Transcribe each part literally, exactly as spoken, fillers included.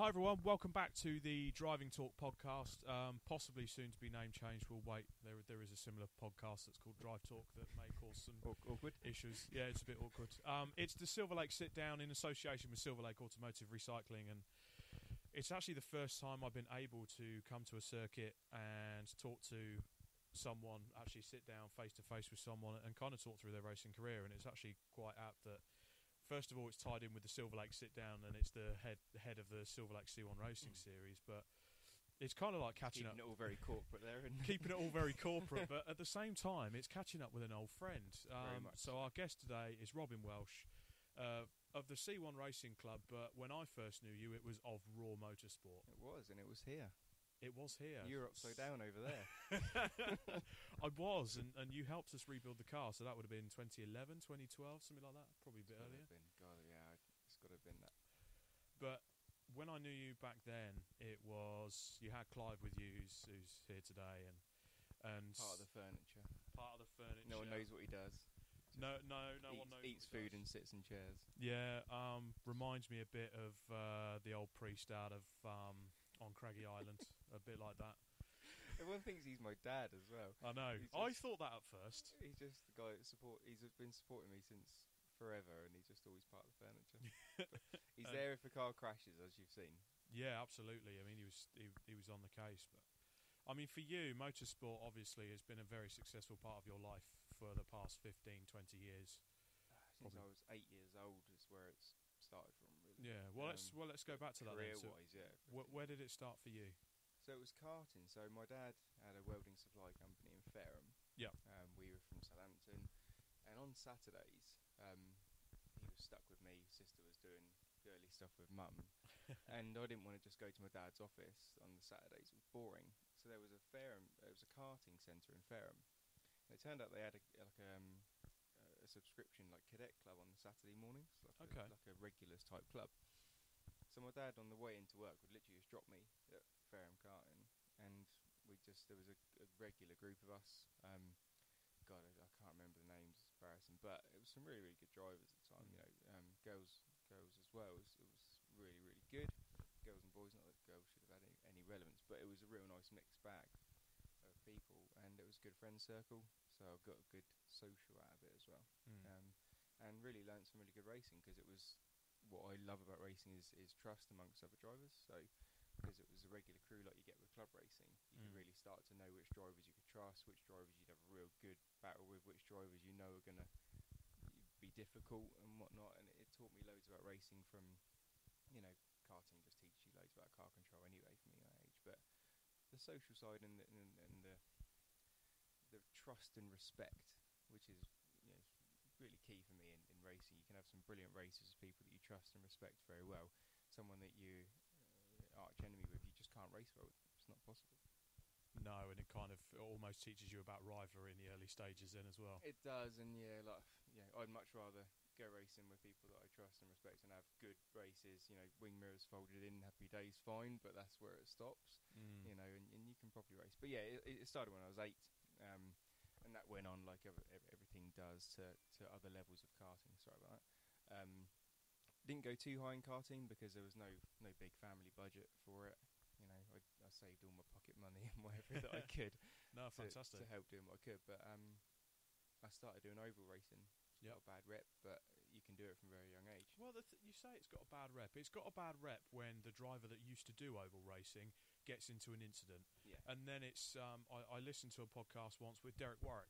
Hi everyone, welcome back to the Driving Talk podcast, um, possibly soon to be name changed, we'll wait. There, there is a similar podcast that's called Drive Talk that may cause some awkward issues. Yeah, it's a bit awkward. Um, it's the Silverlake sit down in association with Silverlake Automotive Recycling, and it's actually the first time I've been able to come to a circuit and talk to someone, actually sit down face to face with someone and kind of talk through their racing career, and it's actually quite apt that first of all, it's tied in with the Silverlake sit down, and it's the head the head of the Silverlake C one Racing mm. series. But it's kind of like catching keeping up, keeping it all very corporate there, and keeping it all very corporate. But at the same time, it's catching up with an old friend. Um, very much. So our guest today is Robin Welsh uh, of the C one Racing Club. But when I first knew you, it was of RAW Motorsport. It was, and it was here. It was here. You were upside down over there. I was, and, and you helped us rebuild the car, so that would have been twenty eleven, twenty twelve, something like that, probably a bit it's earlier. Been, God, yeah, it's got to have been that. But when I knew you back then, it was, you had Clive with you, who's, who's here today. and and Part of the furniture. Part of the furniture. No one knows what he does. Just no, no, no eats, one knows. Eats food does. And sits in chairs. Yeah, um, reminds me a bit of uh, the old priest out of... Um, on Craggy Island, a bit like that. Everyone thinks he's my dad as well. I know. Just, I thought that at first. He's just the guy that support. He's been supporting me since forever, and he's just always part of the furniture. He's um, there if a car crashes, as you've seen. Yeah, absolutely. I mean, he was he, he was on the case. But I mean, for you, motorsport obviously has been a very successful part of your life for the past fifteen, twenty years. Uh, since probably. I was eight years old is where it's started from, really. Yeah, well, um, let's well let's go back to that then. So wise, yeah, wh where did it start for you? So it was karting. So my dad had a welding supply company in Fareham. Yeah. Um, we were from Southampton, and on Saturdays, um, he was stuck with me. Sister was doing girly stuff with mum, and I didn't want to just go to my dad's office on the Saturdays. It was boring. So there was a Fareham. There was a karting centre in Fareham. And it turned out they had a, like a um, a subscription like cadet club on the Saturday mornings, like, okay. a, like a regulars type club. So my dad on the way into work would literally just drop me at Fareham Karting, and we just there was a, a regular group of us. Um, God, I, I can't remember the names, it's embarrassing, but it was some really really good drivers at the time. Mm. You know, um, girls girls as well. It was, it was really really good. Girls and boys, not that girls should have had any, any relevance, but it was a real nice mixed bag of people, and it was a good friend circle. So I've got a good social out of it as well, mm. um, and really learned some really good racing, because it was what I love about racing is, is trust amongst other drivers. So because it was a regular crew like you get with club racing, you mm. can really start to know which drivers you could trust, which drivers you'd have a real good battle with, which drivers you know are going to be difficult and whatnot. And it, it taught me loads about racing from, you know, karting just teaches you loads about car control anyway for me at that age, but the social side and the, and, and the the trust and respect, which is, you know, really key for me in, in racing. You can have some brilliant racers, people that you trust and respect very well. Someone that you uh, arch enemy with, you just can't race well with. It's not possible. No, and it kind of almost teaches you about rivalry in the early stages then as well. It does, and yeah, like, yeah, I'd much rather go racing with people that I trust and respect and have good races, you know, wing mirrors folded in, happy days, fine, but that's where it stops, mm. you know, and, and you can probably race. But yeah, it, it started when I was eight. Um, and that went on like ev ev everything does to, to other levels of karting. Sorry about that. Um, didn't go too high in karting because there was no no big family budget for it. You know, I, I saved all my pocket money and whatever that I could. No, to, fantastic. To help doing what I could. But um, I started doing oval racing. It's yep. got a bad rep, but you can do it from a very young age. Well, the th you say it's got a bad rep. It's got a bad rep when the driver that used to do oval racing gets into an incident. Yeah. And then it's, um, I, I listened to a podcast once with Derek Warwick,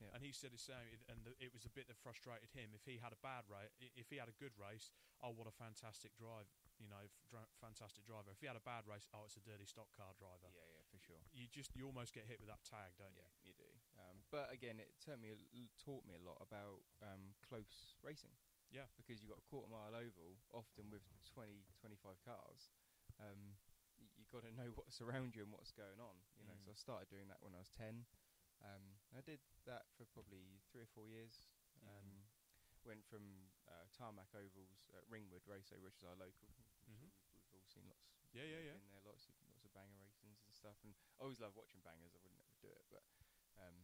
yeah. and he said the same, it, and the, it was a bit that frustrated him. If he had a bad race, if he had a good race, oh, what a fantastic drive, you know, dr fantastic driver. If he had a bad race, oh, it's a dirty stock car driver. Yeah, yeah, for sure. You just, you almost get hit with that tag, don't yeah, you? Yeah, you do. Um, but again, it taught me, taught me a lot about um, close racing. Yeah. Because you've got a quarter mile oval, often with twenty, twenty-five cars, um, you got to know what's around you and what's going on, you know. Mm. So I started doing that when I was ten. Um, I did that for probably three or four years. Um, mm. Went from uh, tarmac ovals at Ringwood Raceway, which is our local. Mm -hmm. We've all seen lots. Yeah, yeah, yeah. In there, lots of lots of banger racings and stuff. And I always love watching bangers. I wouldn't ever do it, but um,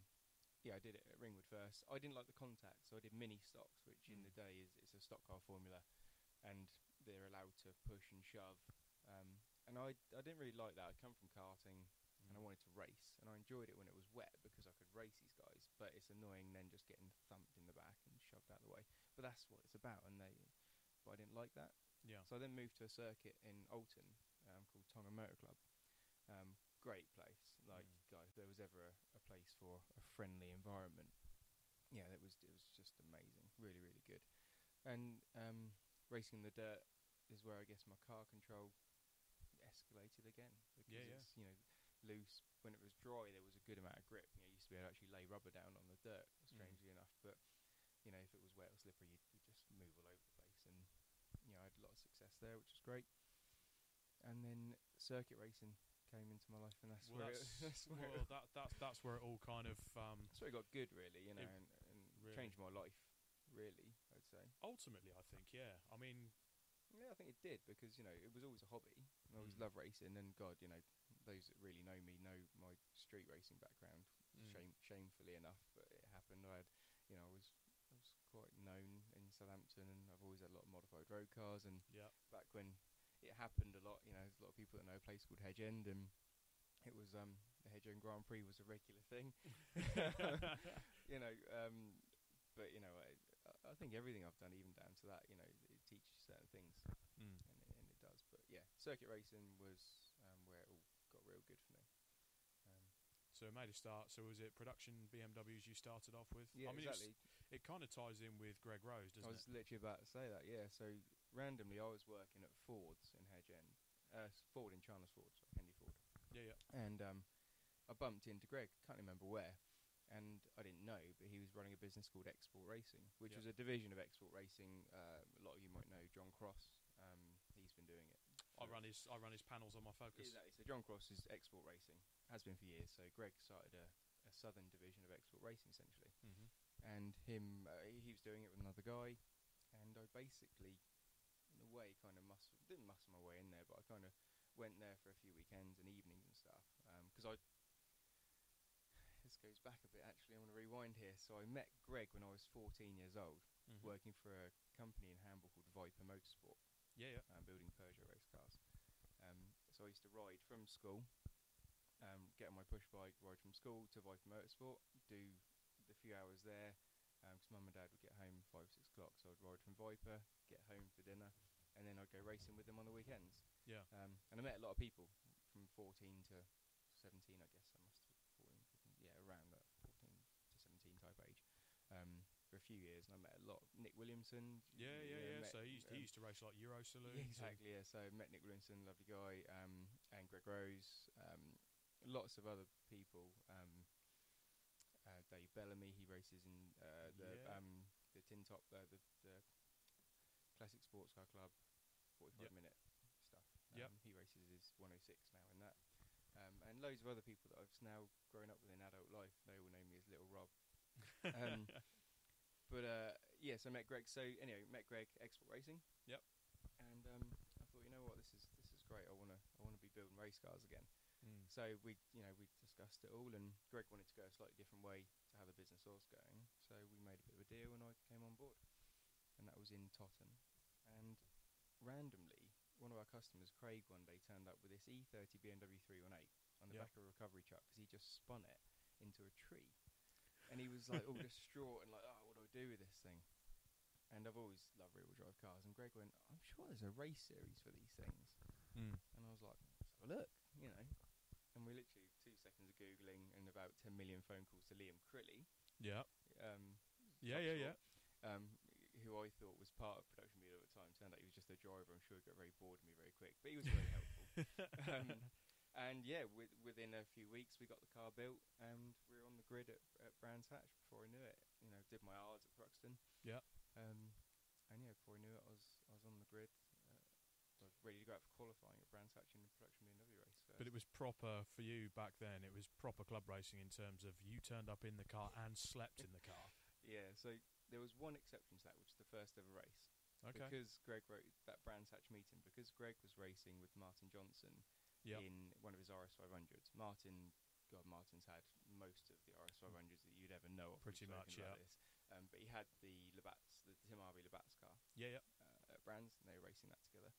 yeah, I did it at Ringwood first. I didn't like the contact, so I did mini stocks, which mm. in the day is it's a stock car formula, and they're allowed to push and shove. Um, and I, I didn't really like that. I come from karting, mm. and I wanted to race, and I enjoyed it when it was wet because I could race these guys. But it's annoying then just getting thumped in the back and shoved out of the way. But that's what it's about, and they. But I didn't like that. Yeah. So I then moved to a circuit in Oulton um, called Tonga Motor Club. Um, great place. Like, mm. guys, if there was ever a, a place for a friendly environment. Yeah, it was. It was just amazing. Really, really good. And um, racing in the dirt is where I guess my car control escalated again, because yeah, yeah. it's, you know, loose. When it was dry, there was a good amount of grip. You know, you used to be able to actually lay rubber down on the dirt, strangely mm. enough. But you know, if it was wet or slippery, you'd, you'd just move all over the place, and you know, I had a lot of success there, which was great. And then circuit racing came into my life, and that's well, where that's, it, that's where well, that that's that's where it all kind of um, that's where it got good, really. You know, and, and really. changed my life. Really, I'd say. Ultimately, I think, yeah. I mean, yeah, I think it did, because you know it was always a hobby, and I always mm. loved racing. And God, you know, those that really know me know my street racing background. Mm. Shame, shamefully enough, but it happened. I had, you know, I was I was quite known in Southampton, and I've always had a lot of modified road cars. And yep. back when it happened a lot, you know, there's a lot of people that know a place called Hedge End, and it was um the Hedge End Grand Prix was a regular thing. You know, um, but you know. I, I think everything I've done, even down to that, you know, it teaches certain things, mm. and, it, and it does. But yeah, circuit racing was um, where it all got real good for me. Um, so it made a start. So was it production B M Ws you started off with? Yeah, I mean, exactly. It, it kind of ties in with Greg Rose, doesn't it? I was it? literally about to say that. Yeah. So randomly, I was working at Ford's in Hedge End, uh, Ford in Chandler's Ford, so Henry Ford. Yeah, yeah. And um, I bumped into Greg. Can't remember where. And I didn't know, but he was running a business called Export Racing, which yep. was a division of Export Racing. Uh, a lot of you might know John Cross. Um, he's been doing it. I run his I run his panels on my Focus. Exactly. So John Cross is Export Racing, has been for years. So Greg started a, a southern division of Export Racing, essentially. Mm-hmm. And him, uh, he was doing it with another guy, and I basically, in a way, kind of muscle didn't muscle my way in there, but I kind of went there for a few weekends and evenings and stuff, because um, I. This goes back a bit, actually. I want to rewind here. So I met Greg when I was fourteen years old, mm-hmm. working for a company in Hamble called Viper Motorsport. Yeah, yeah. And um, building Peugeot race cars. Um, so I used to ride from school, um, get on my push bike, ride from school to Viper Motorsport, do the few hours there, because um, mum and dad would get home five, six o'clock. So I'd ride from Viper, get home for dinner, and then I'd go racing with them on the weekends. Yeah. Um, and I met a lot of people from fourteen to seventeen, I guess I must have. Yeah, around that fourteen to seventeen type age, um, for a few years, and I met a lot of Nick Williamson. Yeah, yeah, yeah. yeah. So he used, um, he used to race like Euro Saloon. Yeah, exactly. Yeah. So met Nick Williamson, lovely guy, um, and Greg Rose, um, lots of other people. Um, uh, Dave Bellamy, he races in uh, the yeah. um, the Tin Top, uh, the, the Classic Sports Car Club, forty-five yep. minute stuff. Um, yeah, he races his one oh six now in that. Um, and loads of other people that I've now grown up with in adult life. They all know me as Little Rob. um, but uh, yes, yeah, so I met Greg. So anyway, met Greg, Export Racing. Yep. And um, I thought, you know what, this is this is great. I wanna I wanna be building race cars again. Mm. So we you know we discussed it all, and Greg wanted to go a slightly different way to how the business was going. So we made a bit of a deal, and I came on board, and that was in Tottenham. And randomly, one of our customers, Craig, one day turned up with this E thirty B M W three one eight on the yep. back of a recovery truck, because he just spun it into a tree, and he was like all distraught and like, oh, what do I do with this thing? And I've always loved rear-wheel drive cars, and Greg went, I'm sure there's a race series for these things, mm. and I was like, let's have a look, you know. And we literally two seconds of googling and about ten million phone calls to Liam Crilly. Yeah. Um, yeah, yeah, yeah. Um, who I thought was part of Production B M W at the time. Turned out he was just a driver. I'm sure he got very bored of me very quick, but he was very helpful. Um, and yeah, with, within a few weeks, we got the car built, and we were on the grid at, at Brands Hatch before I knew it. You know, did my R's at Thruxton. Yeah. Um, and yeah, before I knew it, I was I was on the grid, uh, ready to go out for qualifying at Brands Hatch in the Production B M W race. First. But it was proper for you back then. It was proper club racing in terms of you turned up in the car and slept in the car. Yeah. So. There was one exception to that, which is the first ever race. Okay. Because Greg wrote that Brands Hatch meeting, because Greg was racing with Martin Johnson yep. in one of his R S five hundreds. Martin, God, Martin's had most of the R S five hundreds that you'd ever know of. Pretty much, yeah. Um, but he had the Labatt's, the Tim Harvey Labatt's car. Yeah, yeah. Uh, at Brands, and they were racing that together.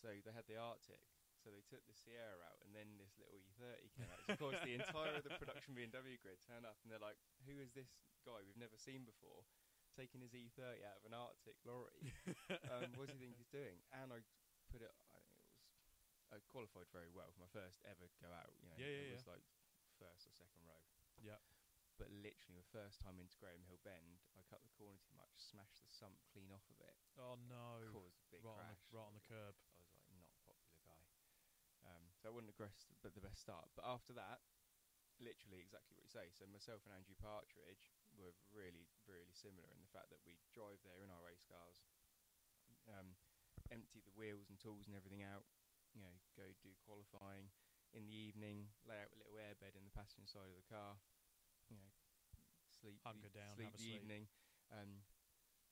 So they had the Arctic, So they took the Sierra out, and then this little E thirty came out. So of course, the entire of the production B M W grid turned up, and they're like, who is this guy we've never seen before taking his E thirty out of an Arctic lorry? Um, what do you think he's doing? And I put it, I, it was, I qualified very well for my first ever go out. You know, yeah, yeah, It was yeah. like first or second row. Yeah. But literally the first time into Graham Hill Bend, I cut the corner too much, smashed the sump clean off of it. Oh no. Caused a big right crash. On the, right on the curb. I was like, not a popular guy. Um, so I wouldn't aggress but the best start. But after that, literally exactly what you say. So myself and Andrew Partridge were really, really similar in the fact that we drive there in our race cars, um, empty the wheels and tools and everything out, you know, go do qualifying. In the evening, lay out a little airbed in the passenger side of the car. You know, sleep, hunker down, sleep have the a sleep. evening, um,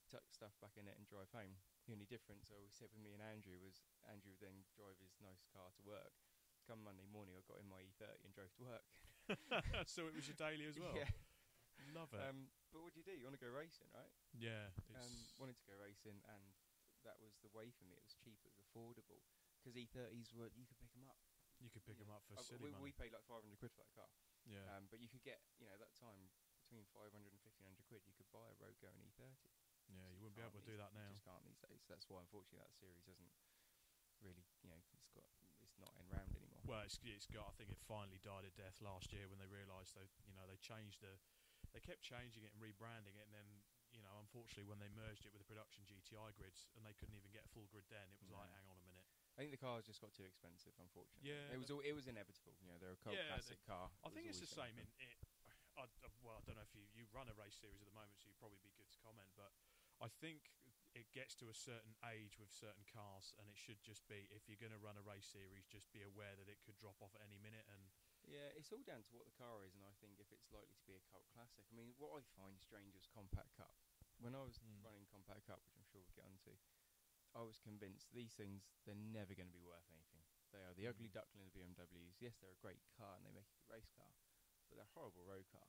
tuck stuff back in it and drive home. The only difference I always said with me and Andrew was Andrew would then drive his nice car to work. Come Monday morning, I got in my E thirty and drove to work. So it was your daily as well. Yeah. Love it. Um, but what do you do? You want to go racing, right? Yeah. Um, wanted to go racing, and that was the way for me. It was cheap, it was affordable, because E thirties were you could pick them up. You could pick yeah. them up for uh, silly we, money. We paid like five hundred quid for that car. Yeah. Um, but you could get, you know, at that time, between five hundred and fifteen hundred quid, you could buy a road going E thirty. Yeah, you wouldn't be able to do that now. You just can't these days. That's why, unfortunately, that series doesn't really, you know, it's got, it's not in round anymore. Well, it's, it's got, I think it finally died a death last year when they realised they, you know, they changed the, they kept changing it and rebranding it, and then, you know, unfortunately, when they merged it with the production G T I grids, and they couldn't even get a full grid then, it was yeah. like, hang on a minute. I think the cars just got too expensive, unfortunately. Yeah, it was all, it was inevitable. You know, they're a cult yeah, classic car. I think it's the same. In it, I, I, well, I don't know if you, you run a race series at the moment, so you'd probably be good to comment. But I think it gets to a certain age with certain cars, and it should just be if you're going to run a race series, just be aware that it could drop off at any minute. And yeah, it's all down to what the car is, and I think if it's likely to be a cult classic. I mean, what I find strange is Compact Cup. When I was mm. running Compact Cup, which I'm sure we'll get onto. I was convinced these things, they're never going to be worth anything. They are the ugly duckling of B M Ws. Yes, they're a great car and they make a good race car, but they're a horrible road car.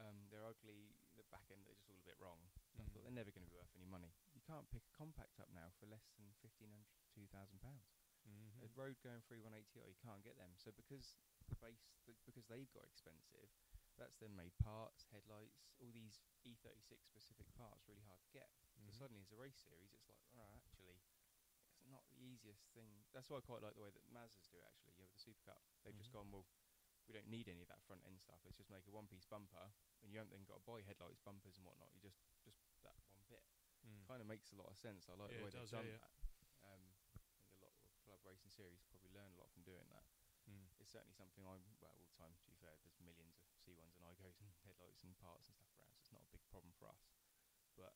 Um, they're ugly, the back end, they're just all a bit wrong. Mm. I thought they're never going to be worth any money. You can't pick a compact up now for less than fifteen hundred, two thousand pounds. Mm-hmm. A road going three one eight T I, you can't get them. So because the base, the, because they've got expensive, that's then made parts, headlights, all these E thirty-six specific parts really hard to get. So mm-hmm. suddenly, as a race series, it's like, oh, actually, it's not the easiest thing. That's why I quite like the way that Mazdas do it, actually, you know, with the Super Cup. They've mm-hmm. just gone, well, we don't need any of that front-end stuff. Let's just make a one-piece bumper, and you haven't then got to buy headlights, bumpers, and whatnot. You just, just that one bit. Mm. Kind of makes a lot of sense. I like yeah, the way they've done yeah, yeah. that. Um, I think a lot of club racing series probably learn a lot from doing that. Mm. It's certainly something I'm, well, all the time, to be fair, there's millions of C ones and I G Os and headlights and parts and stuff around, so it's not a big problem for us. But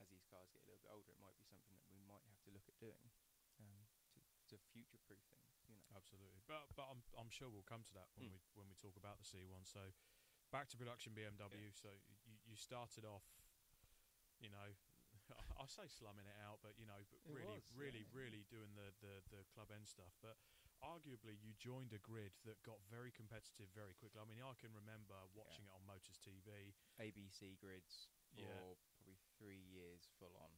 as these cars get a little bit older, it might be something that we might have to look at doing um, to, to future-proof things. You know, absolutely. But but I'm I'm sure we'll come to that when mm. we when we talk about the C one. So back to production B M W. Yeah. So you, you started off, you know, I say slumming it out, but you know, but it really was, really yeah. really doing the, the the club end stuff. But arguably, you joined a grid that got very competitive very quickly. I mean, I can remember watching yeah. it on Motors T V, A B C grids. Yeah. Or probably three years full on.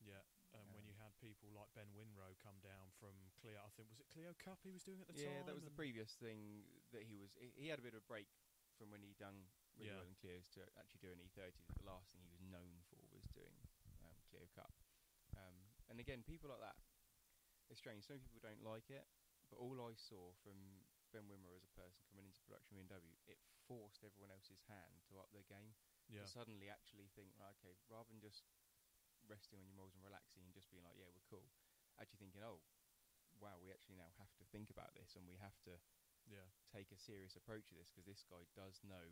Yeah, um, and when you had people like Ben Winrow come down from Clio, I think was it Clio Cup he was doing at the yeah, time. Yeah, that was the previous thing that he was. He, he had a bit of a break from when he done really yeah. well in Clios to actually do an E thirty. The last thing he was known for was doing um, Clio Cup. Um, and again, people like that, it's strange. Some people don't like it, but all I saw from Ben Winrow as a person coming into production B M W, it forced everyone else's hand to up their game. Yeah. Suddenly actually think, right, okay, rather than just resting on your morals and relaxing and just being like, yeah, we're cool, actually thinking, oh, wow, we actually now have to think about this and we have to yeah. take a serious approach to this because this guy does know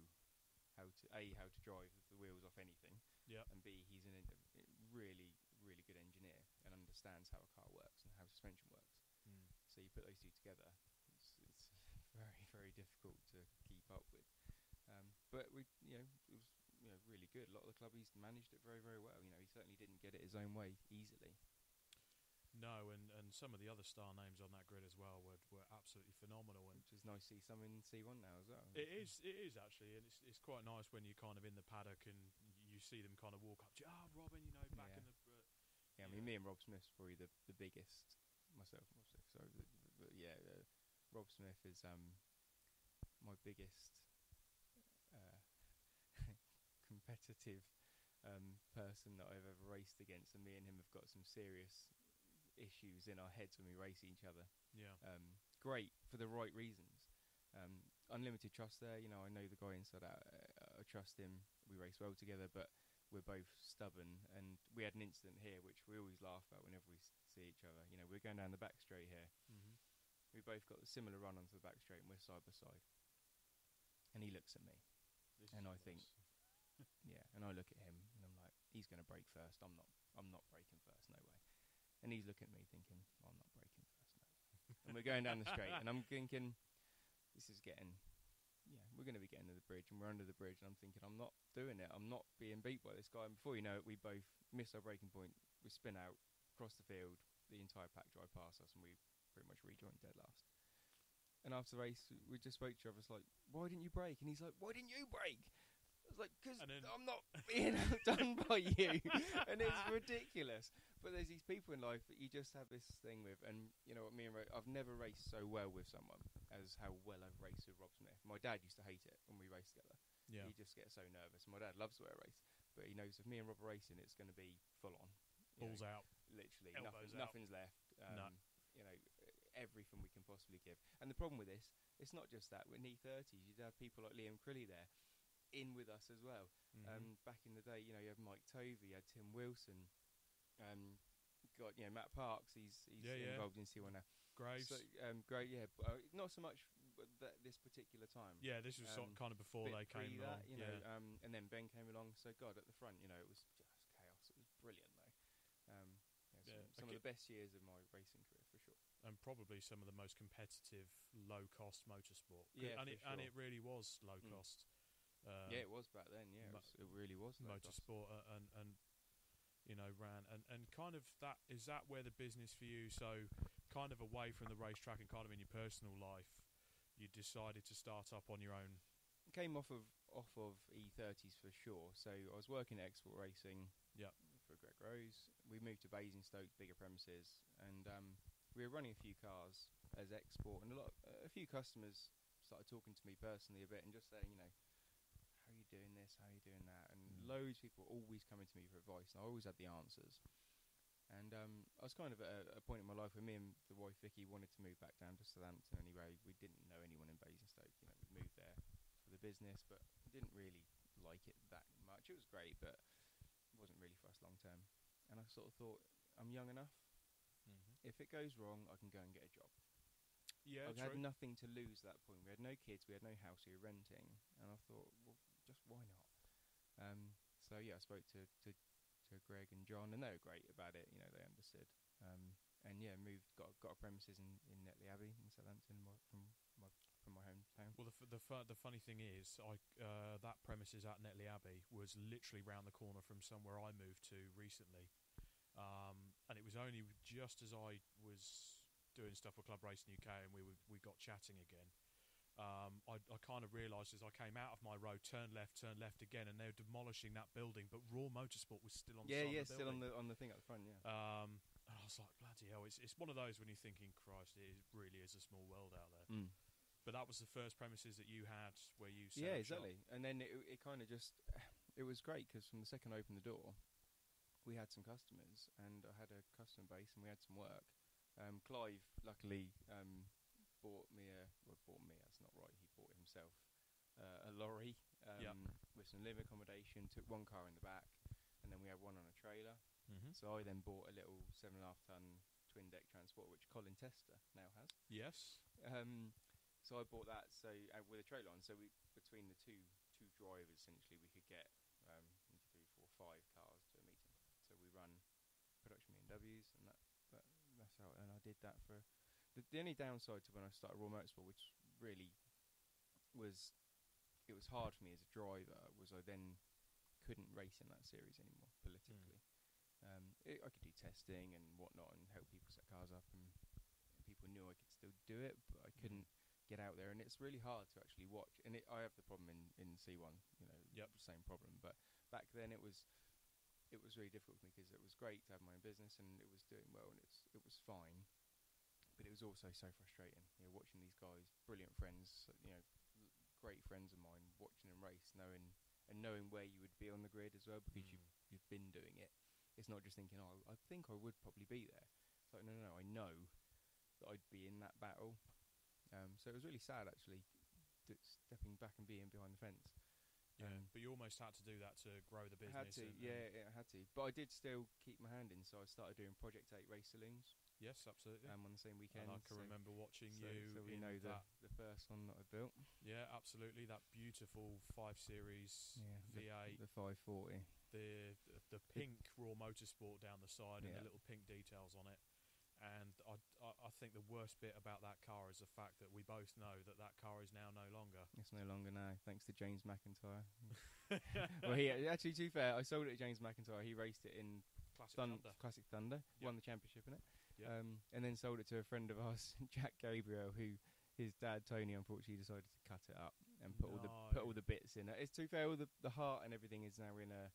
how to, A, how to drive the wheels off anything, yeah. and B, he's an a really, really good engineer and understands how a car works and how suspension works. Mm. So you put those two together, it's, it's very, very difficult to keep up with. Um, but we, you know, it was you know, really good. A lot of the club, he's managed it very, very well. You know, he certainly didn't get it his own way easily. No, and, and some of the other star names on that grid as well were were absolutely phenomenal. And which is nice to see some in C one now as well. It is, it is actually, and it's it's quite nice when you're kind of in the paddock and you see them kind of walk up to you. Oh, Robin, you know, back yeah. in the. Uh, yeah, I mean, know. me and Rob Smith's probably the the biggest myself. myself so the, the but yeah, uh, Rob Smith is um my biggest uh, competitive um, person that I've ever raced against, and me and him have got some serious issues in our heads when we race each other. Yeah. Um, great for the right reasons. Um, unlimited trust there. You know, I know the guy inside out. I, I trust him. We race well together, but we're both stubborn, and we had an incident here which we always laugh about whenever we see each other. You know, we're going down the back straight here. Mm-hmm. We both got a similar run onto the back straight, and we're side by side. And he looks at me, this and I nice. think, yeah. And I look at him, and I'm like, he's going to brake first. I'm not. I'm not braking first. No way. And he's looking at me, thinking, well, I'm not braking first. No. And we're going down the straight, and I'm thinking, this is getting. Yeah, we're going to be getting to the bridge, and we're under the bridge, and I'm thinking, I'm not doing it. I'm not being beat by this guy. And before you know it, we both miss our breaking point. We spin out, cross the field, the entire pack drive past us, and we pretty much rejoined dead last. And after the race, we just spoke to each other. It's like, why didn't you break? And he's like, why didn't you break? I was like, because I'm not being outdone by you. And it's ridiculous. But there's these people in life that you just have this thing with. And you know what, me and Ray, I've never raced so well with someone as how well I've raced with Rob Smith. My dad used to hate it when we raced together. Yeah. He just gets so nervous. My dad loves the way I race. But he knows if me and Rob are racing, it's going to be full on. Balls know, out. Literally. Elbows nothing, out. Nothing's left. Um, no. You know, everything we can possibly give. And the problem with this, it's not just that. We're in E thirties. You'd have people like Liam Crilly there in with us as well. Mm-hmm. Um, back in the day, you know, you had Mike Tovey, you had Tim Wilson, um, got, you know, Matt Parks, he's, he's yeah, involved yeah. in C one now. Graves. So, um, great, yeah. But, uh, not so much th this particular time. Yeah, this was um, sort of kind of before they came along. You know, yeah. um, and then Ben came along, so God, at the front, you know, it was just chaos. It was brilliant, though. Um, yeah, so yeah, some okay. of the best years of my racing career, for sure. And probably some of the most competitive, low-cost motorsport. Yeah, and, it, sure. and it really was low-cost. Mm. Um, yeah, it was back then. Yeah, it, was, it really was. Motorsport uh, and and you know ran and and kind of that is that where the business for you. So kind of away from the racetrack and kind of in your personal life, you decided to start up on your own. Came off of off of E thirties for sure. So I was working at Export Racing. Yeah. For Greg Rose, we moved to Basingstoke, bigger premises, and um, we were running a few cars as Export, and a lot of, uh, a few customers started talking to me personally a bit and just saying, you know, how are you doing this, how are you doing that, and mm. loads of people were always coming to me for advice, and I always had the answers. And um, I was kind of at a, a point in my life where me and the wife Vicky wanted to move back down to Southampton anyway. We didn't know anyone in Basingstoke, you know, we moved there for the business, but didn't really like it that much. It was great, but it wasn't really for us long term. And I sort of thought, I'm young enough, mm-hmm. if it goes wrong, I can go and get a job. Yeah, I had nothing to lose at that point. We had no kids, we had no house, we were renting, and I thought, well, just why not? Um, so yeah, I spoke to, to to Greg and John, and they were great about it. You know, they understood. Um, and yeah, moved, got got a premises in, in Netley Abbey in Southampton, my, from my from my hometown. Well, the f the f the funny thing is, I uh, that premises at Netley Abbey was literally round the corner from somewhere I moved to recently, um, and it was only just as I was doing stuff with Club Racing U K, and we were, we got chatting again. Um, I, I kind of realised as I came out of my road, turned left, turned left again, and they were demolishing that building, but RAW Motorsport was still on the yeah, side yeah, of the building. Yeah, yeah, still on the, on the thing at the front, yeah. Um, and I was like, bloody hell, it's, it's one of those when you're thinking, Christ, it really is a small world out there. Mm. But that was the first premises that you had where you set up. Yeah, exactly. And then it, it kind of just, it was great, because from the second I opened the door, we had some customers, and I had a customer base, and we had some work. Um, Clive, luckily... Um, bought me a well, bought me that's not right he bought himself uh, a lorry um, yep. with some living accommodation, took one car in the back, and then we had one on a trailer. Mm-hmm. So I then bought a little seven and a half ton twin deck transporter, which Colin Tester now has. Yes. Um, so I bought that, so uh, with a trailer on, so we between the two two drivers essentially we could get um, one, two, three, four, five cars to a meeting. So we run Production B M Ws, and that, that that's how, and I did that for. The only downside to when I started RAW Motorsport, which really was, it was hard for me as a driver, was I then couldn't race in that series anymore, politically. Mm. Um, it, I could do testing and whatnot and help people set cars up, and people knew I could still do it, but I couldn't mm. get out there, and it's really hard to actually watch. And it, I have the problem in, in C one, you know, yep. same problem, but back then it was... it was really difficult for me, because it was great to have my own business, and it was doing well, and it's it was fine. But it was also so frustrating, you know, watching these guys, brilliant friends, you know, great friends of mine, watching them race, knowing and knowing where you would be on the grid as well, because mm. you've, you've been doing it. It's not just thinking, oh, I think I would probably be there. It's like, no, no, no, I know that I'd be in that battle. Um, so it was really sad, actually, that stepping back and being behind the fence. Yeah, um, but you almost had to do that to grow the business. I had to, and, yeah, yeah, I had to. But I did still keep my hand in, so I started doing Project eight race saloons. Yes, absolutely. Um, on the same weekend. And I can so remember watching so you so we in know that. The, the first one that I built. Yeah, absolutely. That beautiful five series yeah, V eight. The, the five forty. The, the, the pink RAW Motorsport down the side yeah. and the little pink details on it. And I, I, I think the worst bit about that car is the fact that we both know that that car is now no longer. It's no longer now, thanks to James McIntyre. Well, he actually, to be fair, I sold it to James McIntyre. He raced it in Classic Thun Thunder. Classic Thunder, yep. Won the championship in it, yep. um, and then sold it to a friend of ours, Jack Gabriel, who his dad Tony unfortunately decided to cut it up and put no. all the put all the bits in it. It's to be fair, all the the heart and everything is now in a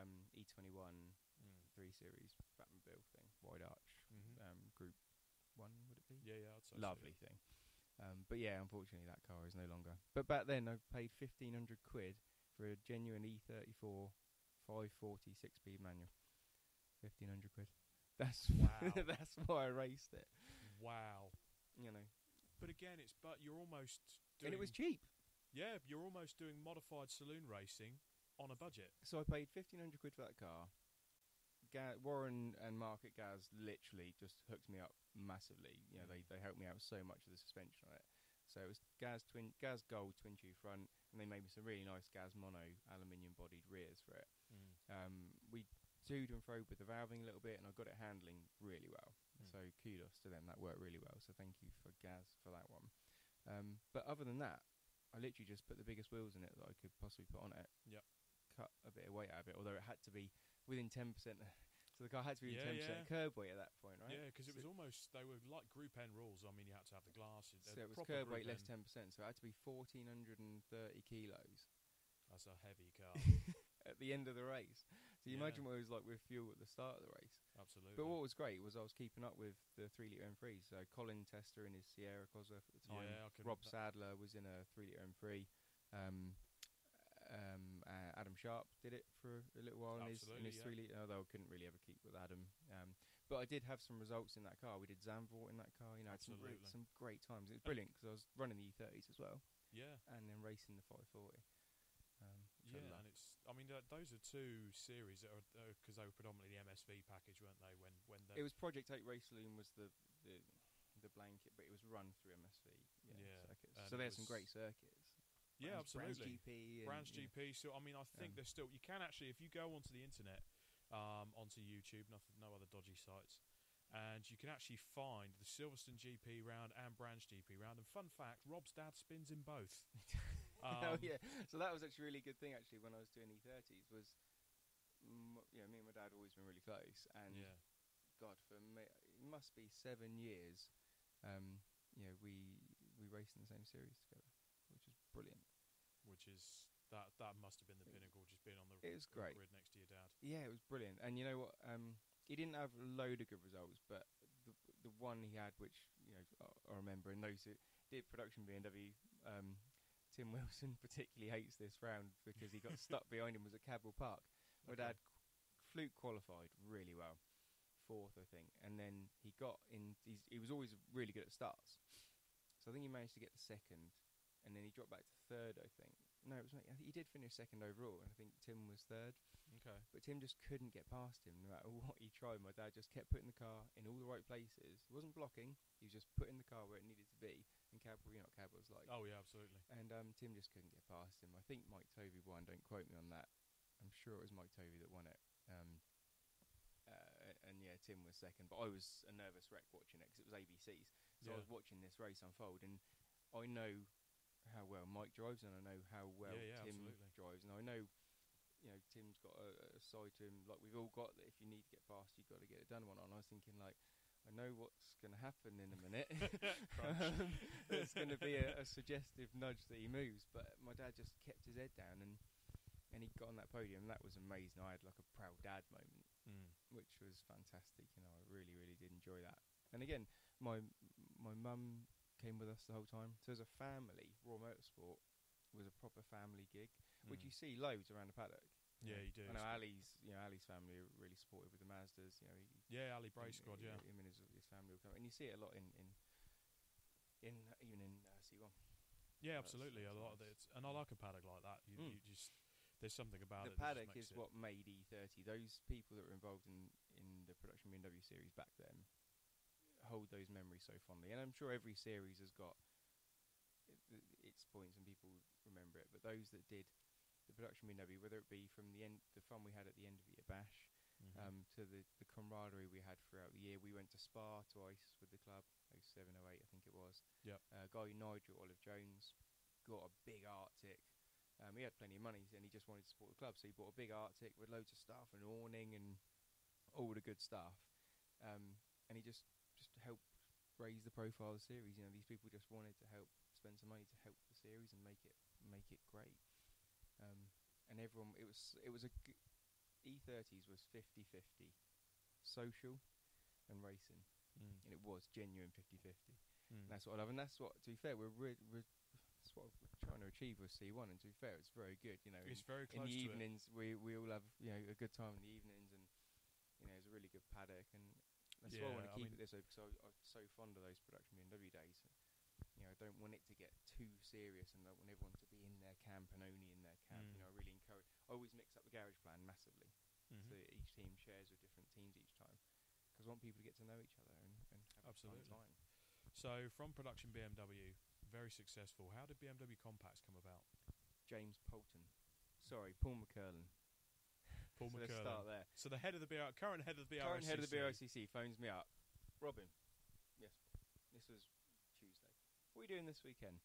um, E twenty-one. Mm. three series Batmobile thing, wide arch, mm-hmm. um, group one would it be? Yeah, yeah, I'd say lovely so, yeah. thing. Um, but yeah, unfortunately that car is no longer. But back then I paid fifteen hundred quid for a genuine E thirty-four five forty six-speed manual. Fifteen hundred quid. That's wow. That's why I raced it. Wow. You know. But again, it's but you're almost doing, and it was cheap. Yeah, you're almost doing modified saloon racing on a budget. So I paid fifteen hundred quid for that car. Ga Warren and Mark at Gaz literally just hooked me up massively. You know, they they helped me out so much with the suspension on it. So it was Gaz twin, Gaz Gold twin tube front, and they made me some really nice Gaz mono aluminium bodied rears for it. Mm. Um, we zooed and froed with the valving a little bit, and I got it handling really well. Mm. So kudos to them, that worked really well. So thank you for Gaz for that one. Um, but other than that, I literally just put the biggest wheels in it that I could possibly put on it. Yep. Cut a bit of weight out of it, although it had to be within ten percent, so the car had to be within yeah, ten percent yeah. curb weight at that point, right? Yeah, because it was almost, they were like Group N rules. I mean, you had to have the glass. So it was curb weight less ten percent, so it had to be one thousand four hundred thirty kilos. That's a heavy car. At the end of the race. So you yeah. imagine what it was like with fuel at the start of the race. Absolutely. But what was great was I was keeping up with the three litre M three, so Colin Tester in his Sierra Cosworth at the time, yeah, Rob Sadler was in a three litre M three, um... Um, uh, Adam Sharp did it for a little while in his, in his yeah. three litre, although I couldn't really ever keep with Adam. Um, but I did have some results in that car. We did Zandvoort in that car. You know, had some, really, some great times. It was brilliant because I was running the E thirties as well. Yeah. And then racing the five forty. Um, yeah, and it's, I mean, uh, those are two series that are, because uh, they were predominantly the M S V package, weren't they? When when It was Project eight Race Saloon was the, the, the blanket, but it was run through M S V yeah, yeah. circuits. So they had some great circuits. Yeah, absolutely. Brands G P. Brands G P. So, I mean, I think um, there's still... You can actually, if you go onto the internet, um, onto YouTube, nothing, no other dodgy sites, and you can actually find the Silverstone G P round and Brands G P round. And fun fact, Rob's dad spins in both. um, oh, yeah. So that was actually a really good thing, actually, when I was doing E thirties, was, m you know, me and my dad have always been really close. And, yeah. God, for me, it must be seven years, um, you know, we, we raced in the same series together, which is brilliant. Which is that that must have been the it pinnacle, just being on the it was great. grid next to your dad. Yeah, it was brilliant. And you know what? Um, he didn't have a load of good results, but the the one he had, which you know I, I remember, and those who did Production B M W. Um, Tim Wilson particularly hates this round because he got stuck behind him. Was at Cadwell Park. My okay. dad fluke qualified really well, fourth I think, and then he got in. He's, he was always really good at starts, so I think he managed to get the second. And then he dropped back to third, I think. No, it was not, I think he did finish second overall, and I think Tim was third. Okay. But Tim just couldn't get past him, no matter what he tried. My dad just kept putting the car in all the right places. He wasn't blocking. He was just putting the car where it needed to be. And Cadwell, you know what Cadwell was like. Oh, yeah, absolutely. And um, Tim just couldn't get past him. I think Mike Tovey won. Don't quote me on that. I'm sure it was Mike Tovey that won it. Um, uh, and, yeah, Tim was second. But I was a nervous wreck watching it because it was A B C's. So yeah. I was watching this race unfold, and I know... how well Mike drives, and I know how well yeah, yeah, Tim absolutely. drives, and I know, you know, Tim's got a, a side to him, like we've all got, that if you need to get past, you've got to get it done. One on, I was thinking, like, I know what's going to happen in a minute. um, There's going to be a, a suggestive nudge that he moves, but my dad just kept his head down, and and he got on that podium. That was amazing. I had like a proud dad moment, mm. which was fantastic. You know, I really, really did enjoy that. And again, my my mum came with us the whole time. So as a family, RAW Motorsport was a proper family gig, mm. which you see loads around the paddock. Yeah, yeah, you do. I know Ali's, you know, Ali's family are really supportive with the Mazdas. You know, he, yeah, Ali Bray Squad, yeah. Him and his, his family will come. And you see it a lot in, in, in even in uh, C one. Yeah, that's absolutely. That's a lot nice. Of it. And I like a paddock like that. You, mm. you just There's something about the it. The paddock is it. What made E thirty. Those people that were involved in, in the production B M W series back then hold those memories so fondly. And I'm sure every series has got it, its points and people remember it. But those that did the production B M W, whether it be from the end, the fun we had at the end of the bash, mm-hmm. um, to the, the camaraderie we had throughout the year. We went to Spa twice with the club, oh seven, oh eight I think it was. Yeah. Uh, guy Nigel Olive Jones got a big Arctic. Um, he had plenty of money and he just wanted to support the club, so he bought a big Arctic with loads of stuff, an awning and all the good stuff. Um, and he just, just helped raise the profile of the series. You know, these people just wanted to help spend some money to help the series and make it make it great. Um, and everyone, it was it was a g- E thirties was fifty fifty social and racing, mm. and it was genuine fifty fifty. Mm. That's what I love, and that's what, to be fair, we're re- re- that's what we're trying to achieve with C one. And to be fair, it's very good. You know, it's in, very close in the to evenings. It. We we all have you know a good time in the evenings, and you know it's a really good paddock, and that's yeah, why I want to keep I mean it this way, because I, I'm so fond of those production B M W days. You know, I don't want it to get too serious, and I want everyone to be in their camp and only in their camp. Mm. You know, I really encourage. I always mix up the garage plan massively, mm-hmm. so that each team shares with different teams each time, because I want people to get to know each other and, and have absolutely. A fun time. So, from production B M W, very successful. How did B M W Compacts come about? James Poulton, sorry, Paul McCurlin. Paul so McCurlin. Let's start there. So the head of the B R, current head of the B R S C C, current head of the B R S C C phones me up. Robin, yes, this was Tuesday. What are you doing this weekend?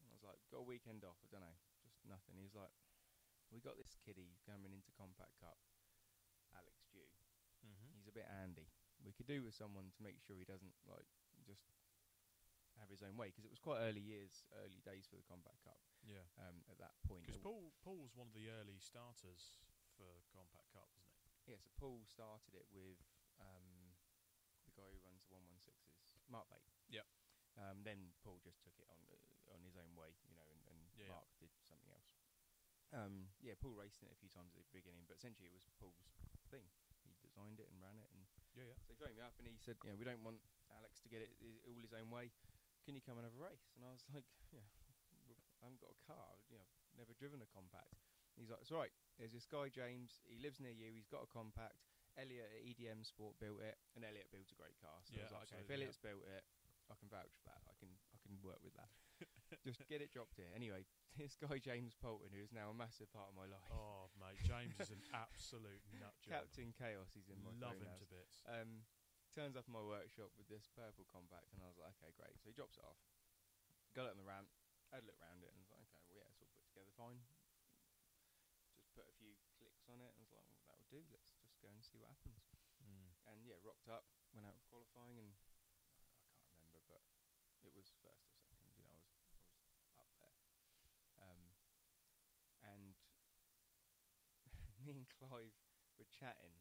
And I was like, got a weekend off, I don't know, just nothing. He was like, we got this kiddie coming into Compact Cup, Alex Dew. Mm-hmm. He's a bit handy. We could do with someone to make sure he doesn't, like, just have his own way, because it was quite early years, early days for the Compact Cup. Yeah. Um, at that point. Because Paul, Paul was one of the early starters for Compact Cup, wasn't he? Yeah, so Paul started it with um, the guy who runs the one sixteens, Mark Bate. Yep. Um, then Paul just took it on uh, on his own way, you know, and, and yeah, Mark yeah. did something else. Um, yeah, Paul raced in it a few times at the beginning, but essentially it was Paul's thing. He designed it and ran it, and yeah, yeah. So he phoned me up and he said, you know, we don't want Alex to get it I- all his own way. Can you come and have a race? And I was like, yeah, I haven't got a car. You know, I've never driven a compact. And he's like, it's all right. There's this guy James. He lives near you. He's got a compact. Elliot at E D M Sport built it, and Elliot built a great car. So yeah, I was like, okay, if Elliot's yeah. built it, I can vouch for that. I can I can work with that. Just get it dropped here. Anyway, this guy James Poulton, who is now a massive part of my life. Oh, mate, James is an absolute nut job. Captain Chaos, he's in my love him house. To bits. Um, turns up in my workshop with this purple compact, and I was like, okay, great. So he drops it off. Got it on the ramp. Had a look around it, and I was like, okay, well, yeah, it's all put together fine. Just put a few clicks on it, and I was like, well, that'll do. Let's just go and see what happens. Mm. And yeah, rocked up, went out of qualifying, and but it was first or second, you know, I was, I was up there. Um, and me and Clive were chatting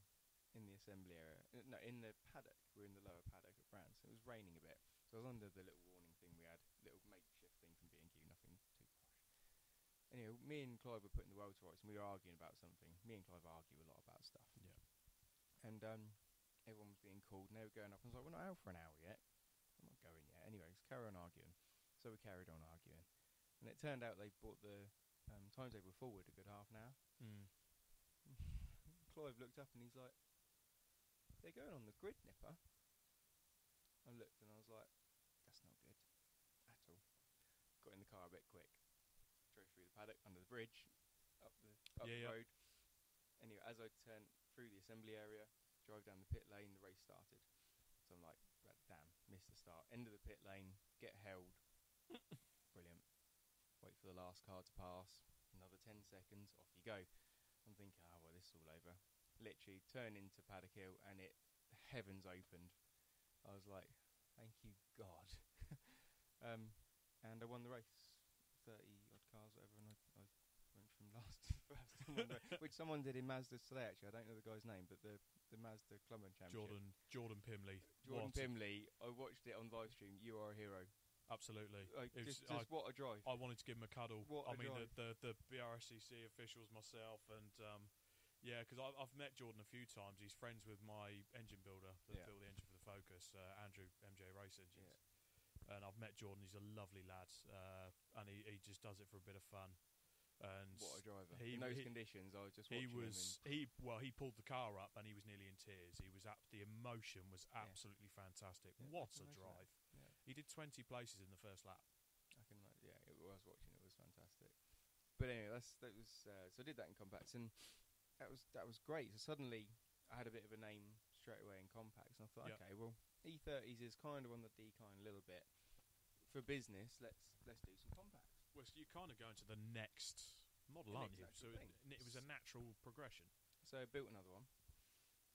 in the assembly area, uh, no, in the paddock, we were in the lower paddock at Brands. It was raining a bit, so I was under the little warning thing we had, little makeshift thing from B and Q, nothing too posh. Anyway, me and Clive were putting the world to rights, and we were arguing about something. Me and Clive argue a lot about stuff. Yeah. And um, everyone was being called, and they were going up, and I was like, we're not out for an hour yet. I'm not going yet. Anyway, let's carry on arguing. So we carried on arguing. And it turned out they brought the um, timetable forward a good half an hour. Mm. Clive looked up and he's like, they're going on the grid nipper. I looked and I was like, that's not good at all. Got in the car a bit quick. Drove through the paddock, under the bridge, up the, up yeah, the yeah. road. Anyway, as I turned through the assembly area, drove down the pit lane, the race started. So I'm like, damn, missed the start. End of the pit lane, get held. Brilliant. Wait for the last car to pass. Another ten seconds, off you go. I'm thinking, oh, well, this is all over. Literally, turn into Paddock Hill, and it, heavens opened. I was like, thank you, God. um, and I won the race. thirty odd cars, whatever, and I, I went from last to first. someone did, which someone did in Mazda today. Actually, I don't know the guy's name, but the the Mazda Clubman Championship. Jordan Jordan Pimley. Jordan what? Pimley. I watched it on live stream. You are a hero. Absolutely. Like, it was, just, just I, what a drive. I wanted to give him a cuddle. What I a mean, drive. the the the B R S C C officials, myself, and um, yeah, because I've met Jordan a few times. He's friends with my engine builder that yeah. built the engine for the Focus, uh, Andrew M J Race Engines. Yeah. And I've met Jordan. He's a lovely lad, uh, and he, he just does it for a bit of fun. And what a driver! He, in those he, conditions, I was just watching he was him he well he pulled the car up and he was nearly in tears. He was up. The emotion was absolutely yeah. fantastic. Yeah, what a drive! Yeah. He did twenty places in the first lap. I can like yeah, it, I was watching. It was fantastic. But anyway, that's that was uh, so I did that in compacts and that was that was great. So suddenly I had a bit of a name straight away in compacts, and I thought, yep. okay, well, E thirties is kind of on the decline a little bit. For business, let's let's do some compacts. Well, so you kind of go into the next model, the aren't next you? So it, it was a natural progression. So I built another one.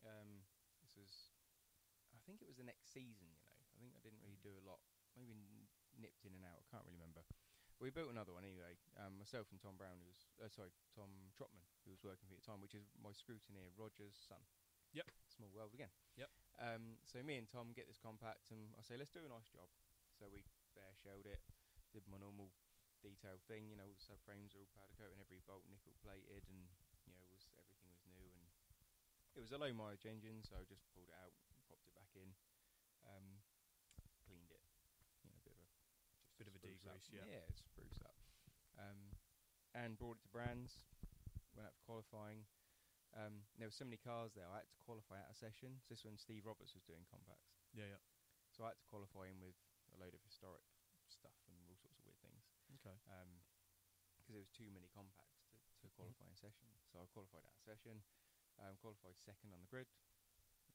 Um, this was, I think it was the next season. You know, I think I didn't really do a lot. Maybe nipped in and out. I can't really remember. But we built another one anyway. Um, myself and Tom Brown, who was uh, sorry, Tom Trotman, who was working for me at the time, which is my scrutineer, Roger's son. Yep. Small world again. Yep. Um, so me and Tom get this compact, and I say, let's do a nice job. So we. There, shelled it, did my normal detail thing, you know, all the subframes are all powder coated and every bolt nickel plated, and you know, was everything was new, and it was a low mileage engine, so I just pulled it out, popped it back in, um, cleaned it, you know, a bit of a just bit of a degrease, yeah, yeah, spruced up, um, and brought it to Brands, went out for qualifying. Um, there were so many cars there, I had to qualify out a session. So this one, Steve Roberts was doing compacts, yeah, yeah, so I had to qualify him with a load of historic stuff and all sorts of weird things. Okay. Um, because there was too many compacts to, to qualify mm-hmm. in session. So I qualified out of session, um, qualified second on the grid.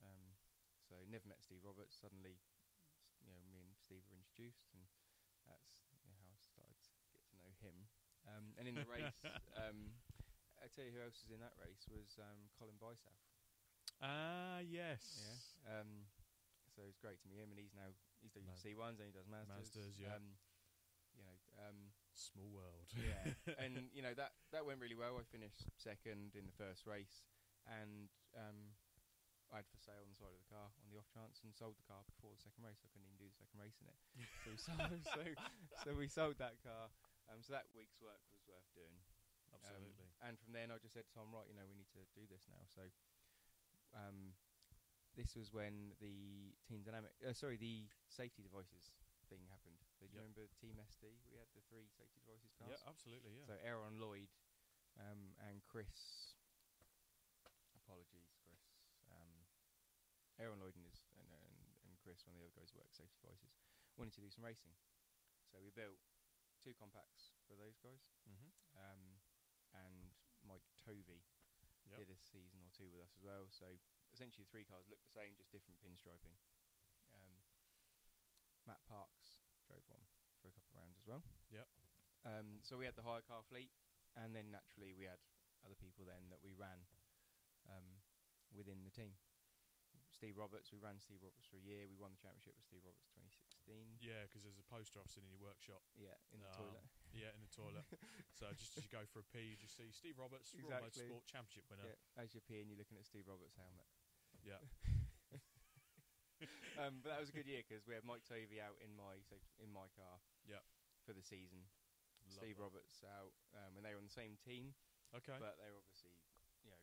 Um, so never met Steve Roberts. Suddenly, you know, me and Steve were introduced, and that's you know, how I started to get to know him. Um, and in the race, um, I tell you who else was in that race was um, Colin Bysouth. Ah, uh, yes. Yeah. Um, So it's great to meet him, and he's now he's doing C ones and he does masters. Masters, yeah. Um, you know, um, small world. Yeah, and you know that that went really well. I finished second in the first race, and um, I had for sale on the side of the car on the off chance, and sold the car before the second race. I couldn't even do the second race in it, so we sold, so, so we sold that car. Um, so that week's work was worth doing. Absolutely. Um, and from then, I just said to Tom, right, you know, we need to do this now. So. Um, This was when the Team Dynamic, uh, sorry, the Safety Devices thing happened. Do you yep. remember Team S D? We had the three Safety Devices cars. Yeah, absolutely, yeah. So Aaron Lloyd um, and Chris, apologies, Chris. Um, Aaron Lloyd and, his, and, and, and Chris, one of the other guys who worked Safety Devices, wanted to do some racing. So we built two compacts for those guys. Mm-hmm. Um, and Mike Tovey yep. did a season or two with us as well, so... Essentially, the three cars look the same, just different pinstriping. Um, Matt Parks drove one for a couple of rounds as well. Yep. Um, so we had the hire car fleet, and then naturally we had other people then that we ran um, within the team. Steve Roberts, we ran Steve Roberts for a year. We won the championship with Steve Roberts twenty sixteen. Yeah, because there's a poster I've seen in your workshop. Yeah, in the um, toilet. Yeah, in the toilet. So just as you go for a pee, you just see Steve Roberts, exactly. Raw Motorsport championship winner. Yeah, as you're peeing, you're looking at Steve Roberts' helmet. Yeah. um, but that was a good year because we had Mike Tovey out in my so in my car. Yeah. For the season, love Steve that. Roberts out, um, and they were on the same team. Okay. But they were obviously, you know,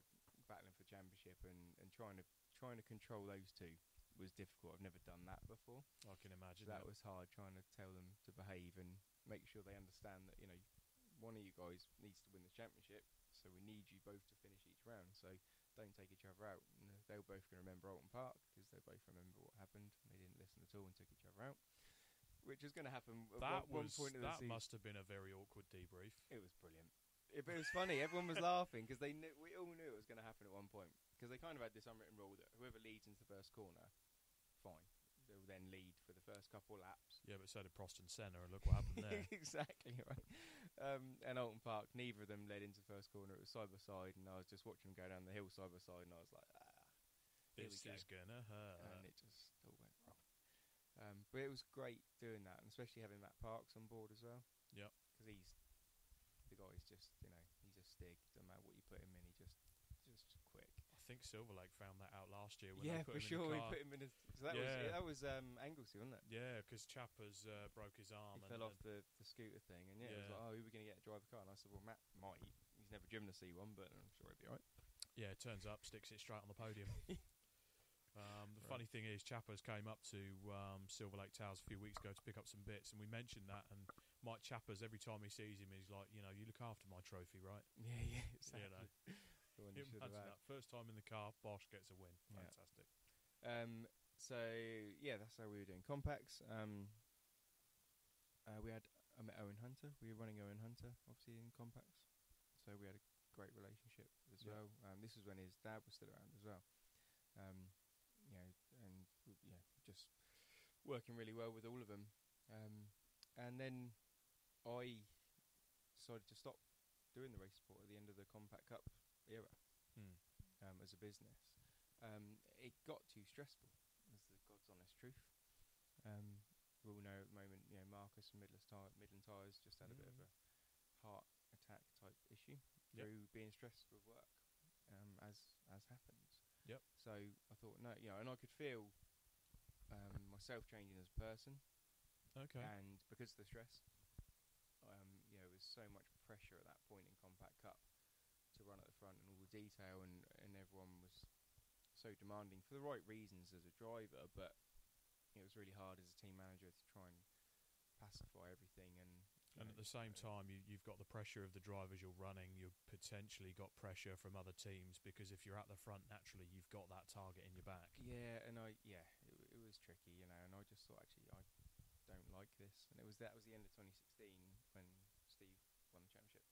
battling for the championship and, and trying to. Trying to control those two was difficult. I've never done that before. I can imagine. So that, that was hard, trying to tell them to behave and make sure they understand that, you know, one of you guys needs to win the championship, so we need you both to finish each round. So don't take each other out. And they're both going to remember Oulton Park because they both remember what happened. And they didn't listen at all and took each other out, which is going to happen at that one, was, one point of the season. That must have been a very awkward debrief. It was brilliant. It, it was funny. Everyone was laughing because they knew, we all knew it was going to happen at one point. Because they kind of had this unwritten rule that whoever leads into the first corner, fine. They'll then lead for the first couple laps. Yeah, but so did Preston Senna, and look what happened there. Exactly, right. Um, and Oulton Park, neither of them led into the first corner. It was side by side, and I was just watching them go down the hill side by side, and I was like, ah, here this we go. Is going to hurt. And it just all went wrong. Um, but it was great doing that, and especially having Matt Parks on board as well. Yeah. Because he's, the guy's just, you know, he's a just stick. Doesn't matter what you put him in, he just just quick. I think Silverlake found that out last year. When yeah, they put for him sure. In the car. We put him in. A th so that yeah. was that was um, Anglesey, wasn't it? Yeah, because Chappers uh, broke his arm. He and fell off the, the scooter thing, and yeah, yeah. It was like, oh, who are we going to get to drive a car? And I said, well, Matt might. He's never driven a C one, but I'm sure he'd be all right. Yeah, turns up, sticks it straight on the podium. Um, the right. funny thing is, Chappers came up to um, Silverlake Towers a few weeks ago to pick up some bits, and we mentioned that. And Mike Chappers, every time he sees him, he's like, you know, you look after my trophy, right? Yeah, yeah, exactly. You know, you imagine that. First time in the car, Bosch gets a win. Yeah. Fantastic. Um, so yeah, that's how we were doing compacts. Um, uh, we had I met Owen Hunter. We were running Owen Hunter, obviously, in compacts. So we had a great relationship as yeah. well. Um, this was when his dad was still around as well. Um, You know, and yeah, just working really well with all of them. Um, and then I decided to stop doing the race support at the end of the Compact Cup era mm. um, as a business. Um, it got too stressful, is the God's honest truth. Um, we all know at the moment, you know, Marcus and Midland Tyres just had mm. a bit of a heart attack type issue yep. through being stressed with work, um, as as happens. Yep. So I thought, no, you know, and I could feel um, myself changing as a person. Okay. And because of the stress, um, you know, there was so much pressure at that point in Compact Cup to run at the front and all the detail, and, and everyone was so demanding for the right reasons as a driver, but it was really hard as a team manager to try and pacify everything. And And at the same time, you, you've got the pressure of the drivers you're running. You've potentially got pressure from other teams because if you're at the front, naturally, you've got that target in your back. Yeah, and I yeah, it, it was tricky, you know. And I just thought, actually, I don't like this. And it was that was the end of twenty sixteen when Steve won the championship.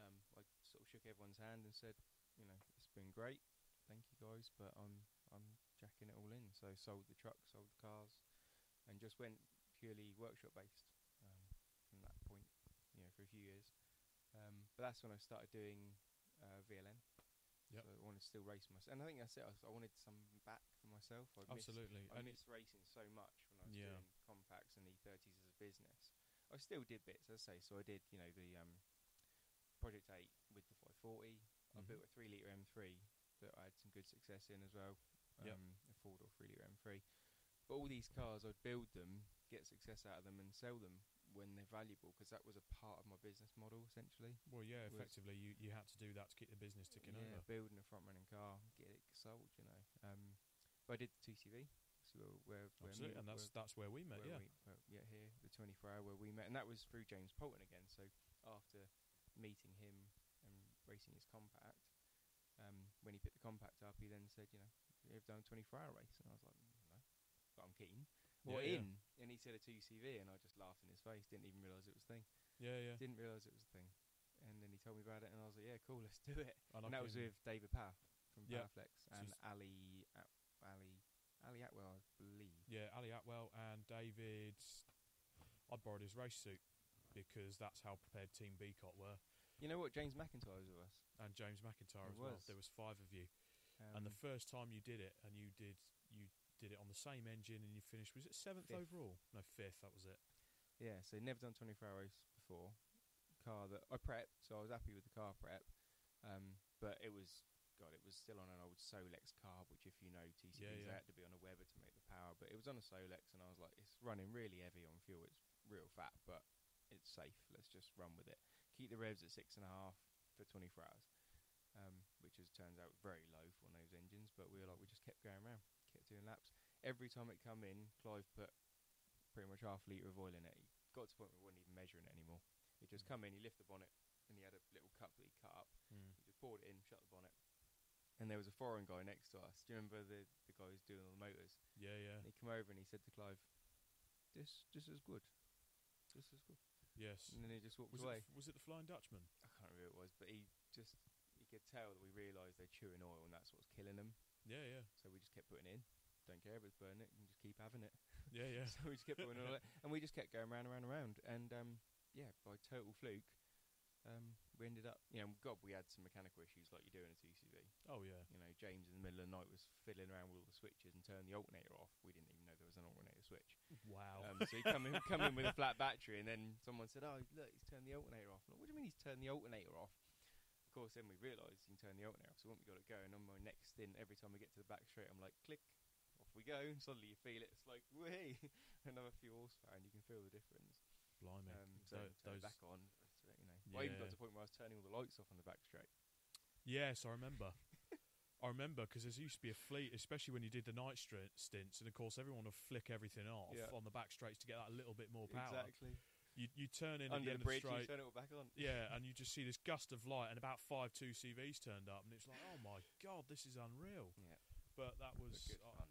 Um, I sort of shook everyone's hand and said, you know, it's been great, thank you guys, but I'm I'm jacking it all in. So sold the truck, sold the cars, and just went purely workshop based. Um, From that point, you know, for a few years, um, but that's when I started doing uh, V L N. Yep. So I wanted to still race myself, and I think that's it. I, I wanted some back for myself. I Absolutely, missed, I and missed racing so much when I was yeah. doing compacts and E thirties as a business. I still did bits, as I say. So I did, you know, the um, Project eight with the five forty. Mm-hmm. I built a three litre M three that I had some good success in as well. Um, yep. A four door three litre M three. But all these cars, I'd build them, get success out of them, and sell them when they're valuable, because that was a part of my business model, essentially. Well, yeah, effectively, you, you had to do that to keep the business ticking yeah, over. Building a front-running car, get it sold, you know. Um, but I did the T C V. So where, where Absolutely, me, and that's, where, that's where we met, where yeah. We, where, yeah, here, the twenty-four hour where we met. And that was through James Poulton again. So after meeting him and racing his compact, um, when he picked the compact up, he then said, you know, you've done a twenty-four hour race. And I was like, no, but I'm keen. Or yeah, in, yeah. and he said a two C V, and I just laughed in his face. Didn't even realise it was a thing. Yeah, yeah. Didn't realise it was a thing. And then he told me about it, and I was like, yeah, cool, let's do it. I like and that was with David Power from yeah. Powerflex and Ali, At Ali, Ali Atwell, I believe. Yeah, Ali Atwell and David. I borrowed his race suit because that's how prepared Team B C O T were. You know what? James McIntyre was with us. And James McIntyre it as was. well. There was five of you. Um, and the first time you did it, and you did... you. did it on the same engine, and you finished, was it seventh overall? No, fifth, that was it. Yeah, so never done twenty-four hour race before. Car that I prepped, so I was happy with the car prep, um, but it was, God, it was still on an old Solex carb, which if you know T C Vs, yeah, yeah. they had to be on a Weber to make the power, but it was on a Solex, and I was like, it's running really heavy on fuel, it's real fat, but it's safe, let's just run with it. Keep the revs at six and a half for twenty-four hours, um, which as it turns out very low for one of those engines, but we were like, we just kept going around. Kept doing laps. Every time it come in, Clive put pretty much half a litre of oil in it. He got to the point where we weren't even measuring it anymore. It just mm. come in, he lifted the bonnet, and he had a little cup that he cut up. Mm. He just poured it in, shut the bonnet. And there was a foreign guy next to us. Do you remember the, the guy who's doing all the motors? Yeah, yeah. And he came over and he said to Clive, this this is good. This is good. Yes. And then he just walked was away. It was it the Flying Dutchman? I can't remember who it was, but he just, you could tell that we realised they're chewing oil and that's what's killing them. Yeah, yeah. So we just kept putting in. Don't care if it's burning it, you can just keep having it. Yeah, yeah. So we just kept putting all that. And we just kept going round and round and round. And, um, yeah, by total fluke, um, we ended up, you know, God, we had some mechanical issues like you do in a T C V. Oh, yeah. You know, James in the middle of the night was fiddling around with all the switches and turned the alternator off. We didn't even know there was an alternator switch. Wow. Um, so he'd come in, come in with a flat battery, and then someone said, oh, look, he's turned the alternator off. Like, what do you mean he's turned the alternator off? course, then we realised you can turn the alt now, so we got it going. On my next stint, every time we get to the back straight, I'm like, click, off we go. And suddenly you feel it. It's like, way, another few horsepower, and you can feel the difference. Blimey. Um, so Th turn those back on, you know. Yeah. I even got to the point where I was turning all the lights off on the back straight. Yes, I remember. I remember, because there used to be a fleet, especially when you did the night stints, and of course everyone would flick everything off yeah. on the back straights to get that a little bit more power. Exactly. You, you turn in under at the, the bridge, end of the straight, you turn it all back on. Yeah, and you just see this gust of light, and about five two C Vs turned up, and it's like, oh my god, this is unreal. Yeah. But that was good uh, fun, right?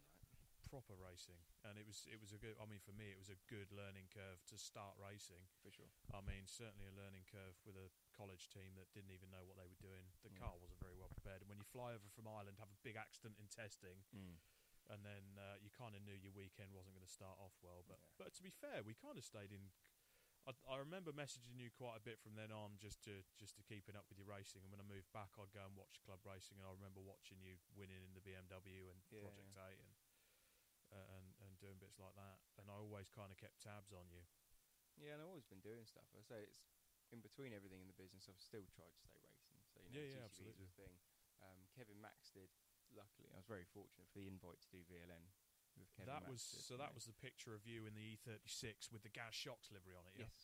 Proper racing, and it was it was a good. I mean, for me, it was a good learning curve to start racing. For sure. I mean, certainly a learning curve with a college team that didn't even know what they were doing. The mm. car wasn't very well prepared, and when you fly over from Ireland, have a big accident in testing. Mm. And then uh, you kind of knew your weekend wasn't going to start off well. But yeah. but to be fair, we kind of stayed in. I, I remember messaging you quite a bit from then on, just to just to keeping up with your racing. And when I moved back, I'd go and watch club racing, and I remember watching you winning in the B M W and yeah, Project yeah. eight and, uh, and and doing bits like that. And I always kind of kept tabs on you. Yeah, and I've always been doing stuff. I say it's in between everything in the business. I've still tried to stay racing. So you know, yeah, yeah, absolutely. The thing. Um, Kevin Max did. Luckily, I was very fortunate for the invite to do V L N. With Kevin that Max was did, so. That know. Was the picture of you in the E thirty-six with the Gaz shocks livery on it. Yeah? Yes.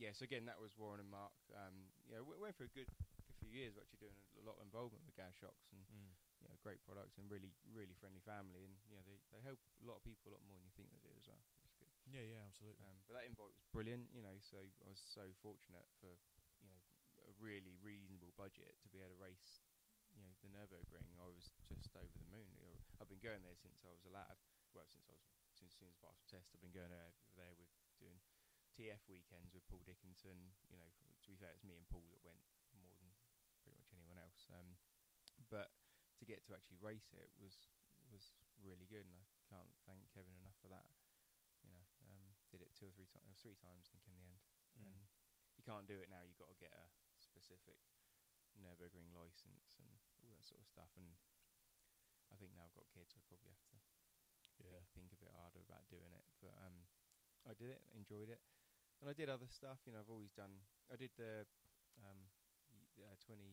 Yeah. So again, that was Warren and Mark. Um, yeah, we went for a good a few years. We're actually doing a lot of involvement with Gaz shocks, and mm. you know, great products and really, really friendly family. And you know, they they help a lot of people a lot more than you think they do as well. It's good. Yeah. Yeah. Absolutely. Um, but that invite was brilliant. You know, so I was so fortunate for you know a really reasonable budget to be able to race. You know, the Nürburgring, I was just over the moon. You know, I've been going there since I was a lad. Well, since I was, since soon as I passed the test, I've been going over there with doing T F weekends with Paul Dickinson. You know, to be fair, it's me and Paul that went more than pretty much anyone else. Um, but to get to actually race it was was really good, and I can't thank Kevin enough for that. You know, um, did it two or three times, three times, I think, in the end. Mm. And you can't do it now. You've got to get a specific Nürburgring license and all that sort of stuff, and I think now I've got kids, I probably have to yeah. think, think a bit harder about doing it. But um, I did it, enjoyed it, and I did other stuff. You know, I've always done. I did the um, uh, twenty.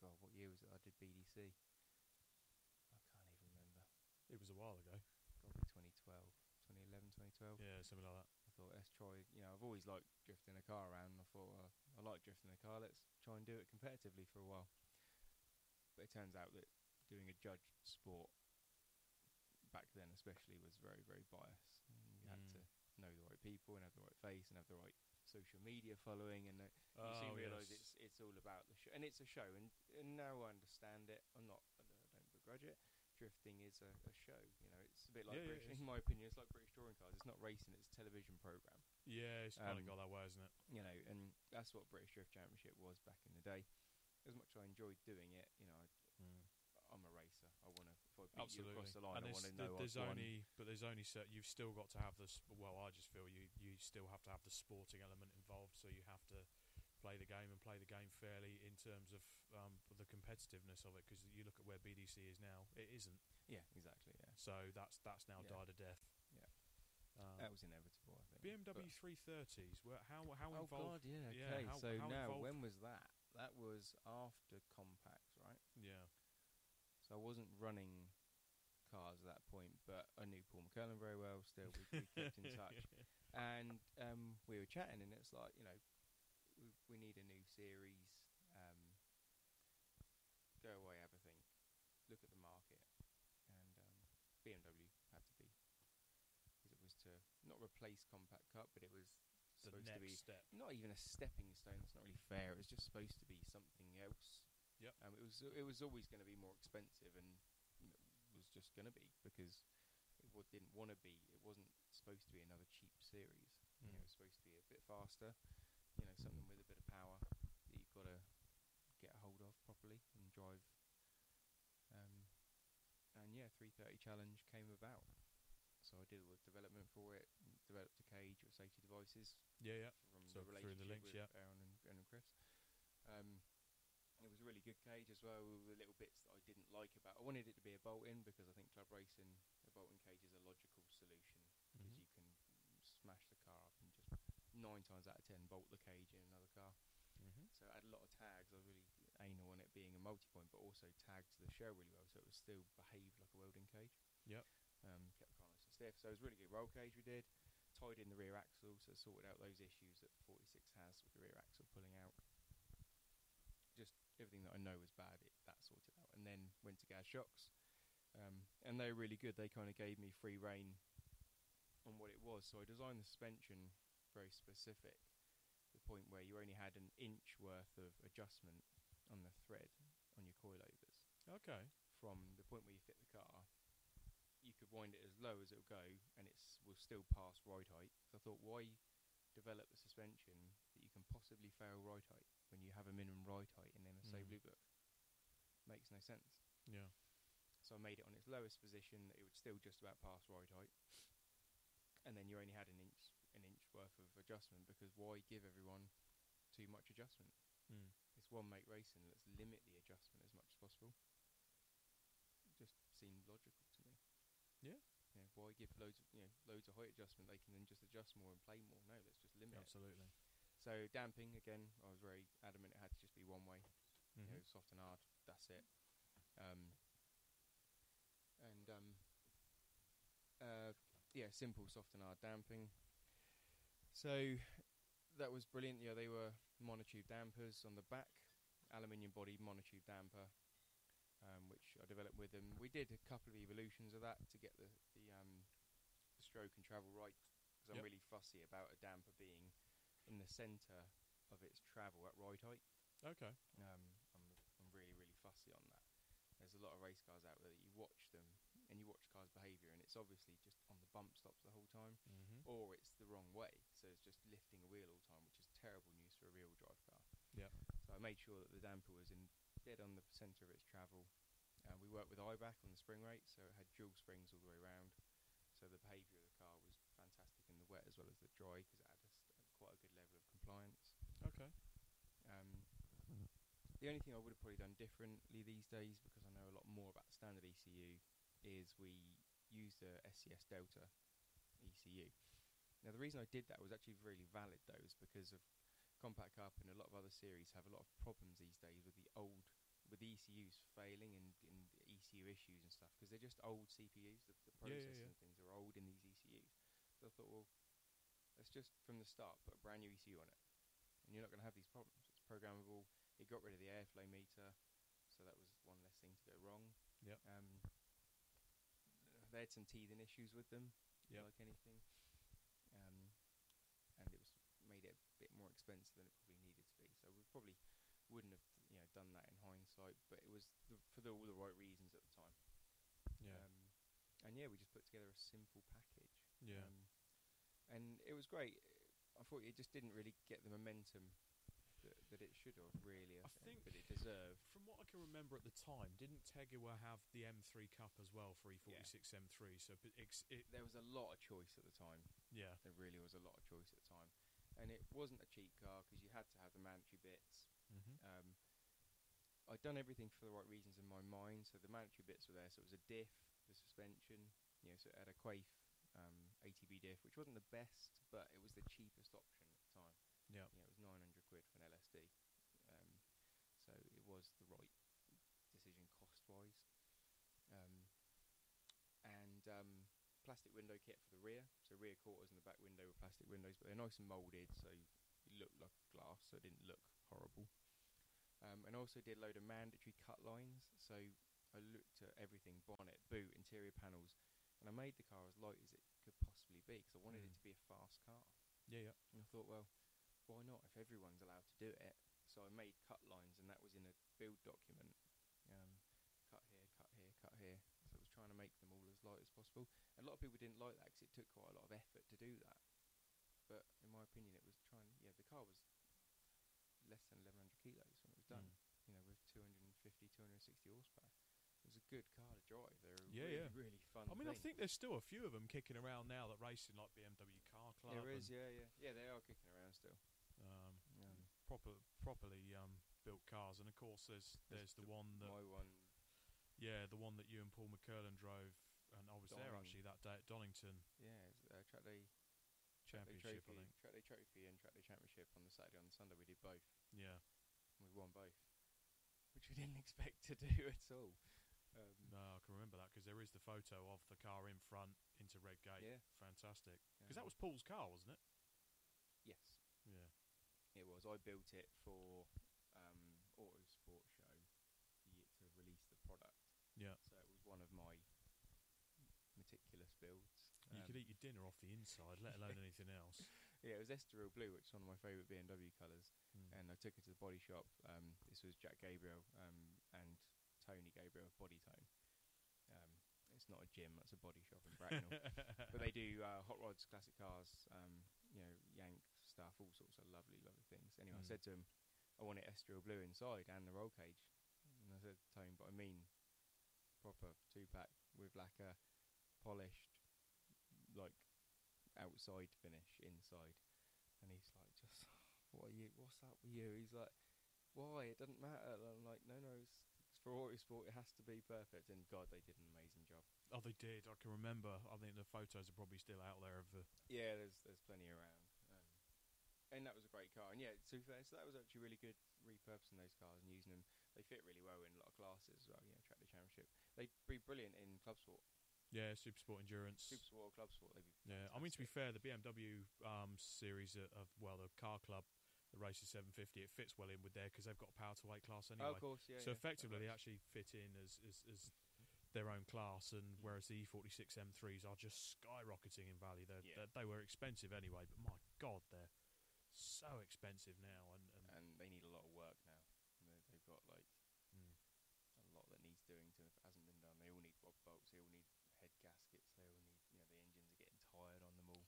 God, what year was it? I did B D C. I can't even remember. It was a while ago. Probably twenty twelve, twenty eleven, twenty twelve. Yeah, something like that. I thought, let's try, you know, I've always liked drifting a car around, and I thought, well, I like drifting a car, let's try and do it competitively for a while. But it turns out that doing a judged sport, back then especially, was very, very biased. And you mm. had to know the right people, and have the right face, and have the right social media following, and uh, oh, you soon realise yes. it's it's all about the show. And it's a show, and, and now I understand it, I'm not, I don't begrudge it. Drifting is a, a show, you know, it's a bit like yeah, British, yeah, in my opinion, it's like British touring cars. It's not racing, it's a television programme. Yeah, it's um, kind of got that way, isn't it? You know, and that's what British Drift Championship was back in the day. As much as I enjoyed doing it, you know, I, mm. I'm a racer. I want to, if I beat Absolutely. you across the line, and I want to know th there's I've only, won. But there's only, so you've still got to have this, well, I just feel you, you still have to have the sporting element involved, so you have to play the game and play the game fairly in terms of um, the competitiveness of it, because you look at where B D C is now, it isn't. Yeah, exactly. Yeah. So that's that's now yeah. died a death. Yeah. Um, that was inevitable, I think. B M W three thirties. Were how how oh involved? Oh God, yeah. Okay. Yeah, how, so how now, involved? When was that? That was after Compacts, right? Yeah. So I wasn't running cars at that point, but I knew Paul McCurlin very well. Still, we, we kept in touch, and um, we were chatting, and it's like, you know, we need a new series. Um, go away, have a think. Look at the market, and um, B M W had to be. It was to not replace Compact Cup, but it was the supposed next to be step. Not even a stepping stone. It's not really fair. It was just supposed to be something else. Yep. Um, it was. Uh, it was always going to be more expensive, and it was just going to be because it w didn't want to be. It wasn't supposed to be another cheap series. Mm. You know, it was supposed to be a bit faster. You know, something with a bit of power that you've got to get a hold of properly and drive. Um, and yeah, three thirty Challenge came about. So I did all the development for it, developed a cage with Safety Devices. Yeah, yeah. From so the relationship through the links, with yeah. Aaron and, and Chris. Um, it was a really good cage as well, with the little bits that I didn't like about it. I wanted it to be a bolt-in because I think club racing, a bolt-in cage is a logical solution because mm-hmm. you can smash the car up and just nine times out of ten bolt the cage in another car. Mm-hmm. So I had a lot of tags. I really anal on it being a multi-point, but also tagged the show really well, so it was still behaved like a welding cage. Yep. Um, kept the car nice and stiff. So it was a really good roll cage we did. Tied in the rear axle, so sorted out those issues that forty-six has with the rear axle pulling out. Just everything that I know was bad, it, that sorted out. And then went to Gaz shocks. Um, and they were really good. They kind of gave me free rein on what it was. So I designed the suspension very specific, the point where you only had an inch worth of adjustment on the thread on your coilovers. Okay. From the point where you fit the car, you could wind it as low as it'll go, and it will still pass ride height. So I thought, why develop a suspension that you can possibly fail ride height when you have a minimum ride height in M S A mm. Blue Book? Makes no sense. Yeah. So I made it on its lowest position that it would still just about pass ride height, and then you only had an inch, an inch worth of adjustment, because why give everyone too much adjustment? Mm. It's one make racing. Let's limit the adjustment as much as possible. It just seemed logical to me. Yeah. Yeah. Why give loads of, you know, loads of height adjustment? They can then just adjust more and play more. No, let's just limit. Absolutely. It. So damping again, I was very adamant it had to just be one way. Mm-hmm. You know, soft and hard. That's it. Um, and um, uh, yeah, simple soft and hard damping. So that was brilliant. Yeah, they were monotube dampers on the back, aluminium body monotube damper. Um, which I developed with them. We did a couple of evolutions of that to get the, the, um, the stroke and travel right, because yep. I'm really fussy about a damper being in the centre of its travel at ride height. Okay. Um, I'm, I'm really, really fussy on that. There's a lot of race cars out there that you watch them, and you watch cars' behaviour, and it's obviously just on the bump stops the whole time, mm-hmm. or it's the wrong way, so it's just lifting a wheel all the time, which is terrible news for a real drive car. Yeah. So I made sure that the damper was in dead on the centre of its travel. Uh, we worked with I BAC on the spring rate, so it had dual springs all the way around. So the behaviour of the car was fantastic in the wet as well as the dry, because it had a st quite a good level of compliance. Okay. Um, the only thing I would have probably done differently these days, because I know a lot more about standard E C U, is we used a S C S Delta E C U. Now the reason I did that was actually really valid though, is because of Compact Cup and a lot of other series have a lot of problems these days with the old, with the E C Us failing and, and E C U issues and stuff, because they're just old C P Us. The, the processors yeah, yeah, yeah. and things are old in these E C Us. So I thought, well, let's just from the start put a brand new E C U on it, and you're not going to have these problems. It's programmable. It got rid of the airflow meter, so that was one less thing to go wrong. Yeah. Um. They had some teething issues with them, yep. like anything. Um. And it was. Made it a bit more expensive than it probably needed to be, so we probably wouldn't have, you know, done that in hindsight. But it was the, for the, all the right reasons at the time. Yeah. Um, and yeah, we just put together a simple package. Yeah. Um, and it was great. I thought it just didn't really get the momentum that, that it should have really. I, I think, but it deserved. From what I can remember at the time, didn't Tegua have the M three Cup as well for E forty-six yeah. M three? So it, it there was a lot of choice at the time. Yeah. There really was a lot of choice at the time. And it wasn't a cheap car, because you had to have the mandatory bits. Mm-hmm. um, I'd done everything for the right reasons in my mind, so the mandatory bits were there. So it was a diff, the suspension, you know, so it had a Quaife um, A T B diff, which wasn't the best, but it was the cheapest option at the time. Yeah, you know, it was nine hundred quid for an L S D, um, so it was the right decision cost-wise. Um, and um, plastic window kit for the rear, so rear quarters and the back window were plastic windows, but they're nice and moulded, so it looked like glass, so it didn't look horrible. Um, and also did a load of mandatory cut lines, so I looked at everything, bonnet, boot, interior panels, and I made the car as light as it could possibly be, because I wanted mm. it to be a fast car. Yeah, yeah. And I thought, well, why not if everyone's allowed to do it? So I made cut lines, and that was in a build document. Um, cut here, cut here, cut here. So I was trying to make them all as light as possible. A lot of people didn't like that because it took quite a lot of effort to do that. But in my opinion, it was trying. Yeah, the car was less than eleven hundred kilos when it was done. Mm. You know, with two hundred fifty, two hundred sixty horsepower, it was a good car to drive. They're yeah, really, yeah. really fun. I mean, thing. I think there's still a few of them kicking around now that racing like B M W Car Club. There is, yeah, yeah, yeah. They are kicking around still. Um, um, proper, properly um, built cars, and of course, there's there's, there's the, the one that my one. Yeah, the one that you and Paul McCurlin drove, and I was Donning. there actually that day at Donington. Yeah, it was, uh, track day championship, trophy, I think. Track day trophy and track day championship on the Saturday, on the Sunday we did both. Yeah, we won both. which we didn't expect to do at all. Um, no, I can remember that because there is the photo of the car in front into Redgate. Yeah. Fantastic. Because yeah. that was Paul's car, wasn't it? Yes. Yeah. It was. I built it for um, Autosport Show to release the product. Yeah. So it was one of my meticulous builds. You um, could eat your dinner off the inside, let alone anything else. Yeah, it was Estoril Blue, which is one of my favourite B M W colours. Mm. And I took it to the body shop. Um, this was Jack Gabriel um, and Tony Gabriel of Body Tone. Um, it's not a gym, that's a body shop in Bracknell. But they do uh, hot rods, classic cars, um, you know, Yank stuff, all sorts of lovely, lovely things. Anyway, mm. I said to him, I want it Estoril Blue inside and the roll cage. And I said to Tony, but I mean proper two-pack with lacquer, polished, like outside finish, inside. And he's like, just what are you? What's up with you? He's like, why? It doesn't matter. And I'm like, no, no, it's, it's for Autosport. It has to be perfect. And God, they did an amazing job. Oh, they did. I can remember. I think the photos are probably still out there of the. Yeah, there's there's plenty around. Um, and that was a great car. And yeah, to be fair, so that was actually really good repurposing those cars and using them. They fit really well in a lot of classes as well. You know, track the championship. They'd be brilliant in club sport. Yeah, super sport endurance. Super sport or club sport, they'd be fantastic. Yeah, I mean, to be fair, the B M W um, series of, well, the car club, the Races seven fifty, it fits well in with there because they've got a power to weight class anyway. Oh, of course, yeah. So yeah, effectively, they actually fit in as, as, as their own class, and whereas the E forty-six M threes are just skyrocketing in value. They're, yeah. they're, they were expensive anyway, but my God, they're so expensive now. And, and, and they need a lot of work now. They've got, like, mm. a lot that needs doing to it hasn't been done. They all need bob bolts, they all need head gaskets, they all need, you know, the engines are getting tired on them all.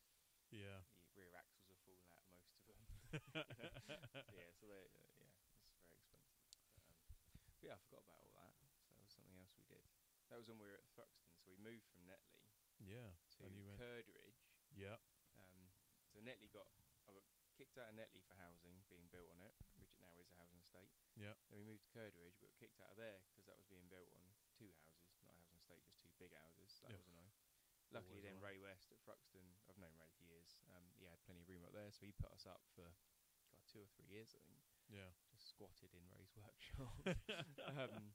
Yeah. The rear axles are falling out of most of them. Yeah, so they, uh, yeah, it's very expensive. But, um, but yeah, I forgot about all that. So that was something else we did. That was when we were at Thruxton, so we moved from Netley yeah, to Curdridge. Yeah. Um, so Netley got, I got kicked out of Netley for housing being built on it, which it now is a housing estate. Yeah. Then we moved to Curdridge, we got kicked out of there because that was being built on two houses, not a housing estate, just two big houses. That yeah. was annoying. Luckily, Always then annoying. Ray West at Thruxton, I've known Ray for years. Um, he had plenty of room up there, so he put us up for God, two or three years, I think. Yeah, just squatted in Ray's workshop, um,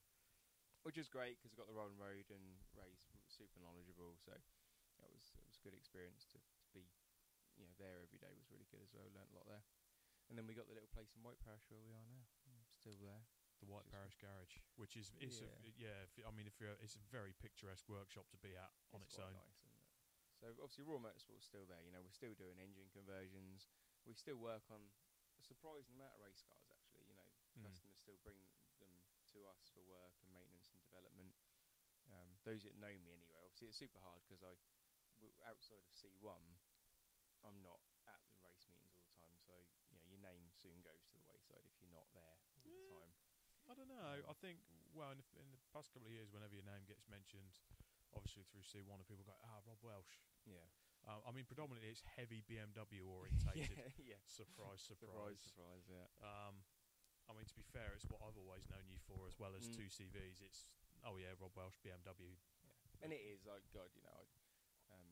which is great because I got the rolling road and Ray's super knowledgeable, so it was it was a good experience to, to be, you know, there every day was really good as well. Learned a lot there, and then we got the little place in White Parish where we are now. I'm still there. The White Parish Garage, which is it's yeah, a, yeah if, I mean, if you're, it's a very picturesque workshop to be at on its, its own. Nice, isn't it? So obviously, RAW Motorsport's still there. You know, we're still doing engine conversions. We still work on a surprising amount of race cars. Actually, you know, mm. customers still bring them to us for work and maintenance and development. Um, those that know me, anyway, obviously it's super hard because I, outside of C one, I'm not at the race meetings all the time. So you know, your name soon goes to the wayside if you're not there all yeah. the time. I don't know. I think, well, in the, in the past couple of years, whenever your name gets mentioned, obviously through C one, and people go, ah, Rob Welsh. Yeah. Um, I mean, predominantly it's heavy B M W orientated. yeah, yeah. Surprise, surprise. Surprise, surprise, yeah. Um, I mean, to be fair, it's what I've always known you for, as well as mm. two C Vs. It's, oh, yeah, Rob Welsh, B M W. Yeah. And it is, like, God, you know, I, um,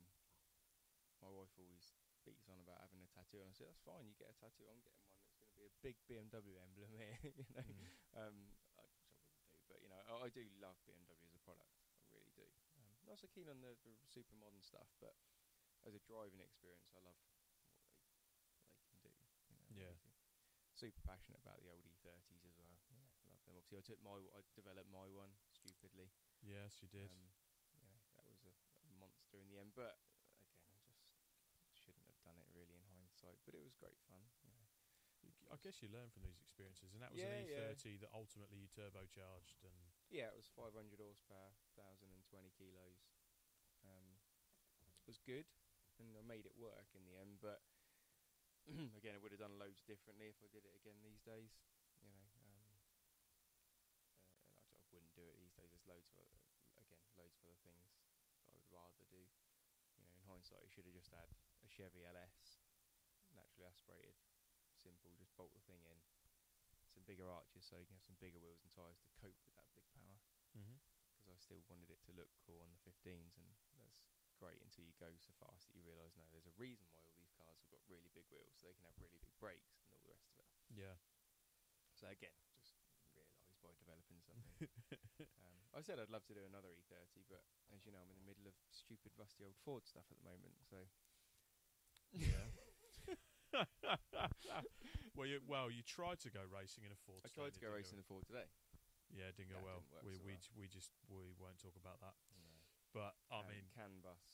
my wife always beats on about having a tattoo, and I said, that's fine, you get a tattoo, I'm getting one that's going to be a big B M W emblem here, you know, mm. um, I, which I wouldn't do, but, you know, I, I do love B M W as a product, I really do. Um, not so keen on the, the super modern stuff, but as a driving experience, I love what they, what they can do, you know. Yeah. Really super passionate about the old E thirties as well, yeah, love them. Obviously, I took my, I developed my one, stupidly. Yes, you did. Um, yeah, that was a, a monster in the end, but, again, I just shouldn't have done it really in hindsight, but it was great fun. Yeah. I guess you learn from these experiences, and that was yeah, an E thirty yeah. that ultimately you turbocharged. And yeah, it was five hundred horsepower, one thousand twenty kilos. Um, it was good, and I made it work in the end, but again, I would have done loads differently if I did it again these days. You know, um, uh, I wouldn't do it these days. There's loads of, other, again, loads of other things that I would rather do. You know, in hindsight, you should have just had a Chevy L S, naturally aspirated, simple, just bolt the thing in, some bigger arches so you can have some bigger wheels and tyres to cope with that big power, because mm-hmm. I still wanted it to look cool on the fifteens, and that's great until you go so fast that you realise, no, there's a reason why all these cars have got really big wheels, so they can have really big brakes and all the rest of it. Yeah. So again, just realise by developing something. um, I said I'd love to do another E thirty, but as you know, I'm in the middle of stupid rusty old Ford stuff at the moment. So, yeah. well, you, well, you tried to go racing in a Ford. I today, tried to go racing in a Ford today. Yeah, it didn't go that well. Didn't we so we well. we just we won't talk about that. No. But I um, mean, C A N bus,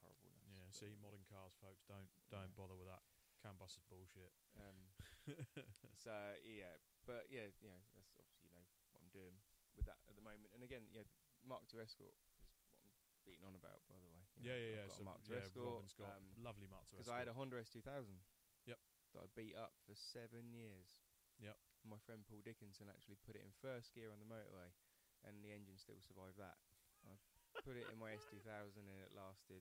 horrible. Yeah, see, modern cars, folks, don't don't yeah. bother with that. C A N bus is bullshit. Um, so yeah, but yeah, you know, that's obviously you know what I'm doing with that at the moment. And again, yeah, Mark two Escort is what I'm beating on about, by the way. You know, yeah, yeah, I've yeah. got so a Mark two yeah, Escort, got um, lovely Mark two Escort. Because I had a Honda S two thousand. Yep. That I beat up for seven years. Yep. My friend Paul Dickinson actually put it in first gear on the motorway, and the engine still survived that. I put it in my S two thousand, and it lasted,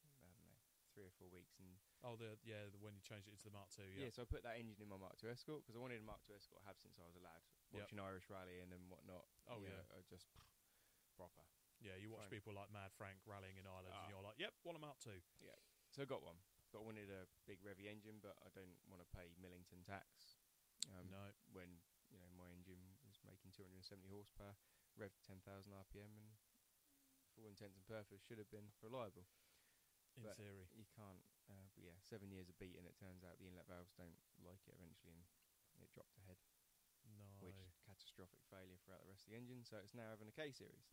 I don't know, three or four weeks. And oh, the yeah, the, when you changed it to the Mark two, yeah. Yeah, so I put that engine in my Mark two Escort, because I wanted a Mark two Escort I have since I was a lad, watching yep. Irish rallying and whatnot. Oh, yeah. Know, just proper. Yeah, you watch Fine. people like Mad Frank rallying in Ireland, oh. and you're like, yep, want a Mark two. Yeah, so I got one. But I wanted a big revvy engine, but I don't want to pay Millington tax. Um, no. When, you know, my engine was making two hundred seventy horsepower, revved ten thousand R P M, and for all intents and purposes should have been reliable. In but theory. You can't, uh, but yeah, seven years of beating, it turns out the inlet valves don't like it eventually, and it dropped a head. No. Which is catastrophic failure throughout the rest of the engine, so it's now having a K-Series.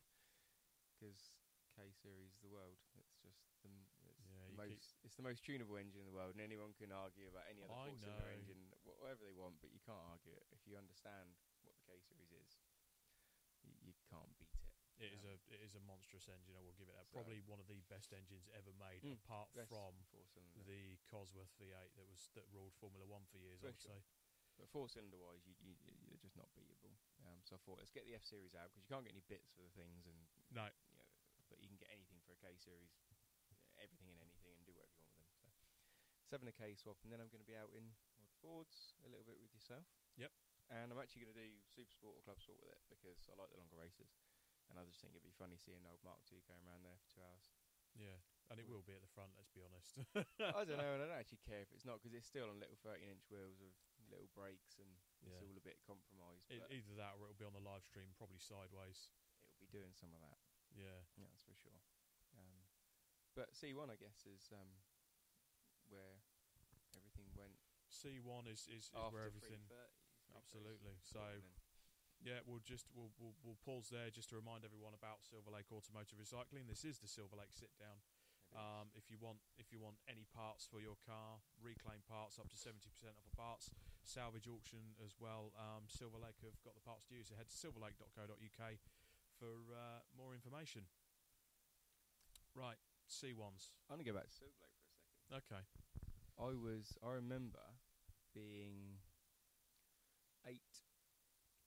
Because K-Series is the world. It's just the, m it's, yeah, the most, it's the most tunable engine in the world, and anyone can argue about any other four-cylinder engine, whatever they want, but you can't argue it. If you understand what the K-Series is, you, you can't beat it. It um, is a it is a monstrous engine, I will give it that. So probably one of the best engines ever made, mm, apart from the Cosworth V eight that was that ruled Formula One for years, for I would sure. say. But four-cylinder-wise, you, you, you're just not beatable. Um, so I thought, let's get the F-Series out, because you can't get any bits for the things, and no. you know, but you can get anything for a K-Series, everything and anything, and do whatever you want with them. So seven a K swap, and then I'm going to be out in Fords a little bit with yourself. Yep. And I'm actually going to do Super Sport or Club Sport with it, because I like the longer races. And I just think it'd be funny seeing old Mark two going around there for two hours. Yeah, and it will be at the front, let's be honest. I don't know, and I don't actually care if it's not, because it's still on little thirteen-inch wheels with little brakes, and yeah. it's all a bit compromised. It, either that or it'll be on the live stream, probably sideways. It'll be doing some of that. Yeah. Yeah, that's for sure. Um, but C one, I guess, is um, where everything went. C one is, is, is where everything... Absolutely, so... Yeah, we'll just we'll, we'll we'll pause there just to remind everyone about Silverlake Automotive Recycling. This is the Silverlake sit down. Um, if you want if you want any parts for your car, reclaim parts up to seventy percent off the parts, salvage auction as well. Um, Silverlake have got the parts to use. So head to silverlake dot co dot U K for uh, more information. Right, C ones. I'm gonna go back to Silverlake for a second. Okay. I was I remember being eight.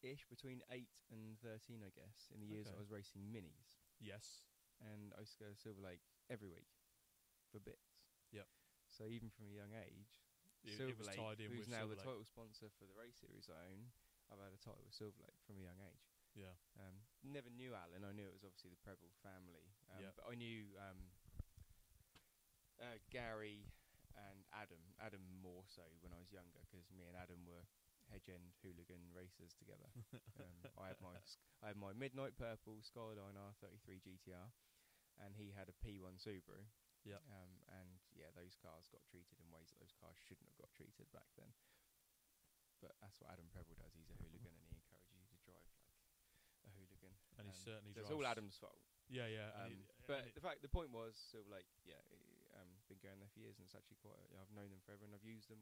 Ish, between eight and thirteen, I guess, in the years okay. I was racing minis. Yes. And I used to go to Silverlake every week for bits. Yep. So even from a young age, it, Silverlake, it was tied in who's with now Silverlake. The title sponsor for the race series I own, I've had a title with Silverlake from a young age. Yeah. Um, never knew Alan. I knew it was obviously the Preble family. Um, yep. But I knew um, uh, Gary and Adam. Adam more so when I was younger, because me and Adam were... Hedge End hooligan racers together. um, I had my I had my midnight purple Skyline R thirty-three G T R, and he had a P one Subaru. Yeah. Um, and yeah, those cars got treated in ways that those cars shouldn't have got treated back then. But that's what Adam Preble does. He's a hooligan, and he encourages you to drive like a hooligan. And um, he certainly so drives. It's all Adam's fault. Yeah, yeah. Um, and it, and but it, the fact, the point was, Silverlake, yeah, it, um, been going there for years, and it's actually quite. A, you know, I've known them forever, and I've used them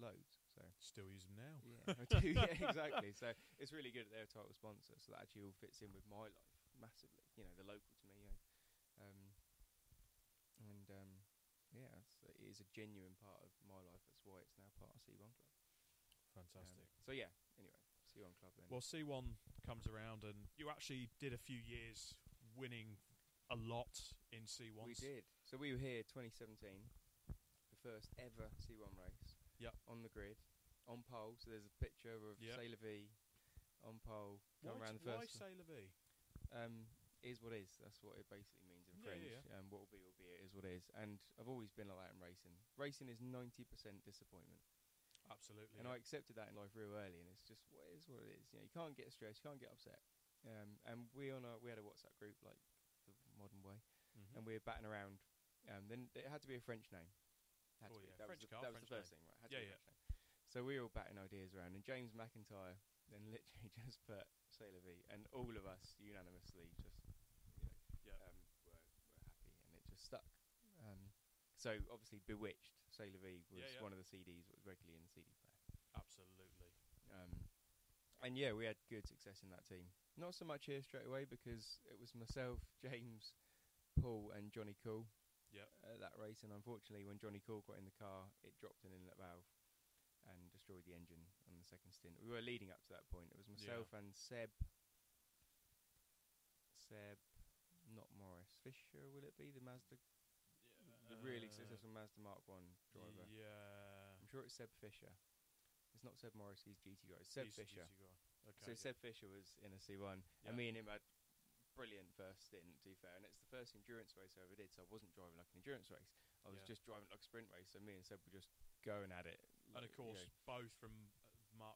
loads. So still use them now. Yeah, I do. Yeah, exactly. So it's really good that they're a title sponsor. So that actually all fits in with my life massively. You know, they're local to me. You know, um, and um, yeah, it's, it is a genuine part of my life. That's why it's now part of C one Club. Fantastic. Um, so yeah. Anyway, C one Club then. Well, C one comes around, and you actually did a few years. Winning a lot in C one. We did. So we were here twenty seventeen, the first ever C one race. Yep. On the grid, on pole. So there's a picture of yep. Sailor V on pole. Going why around the first why Sailor V? Um, is what is. That's what it basically means in yeah, French. Yeah, yeah. Um, what will be will be. It is what it is. And I've always been like that in racing. Racing is ninety percent disappointment. Absolutely. And yeah. I accepted that in life real early, and it's just what it is, what it is. You know, you can't get stressed, you can't get upset. Um, and we on our, we had a WhatsApp group like the modern way, mm-hmm. and we were batting around. Um, then it had to be a French name. Had oh to yeah, be. That French was the, car. That French was the first name. thing, right? Had yeah, to be a yeah. French name. So we were all batting ideas around, and James McIntyre then literally just put Sailor V, and all of us unanimously just, you know, yeah, um, were, were happy, and it just stuck. Um, so obviously, Bewitched Sailor V was yeah, yeah. one of the C Ds that was regularly in the C D player. Absolutely. Um, and yeah, we had good success in that team. Not so much here straight away because it was myself, James, Paul, and Johnny Cool. Yeah. At that race, and unfortunately, when Johnny Cool got in the car, it dropped an inlet valve and destroyed the engine on the second stint. We were leading up to that point. It was myself yeah. and Seb. Seb, not Morris. Fisher, will it be? The Mazda, yeah, the really uh, successful Mazda Mark one driver. Yeah. I'm sure it's Seb Fisher. It's not Seb Morris, he's G T guy. It's Seb he's Fisher. G T guy. Okay, so yeah. Seb Fisher was in a C one. Yeah. And me and him had brilliant first stint, to be fair. And it's the first endurance race I ever did, so I wasn't driving like an endurance race. I was yeah. just driving like a sprint race. So me and Seb were just going at it. Like, and of course, you know, both from uh, Mark,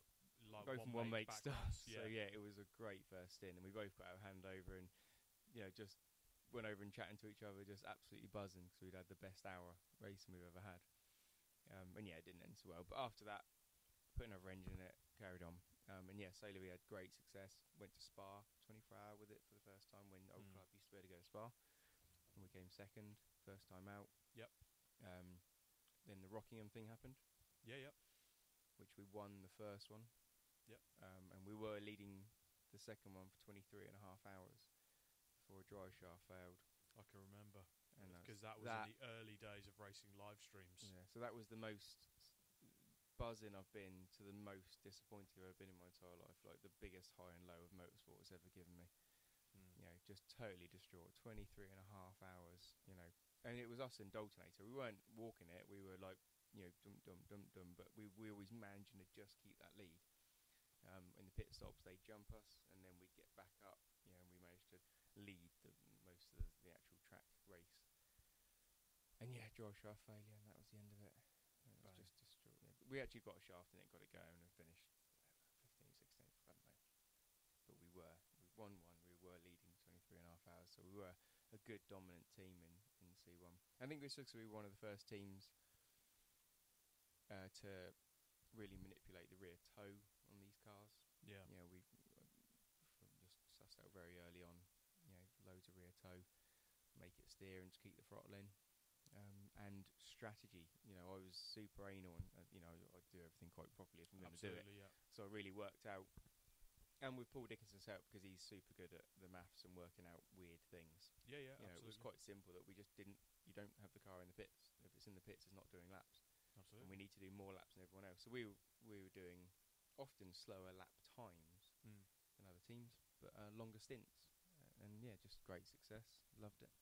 like both one from one make stuff. Yeah. So yeah, it was a great first stint, and we both got our hand over, and you know, just went over and chatting to each other, just absolutely buzzing because we'd had the best hour racing we've ever had. Um, and yeah, it didn't end so well. But after that, put another engine in it, carried on. Um, and yeah, Sailor V had great success. Went to Spa twenty-four hour with it for the first time when mm. old club used to be able to go to Spa, and we came second first time out. Yep. Um, then the Rockingham thing happened. Yeah, yep. Which we won the first one. Yep. Um, and we were leading the second one for twenty-three and a half hours before a dry shaft failed. I can remember. And because that was that in the early days of racing live streams. Yeah. So that was the most buzzing I've been to, the most disappointed I've ever been in my entire life. Like the biggest high and low of motorsport has ever given me. Mm. You know, just totally distraught. twenty-three and a half hours, you know. And it was us and Daltonator. We weren't walking it. We were like, you know, dum dum dum dum, but we we always managing to just keep that lead. Um, in the pit stops, they jump us, and then we get back up. You know, and we managed to lead the, most of the, the actual track race. And yeah, dry shaft failure, and that was the end of it. And it was just destroyed. Yeah. We actually got a shaft, and it got it going, and finished fifteenth, sixteenth, I don't know. But we were we won one. We were leading twenty-three and a half hours, so we were a good dominant team in in C one. I think we sucks we were one of the first teams Uh, to really manipulate the rear toe on these cars. Yeah. You know, we uh, just sussed out very early on, you know, loads of rear toe, make it steer and just keep the throttle in. Um, and strategy, you know, I was super anal, and, uh, you know, I'd do everything quite properly if I'm going to do it. Yeah. So I really worked out, and with Paul Dickinson's help, because he's super good at the maths and working out weird things. Yeah, yeah, you absolutely. Know, it was quite simple that we just didn't, you don't have the car in the pits. If it's in the pits, it's not doing laps. Absolutely. And we need to do more laps than everyone else. So we w we were doing often slower lap times mm. than other teams, but uh, longer stints. Uh, and yeah, just great success. Loved it.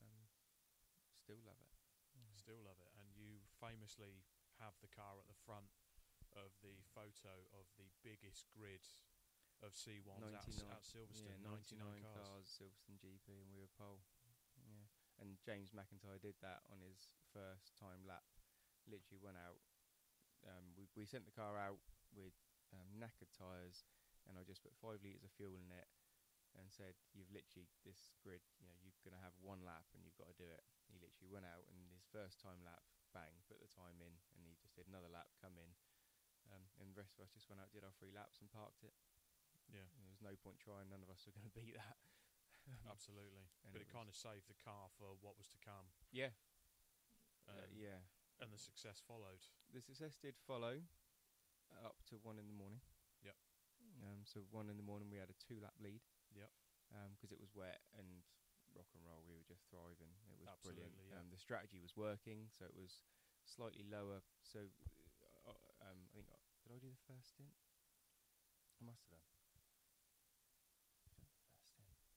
Um, still love it. Yeah. Still love it. And you famously have the car at the front of the photo of the biggest grid of C ones at, at Silverstone. Yeah, ninety-nine cars, Silverstone G P, and we were pole. Yeah. And James McIntyre did that on his first time lap. Literally went out. Um, we we sent the car out with um, knackered tyres, and I just put five litres of fuel in it, and said, "You've literally this grid. You know, you're gonna have one lap, and you've got to do it." He literally went out, and his first time lap, bang, put the time in, and he just did another lap, come in, um, and the rest of us just went out, did our three laps, and parked it. Yeah, and there was no point trying. None of us were gonna beat that. Absolutely, and but it, it kind of saved the car for what was to come. Yeah. Um, uh, yeah. And the success followed. The success did follow uh, up to one in the morning. Yep. Um, so one in the morning we had a two-lap lead. Yep. Because um, it was wet and rock and roll. We were just thriving. It was Absolutely, brilliant. Yeah. Um, the strategy was working, so it was slightly lower. So uh, um, I think, uh, did I do the first stint? I must have done. First stint.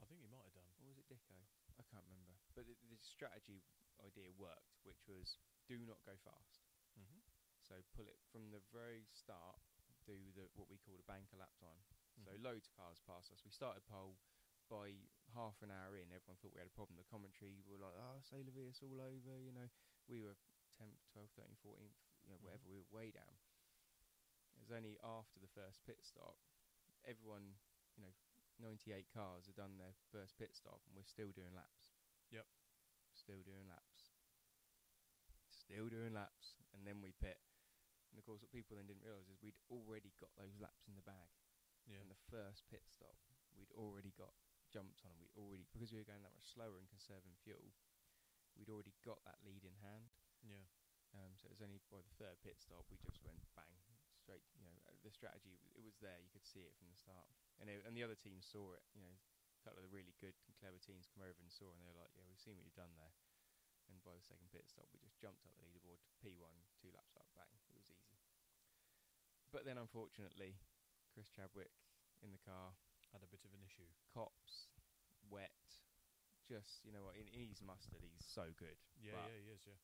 I think you might have done. Or was it Dicko? I can't remember. But the, the strategy idea worked, which was do not go fast. Mm-hmm. So pull it from the very start, do the what we call a banker lap time. Mm-hmm. So loads of cars passed us. We started pole. By half an hour in, everyone thought we had a problem. The commentary were like, "Oh, Sailor V, it's all over," you know. We were tenth, twelfth, thirteenth, fourteenth, whatever, we were way down. It was only after the first pit stop, everyone, you know, ninety-eight cars had done their first pit stop, and we're still doing laps. Yep. Still doing laps. Still doing laps, and then we pit. And of course, what people then didn't realise is we'd already got those laps in the bag. Yeah. And the first pit stop, we'd already got jumped on, and we'd already, because we were going that much slower and conserving fuel, we'd already got that lead in hand. Yeah. Um, so it was only by the third pit stop we just went bang straight. You know, the strategy, it was there. You could see it from the start, and it, and the other teams saw it. You know, a couple of the really good and clever teams come over and saw, and they were like, "Yeah, we've seen what you've done there." And by the second pit stop, we just jumped up the leaderboard to P one, two laps up, bang. It was easy. But then, unfortunately, Chris Chadwick in the car had a bit of an issue. Cops, wet, just, you know what, in, in his mustard, he's so good. Yeah, yeah, he is, yeah.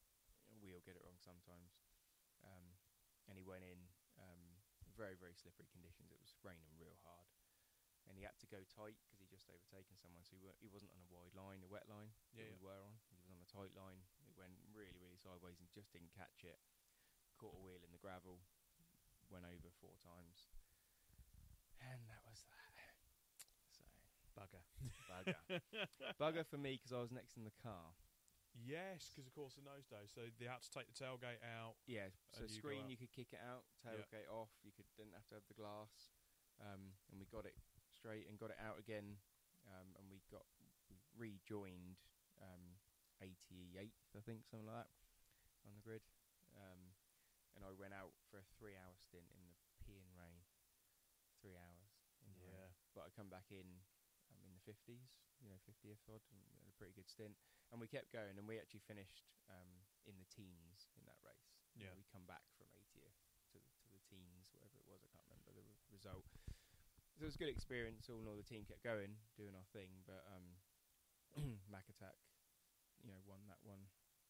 We all get it wrong sometimes. Um, and he went in um, very, very slippery conditions. It was raining real hard. And he had to go tight because he just overtaken someone. So he, were, he wasn't on a wide line, a wet line yeah, that yeah. we were on. He was on a tight line. It went really, really sideways and just didn't catch it. Caught a wheel in the gravel. Went over four times. And that was that. So bugger, bugger, bugger for me because I was next in the car. Yes, because of course in those days, so they had to take the tailgate out. Yeah, so screen you, you could kick it out, tailgate yeah. off. You could didn't have to have the glass, um, and we got it straight and got it out again, um, and we got we rejoined um, eighty-eighth, I think, something like that, on the grid, um, and I went out for a three-hour stint in the peeing rain. Three hours. Yeah. Rain. But I come back in, I'm in the fifties, you know, fiftieth odd, and had a pretty good stint. And we kept going, and we actually finished um, in the teens in that race. Yeah. We come back from eightieth to, to the teens, whatever it was, I can't remember the re- result. So it was a good experience, all in all, the team kept going, doing our thing, but um, Mac Attack, you know, won that one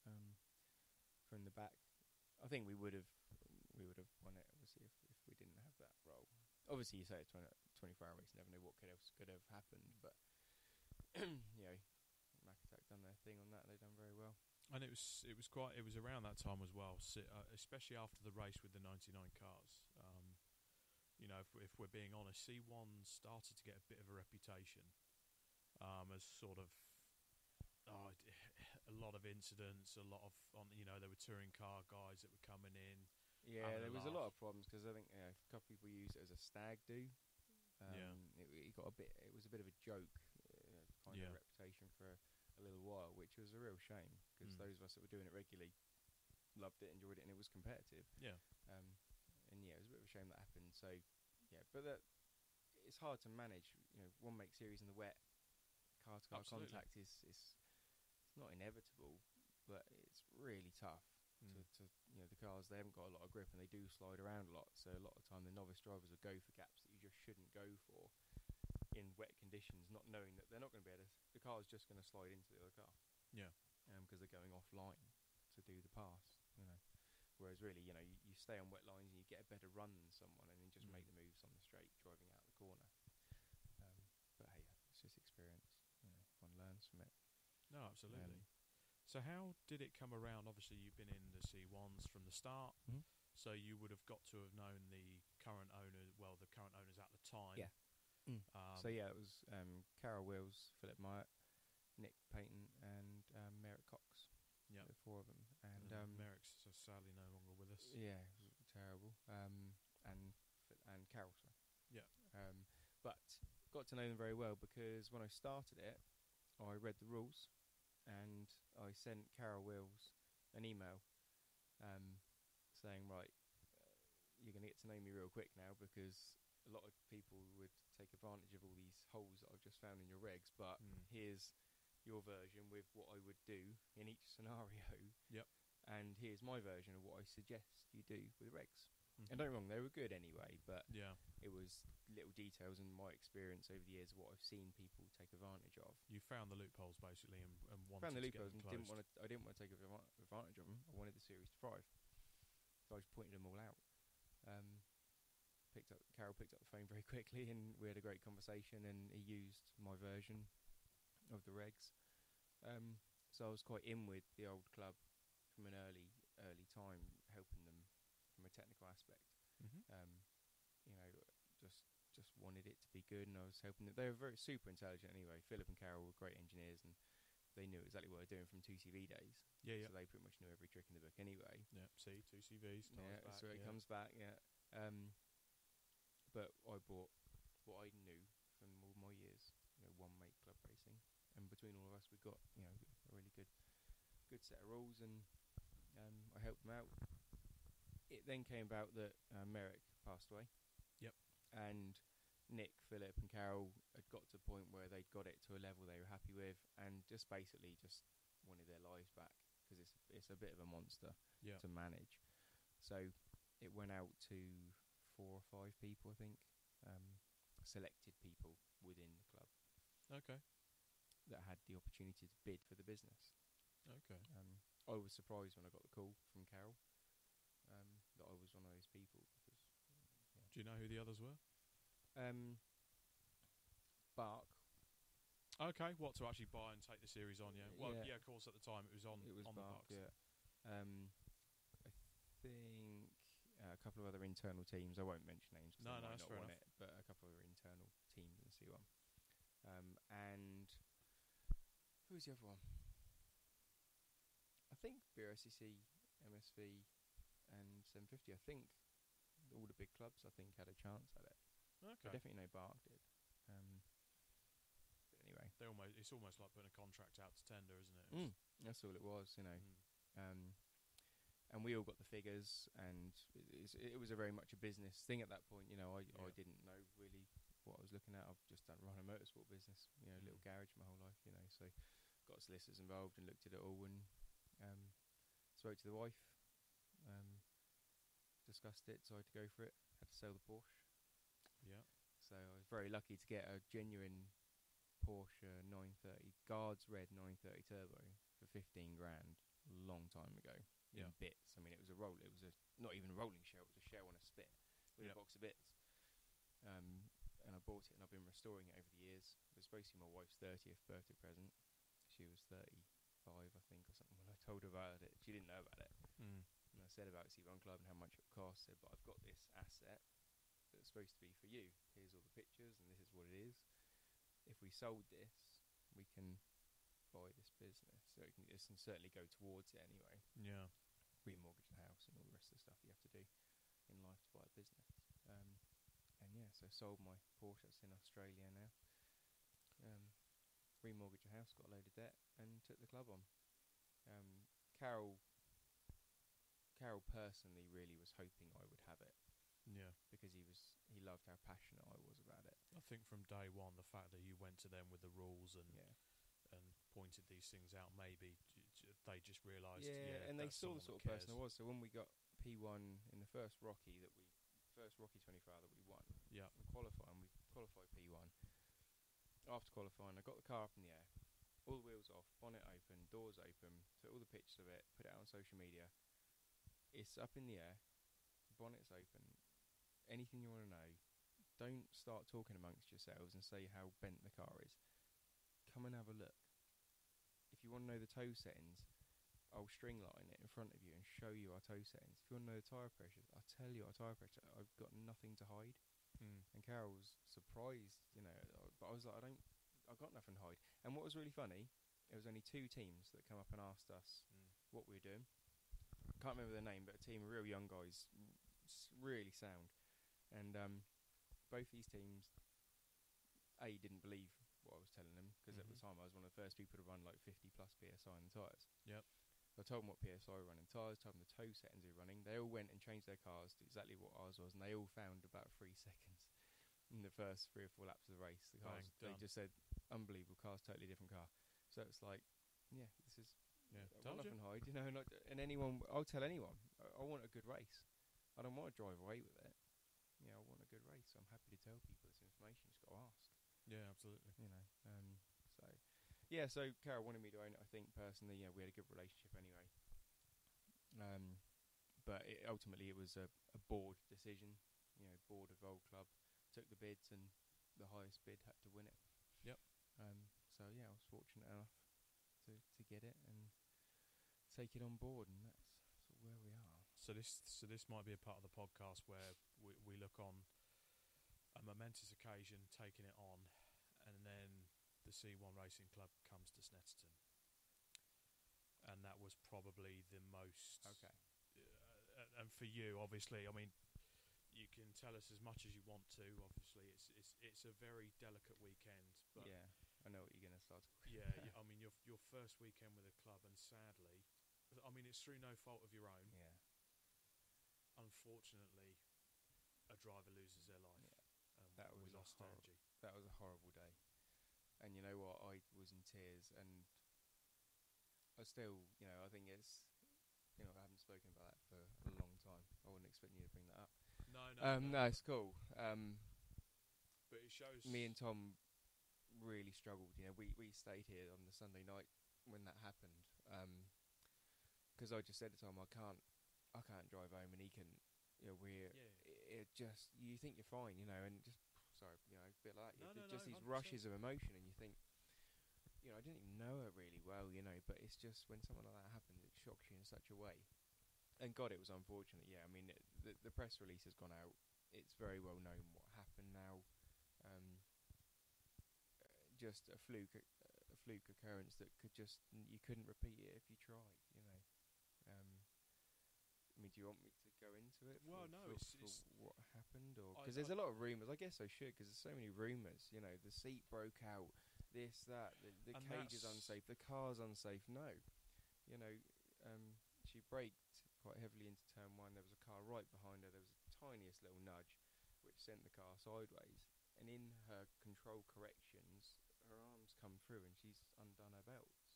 um, from the back. I think we would have we would have won it, obviously, if, if we didn't have that role. Obviously, you say it's twenty-four hour race, never know what could have, could have happened, but, you know, Mac Attack done their thing on that, they've done very well. And it was it was quite, it was around that time as well, especially after the race with the ninety-nine cars. Um, you know, if, if we're being honest, C one started to get a bit of a reputation um, as sort of, oh, a lot of incidents, a lot of, on, you know, there were touring car guys that were coming in. Yeah, there was laugh. a lot of problems because I think yeah, a couple of people used it as a stag do. Um, yeah, it, it got a bit. It was a bit of a joke, uh, kind yeah. of reputation for a, a little while, which was a real shame because mm. those of us that were doing it regularly loved it, enjoyed it, and it was competitive. Yeah, um, and yeah, it was a bit of a shame that happened. So yeah, but that, it's hard to manage. You know, one make series in the wet, car to car contact is is not inevitable, but it's really tough. Mm. To, to you know, the cars, they haven't got a lot of grip and they do slide around a lot, so a lot of time the novice drivers will go for gaps that you just shouldn't go for in wet conditions, not knowing that they're not going to be able to, the car's just going to slide into the other car, yeah, because um, they're going offline to do the pass, you know, whereas really, you know, you, you stay on wet lines and you get a better run than someone and then just mm. make the moves on the straight driving out the corner, um, but hey, it's just experience, you know, one learns from it. No, absolutely. um, So how did it come around? Obviously, you've been in the C ones from the start, mm-hmm. so you would have got to have known the current owner, well, the current owners at the time. Yeah. Mm. Um, so, yeah, it was um, Carol Wills, Philip Myatt, Nick Payton, and um, Merrick Cox. Yeah. The four of them. And, and um, Merrick's sadly no longer with us. Yeah, it was terrible. Um, and, and Carol, sorry. Yeah. Um, but got to know them very well because when I started it, I read the rules. And I sent Carol Wills an email um, saying, right, uh, you're going to get to know me real quick now because a lot of people would take advantage of all these holes that I've just found in your regs, but mm. here's your version with what I would do in each scenario. Yep. And here's my version of what I suggest you do with regs. Mm-hmm. And don't get me wrong, they were good anyway, but yeah. it was little details in my experience over the years of what I've seen people take advantage of. You found the loopholes basically and, and wanted found the to loopholes get them and didn't want to, I didn't want to take advantage of them. I wanted the series to thrive. So I just pointed them all out. Um, picked up Carol picked up the phone very quickly and we had a great conversation and he used my version of the regs. Um, so I was quite in with the old club from an early, early time, helping them a technical aspect. Mm-hmm. Um, you know, just just wanted it to be good, and I was hoping that they were very super intelligent anyway. Philip and Carol were great engineers, and they knew exactly what they were doing from two C V days. Yeah, yeah. So they pretty much knew every trick in the book anyway. Yeah, see, two C Vs. Yeah, back, so it yeah. comes back, yeah. Um, but I bought what I knew from all my years, you know, one mate club racing. And between all of us, we got, you know, a really good good set of rules, and um, I helped them out. It then came about that uh, Merrick passed away. Yep. And Nick, Philip and Carol had got to a point where they'd got it to a level they were happy with, and just basically just wanted their lives back, because it's, it's a bit of a monster yeah. to manage. So it went out to four or five people, I think, um, selected people within the club. Okay. That had the opportunity to bid for the business. Okay. Um, I was surprised when I got the call from Carol um, that I was one of those people. Because, yeah. Do you know who the others were? Um, Bark. Okay, what, to actually buy and take the series on? Yeah, well, yeah, yeah of course. At the time, it was on. It was on Bark. The Barks. Yeah. Um, I think uh, a couple of other internal teams. I won't mention names. Cause no, they no, might that's not fair want enough. It, but a couple of other internal teams in C one. Um, and who was the other one? I think B R S C C, M S V, and seven fifty. I think all the big clubs, I think, had a chance at it. Okay. I definitely know Bark did. Um, but anyway, they almost—it's almost like putting a contract out to tender, isn't it? Mm, that's all it was, you know. Mm. Um, and we all got the figures, and it, it was a very much a business thing at that point. You know, I, yeah. I didn't know really what I was looking at. I've just done run a motorsport business, you know, mm. little garage my whole life, you know. So, got solicitors involved and looked at it all, and um, spoke to the wife, um, discussed it, decided to go for it. Had to sell the Porsche. Yeah. So I was very lucky to get a genuine Porsche nine thirty, Guards Red nine thirty Turbo for fifteen grand a long time ago. Yeah. In bits. I mean, it was a roll. It was a not even a rolling shell. It was a shell on a spit with yep. a box of bits. Um, and I bought it, and I've been restoring it over the years. It was basically my wife's thirtieth birthday present. She was thirty-five, I think, or something. When I told her about it, she didn't know about it. Mm. And I said about C one Club and how much it would cost. I said, but I've got this asset that's supposed to be for you. Here's all the pictures, and this is what it is. If we sold this, we can buy this business, so it can, it can certainly go towards it anyway. Yeah, remortgage the house and all the rest of the stuff you have to do in life to buy a business. Um, and yeah, so I sold my Porsche that's in Australia now. Um, remortgaged the house, got a load of debt, and took the club on. Um, Carol, Carol personally really was hoping I would have it. Yeah, because he was he loved how passionate I was about it. I think from day one, the fact that you went to them with the rules and yeah. and pointed these things out, maybe they just realised. Yeah, yeah, and they saw the sort of person I was. So when we got P one in the first Rocky that we first Rocky twenty-four hour that we won, yeah, we qualified and we qualified P one. After qualifying, I got the car up in the air, all the wheels off, bonnet open, doors open, took all the pictures of it, put it out on social media. It's up in the air, bonnet's open. Anything you want to know, don't start talking amongst yourselves and say how bent the car is. Come and have a look. If you want to know the toe settings, I'll string line it in front of you and show you our toe settings. If you want to know the tyre pressure, I'll tell you our tyre pressure. I've got nothing to hide. Mm. And Carol was surprised, you know, but I was like, I don't, I've got nothing to hide. And what was really funny, there was only two teams that come up and asked us mm. what we were doing. Can't remember their name, but a team of real young guys, really sound. And um, both these teams, A, didn't believe what I was telling them, because mm-hmm. at the time I was one of the first people to run like fifty plus P S I in the tyres. Yep. So I told them what P S I were running tyres, told them the toe settings we were running. They all went and changed their cars to exactly what ours was, and they all found about three seconds in the first three or four laps of the race. The cars, Bang, they just said, unbelievable cars, totally different car. So it's like, yeah, this is, yeah, I've got nothing to hide, you know, and, I, and anyone, I'll tell anyone, I, I want a good race. I don't want to drive away with it. Yeah, I want a good race. I'm happy to tell people this information. Just got to ask. Yeah, absolutely. You know, um, so yeah. So Carol wanted me to own it. I think personally, yeah, we had a good relationship anyway. Um, but it, ultimately, it was a, a board decision. You know, board of old club took the bids, and the highest bid had to win it. Yep. Um. So yeah, I was fortunate enough to to get it and take it on board, and that's sort of where we are. So this so this might be a part of the podcast where we, we look on a momentous occasion, taking it on, and then the C one Racing Club comes to Snetterton. And that was probably the most... Okay. Uh, and for you, obviously, I mean, you can tell us as much as you want to, obviously. It's it's it's a very delicate weekend. But yeah, I know what you're going to start talking yeah, about. Yeah, I mean, your, your first weekend with a club, and sadly, I mean, it's through no fault of your own. Yeah. Unfortunately, a driver loses their life. Yeah. Um, that was we lost Angie. That was a horrible day. And you know what? I was in tears, and I still, you know, I think it's, you know, I haven't spoken about that for a long time. I wasn't expecting you to bring that up. No, no, um, no. no it's cool. Um, but it shows. Me and Tom really struggled. You know, we we stayed here on the Sunday night when that happened, because um, I just said to Tom, I can't, I can't drive home, and he can. You know, we're yeah. it, it just you think you're fine, you know, and just sorry, you know, a bit like that. No, no, just no, these one hundred percent rushes of emotion, and you think. You know, I didn't even know her really well, you know, but it's just when something like that happens, it shocks you in such a way. And God, it was unfortunate, yeah. I mean, it, the, the press release has gone out. It's very well known what happened now. Um, uh, just a fluke uh, a fluke occurrence that could just... You couldn't repeat it if you tried, you know. Um, I mean, do you want me to go into it? Well, for, no, for, it's, for it's... what happened? Because there's I, a lot of rumours. I guess I should, because there's so many rumours. You know, the seat broke out. This, that, the, the cage is unsafe, the car's unsafe. No, you know, um, she braked quite heavily into turn one. There was a car right behind her. There was the tiniest little nudge, which sent the car sideways. And in her control corrections, her arms come through, and she's undone her belts.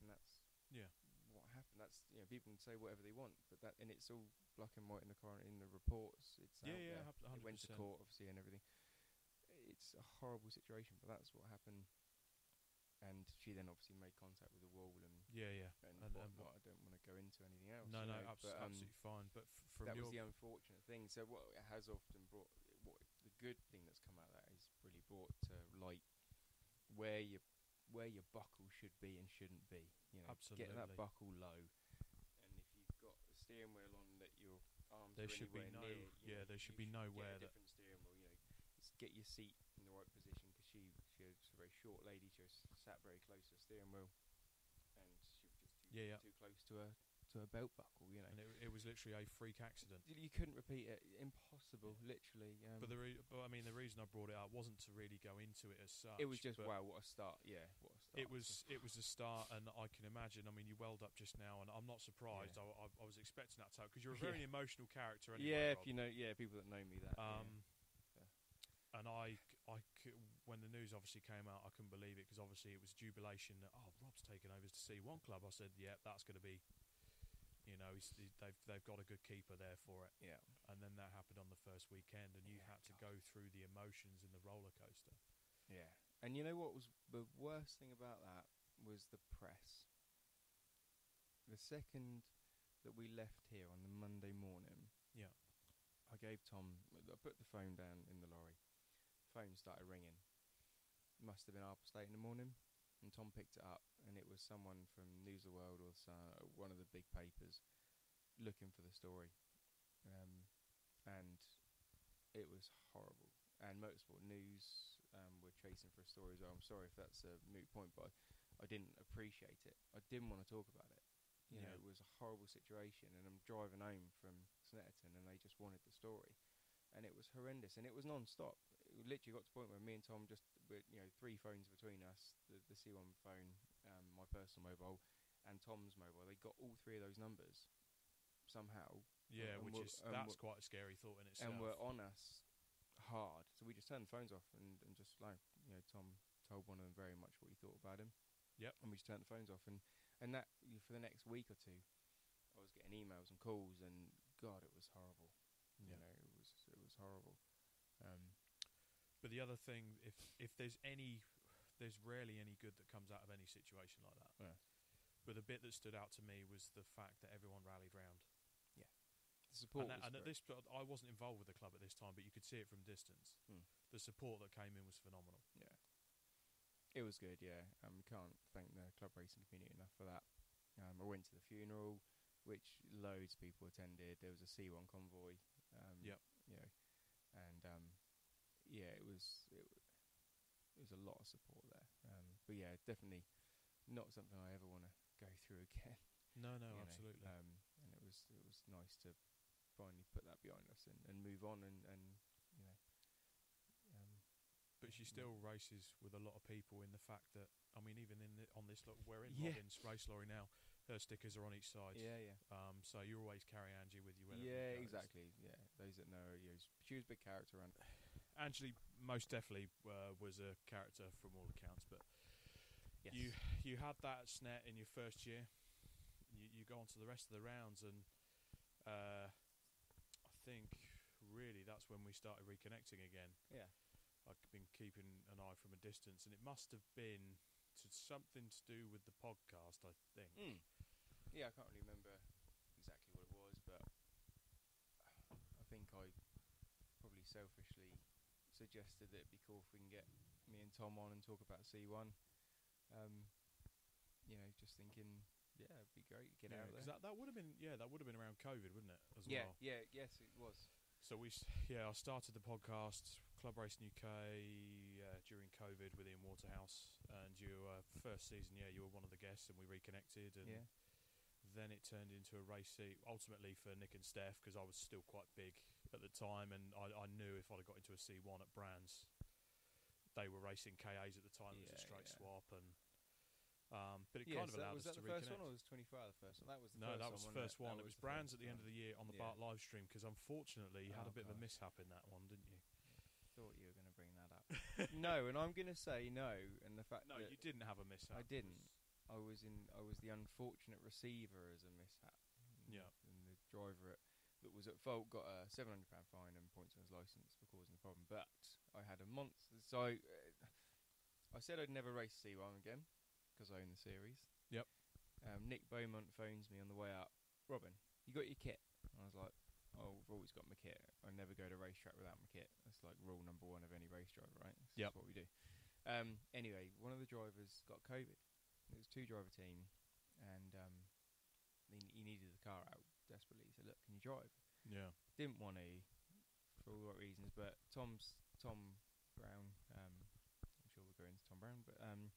And that's yeah, what happened. That's you know, people can say whatever they want, but that and it's all black and white in the car in the reports. It's yeah, out yeah, there. one hundred percent. It went to court, obviously, and everything. It's a horrible situation, but that's what happened. And she then obviously made contact with the wall, and yeah, yeah. And, and, and I don't want to go into anything else. No, no, know, abso- but, um, absolutely fine. But f- from that your was the unfortunate thing. So what it has often brought, what the good thing that's come out of that is really brought to light where your where your buckle should be and shouldn't be. You know, absolutely. Get that buckle low, and if you've got the steering wheel on, that your arms there are should be no, near, you yeah, know, there should be nowhere get a different that steering wheel, you know. Get your seat in the right position, because she, she was a very short lady. She was sat very close to the steering wheel, and she was just too, yeah, yeah. too close to her to her belt buckle. You know, and it, it was literally a freak accident. You couldn't repeat it. Impossible, yeah. literally. Um, but the re- but I mean, the reason I brought it up wasn't to really go into it as such. It was just wow, what a start! Yeah, what a start. It was it was a start, and I can imagine. I mean, you welled up just now, and I'm not surprised. Yeah. I, I I was expecting that type because you're a very yeah. emotional character. Anyway, yeah, if Rob. you know, yeah, people that know me that. Um, yeah. And I, I, when the news obviously came out, I couldn't believe it, because obviously it was jubilation that, oh, Rob's taken over to C one Club. I said, yeah, that's going to be, you know, he's, they've they've got a good keeper there for it. Yeah. And then that happened on the first weekend, and you yeah, had to God. go through the emotions in the roller coaster. Yeah. And you know what was the worst thing about that was the press. The second that we left here on the Monday morning, yeah, I gave Tom, I put the phone down in the lorry. Phone started ringing. Must have been half past eight in the morning, and Tom picked it up, and it was someone from News of the World or Sun, one of the big papers, looking for the story, um, and it was horrible. And Motorsport News um, were chasing for a story as well. I'm sorry if that's a moot point, but I, I didn't appreciate it. I didn't want to talk about it. You yeah. know, it was a horrible situation, and I'm driving home from Snetterton, and they just wanted the story. And it was horrendous, and it was non-stop. It literally got to the point where me and Tom just, you know, three phones between us, the, the C one phone, um, my personal mobile, and Tom's mobile. They got all three of those numbers somehow. Yeah, and which we're, is, um, that's quite a scary thought in itself. And were on us hard. So we just turned the phones off and, and just, like, you know, Tom told one of them very much what he thought about him. Yep. And we just turned the phones off. And, and that, for the next week or two, I was getting emails and calls, and God, it was horrible. You yeah. know, it was it was horrible. Um, but the other thing, if if there's any, there's rarely any good that comes out of any situation like that. Yeah. But the bit that stood out to me was the fact that everyone rallied round. Yeah. The support. And, that, was and at this, I wasn't involved with the club at this time, but you could see it from distance. Mm. The support that came in was phenomenal. Yeah. It was good. Yeah. Um, we can't thank the club racing community enough for that. Um, I went to the funeral. which loads of people attended. There was a C one convoy. Um, yep. You know, and um, yeah, it was it, it was a lot of support there. Um, but yeah, definitely not something I ever want to go through again. No, no, absolutely. Know, um, and it was it was nice to finally put that behind us and, and move on and, and you know. Um, but she still yeah. races with a lot of people in the fact that, I mean, even in the, on this look, we're in yeah. Robin's race lorry now. Her stickers are on each side. Yeah, yeah. Um, so you always carry Angie with you. Yeah, exactly. Yeah, those that know her, you know, she was a big character. And Angie most definitely uh, was a character from all accounts. But yes. you you had that at SNET in your first year. You, you go on to the rest of the rounds, and uh, I think really that's when we started reconnecting again. Yeah. I've been keeping an eye from a distance, and it must have been to something to do with the podcast, I think. Mm. Yeah, I can't really remember exactly what it was, but I think I probably selfishly suggested that it'd be cool if we can get me and Tom on and talk about C one. Um, you know, just thinking, yeah, it'd be great to get yeah, out of there. That, that would have been, yeah, that would have been around COVID, wouldn't it? As yeah, well. Yeah, yes, it was. So we, yeah, I started the podcast Club Racing U K uh, during COVID with Ian Waterhouse, and your uh, first season, yeah, you were one of the guests, and we reconnected, and yeah. then it turned into a race seat, ultimately for Nick and Steph, because I was still quite big at the time, and I, I knew if I'd have got into a C one at Brands, they were racing K As at the time, yeah, it was a straight yeah. swap, and um, but it yeah, kind so of allowed us to reconnect. Was that the first one, or was twenty-five the first one? That was the no, first that was one, the first one. It was Brands at the end of the year on the yeah. Bark Live Stream, because unfortunately you oh, had a bit gosh. of a mishap in that one, didn't you? Thought you were going to bring that up. No, and I'm going to say no. And the fact no, that you didn't have a mishap. I didn't. I was in. I was the unfortunate receiver as a mishap. Yeah. And the driver at, that was at fault got a seven hundred pounds fine and points on his license for causing the problem. But I had a monster. So I, I said I'd never race C one again because I own the series. Yep. Um, Nick Beaumont phones me on the way up. Robin, you got your kit? And I was like, oh, I've always got my kit. I never go to a racetrack without my kit. That's like rule number one of any race driver, right? That's yep. what we do. Um, anyway, one of the drivers got COVID. It was a two-driver team, and um, he needed the car out desperately. He said, look, can you drive? Yeah. Didn't want to, for all the right reasons, but Tom's Tom Brown, um, I'm sure we'll go into Tom Brown, but um,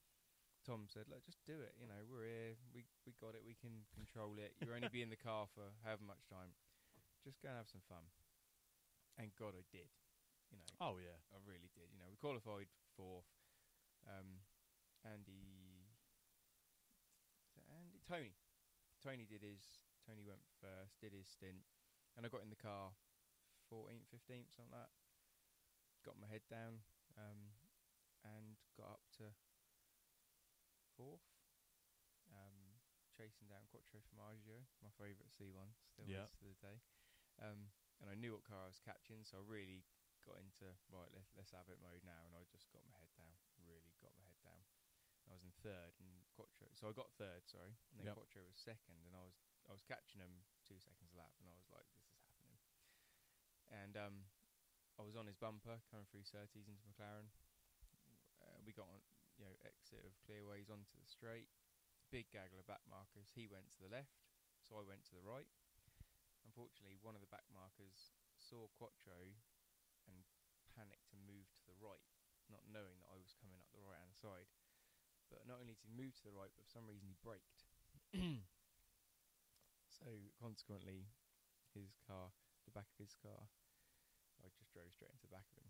Tom said, look, just do it. You know, we're here. We, we got it. We can control it. You'll only be in the car for however much time. Just go and have some fun. And God, I did. You know. Oh, yeah. I really did. You know, we qualified fourth. Um, Andy... Andy... Tony. Tony did his... Tony went first, did his stint. And I got in the car fourteenth, fifteenth, something like that. Got my head down. Um, and got up to fourth. Um... Chasing down Quattro Formaggio, my favourite C one, still yeah. is to the day. Um, and I knew what car I was catching, so I really got into, right, let's, let's have it mode now. And I just got my head down, really got my head down. And I was in third, and Quattro, so I got third, sorry. And then yep. Quattro was second, and I was I was catching him two seconds a lap, and I was like, this is happening. And um, I was on his bumper, coming through Surtees into McLaren. Uh, we got on, you know, exit of Clearways onto the straight. Big gaggle of back markers. He went to the left, so I went to the right. Unfortunately, one of the back markers saw Quattro and panicked and moved to the right, not knowing that I was coming up the right hand side. But not only did he move to the right, but for some reason he braked. So consequently, his car, the back of his car, I just drove straight into the back of him.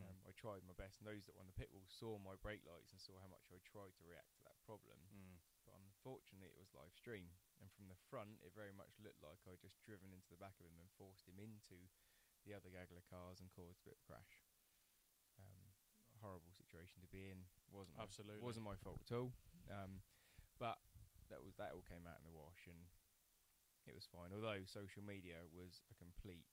Mm. Um, I tried my best, and those that were on the pit wall saw my brake lights and saw how much I tried to react to that problem. Mm. But unfortunately, it was live stream, and from the front, it very much looked like I'd just driven into the back of him and forced him into the other gaggle of cars and caused a bit of a crash. Um, a horrible situation to be in. wasn't Absolutely. My, wasn't my fault at all. Um, but that was that all came out in the wash, and it was fine. Although social media was a complete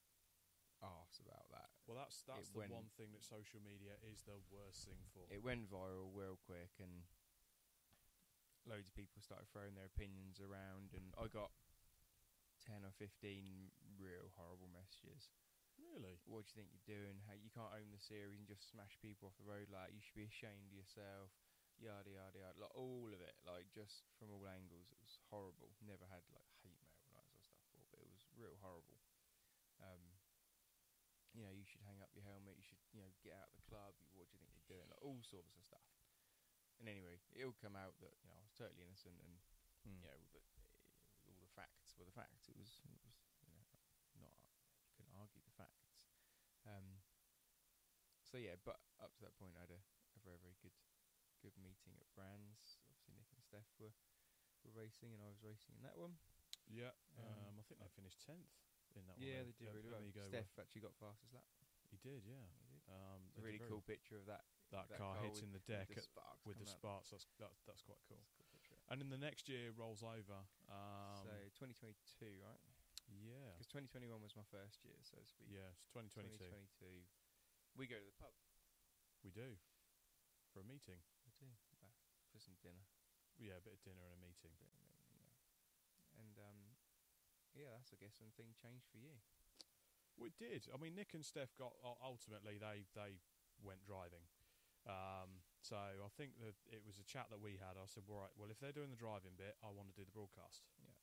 arse about that. Well, that's that's it the went, one thing that social media is the worst thing for. It went viral real quick, and loads of people started throwing their opinions around, and I got ten or fifteen real horrible messages. Really? What do you think you're doing? How you can't own the series and just smash people off the road like that. You should be ashamed of yourself. Yada, yada, yada. Like, all of it. Like, just from all angles. It was horrible. Never had, like, hate mail when I was you know, you should hang up your helmet, you should, you know, get out of the club, what do you think you're doing, like, all sorts of stuff. And anyway, it'll come out that, you know, I was totally innocent, and mm. you know, that all the facts were the facts. It was, it was, you know, not, you couldn't argue the facts. Um, so yeah, but up to that point, I had a, a very, very good, good meeting at Brands. Obviously, Nick and Steph were, were racing, and I was racing in that one. Yeah, um, um, I think they finished tenth in that yeah, one. Yeah, they did yeah, really well. Go Steph actually got fastest lap. He did, yeah. He did. Um, a really cool picture of that. That, that car hitting the deck with the sparks. With the sparks. That's, that, that's quite cool. That's a cool picture. And then the next year rolls over. Um, so twenty twenty-two, right? Yeah. Because twenty twenty-one was my first year, so to speak. Yeah, it's twenty twenty-two. twenty twenty-two. We go to the pub. We do. For a meeting. We do. Well, for some dinner. Yeah, a bit of dinner and a meeting. And, um, yeah, that's, I guess, when things changed for you. Well, it did. I mean, Nick and Steph got, uh, ultimately, they, they went driving. Um, so I think that it was a chat that we had. I said, well, right, well, if they're doing the driving bit, I want to do the broadcast. Yeah.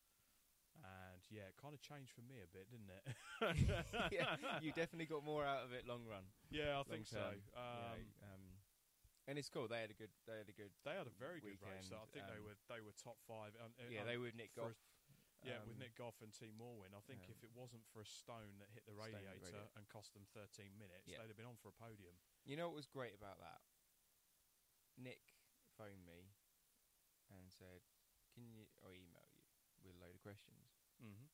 And, yeah, it kind of changed for me a bit, didn't it? Yeah, you definitely got more out of it long run. Yeah, I long think term. so. Um, yeah, um, and it's cool. They had a good. They had a good. They had a very weekend. good race. I think um, they were. They were top five. Um, yeah, um, they were with Nick Goff. A, yeah, um, with Nick Goff and Team Morwin. I think um, if it wasn't for a stone that hit the radiator, radiator. and cost them thirteen minutes, yeah. they'd have been on for a podium. You know what was great about that? Nick phoned me and said, "Can you?" I emailed you with a load of questions, mm-hmm.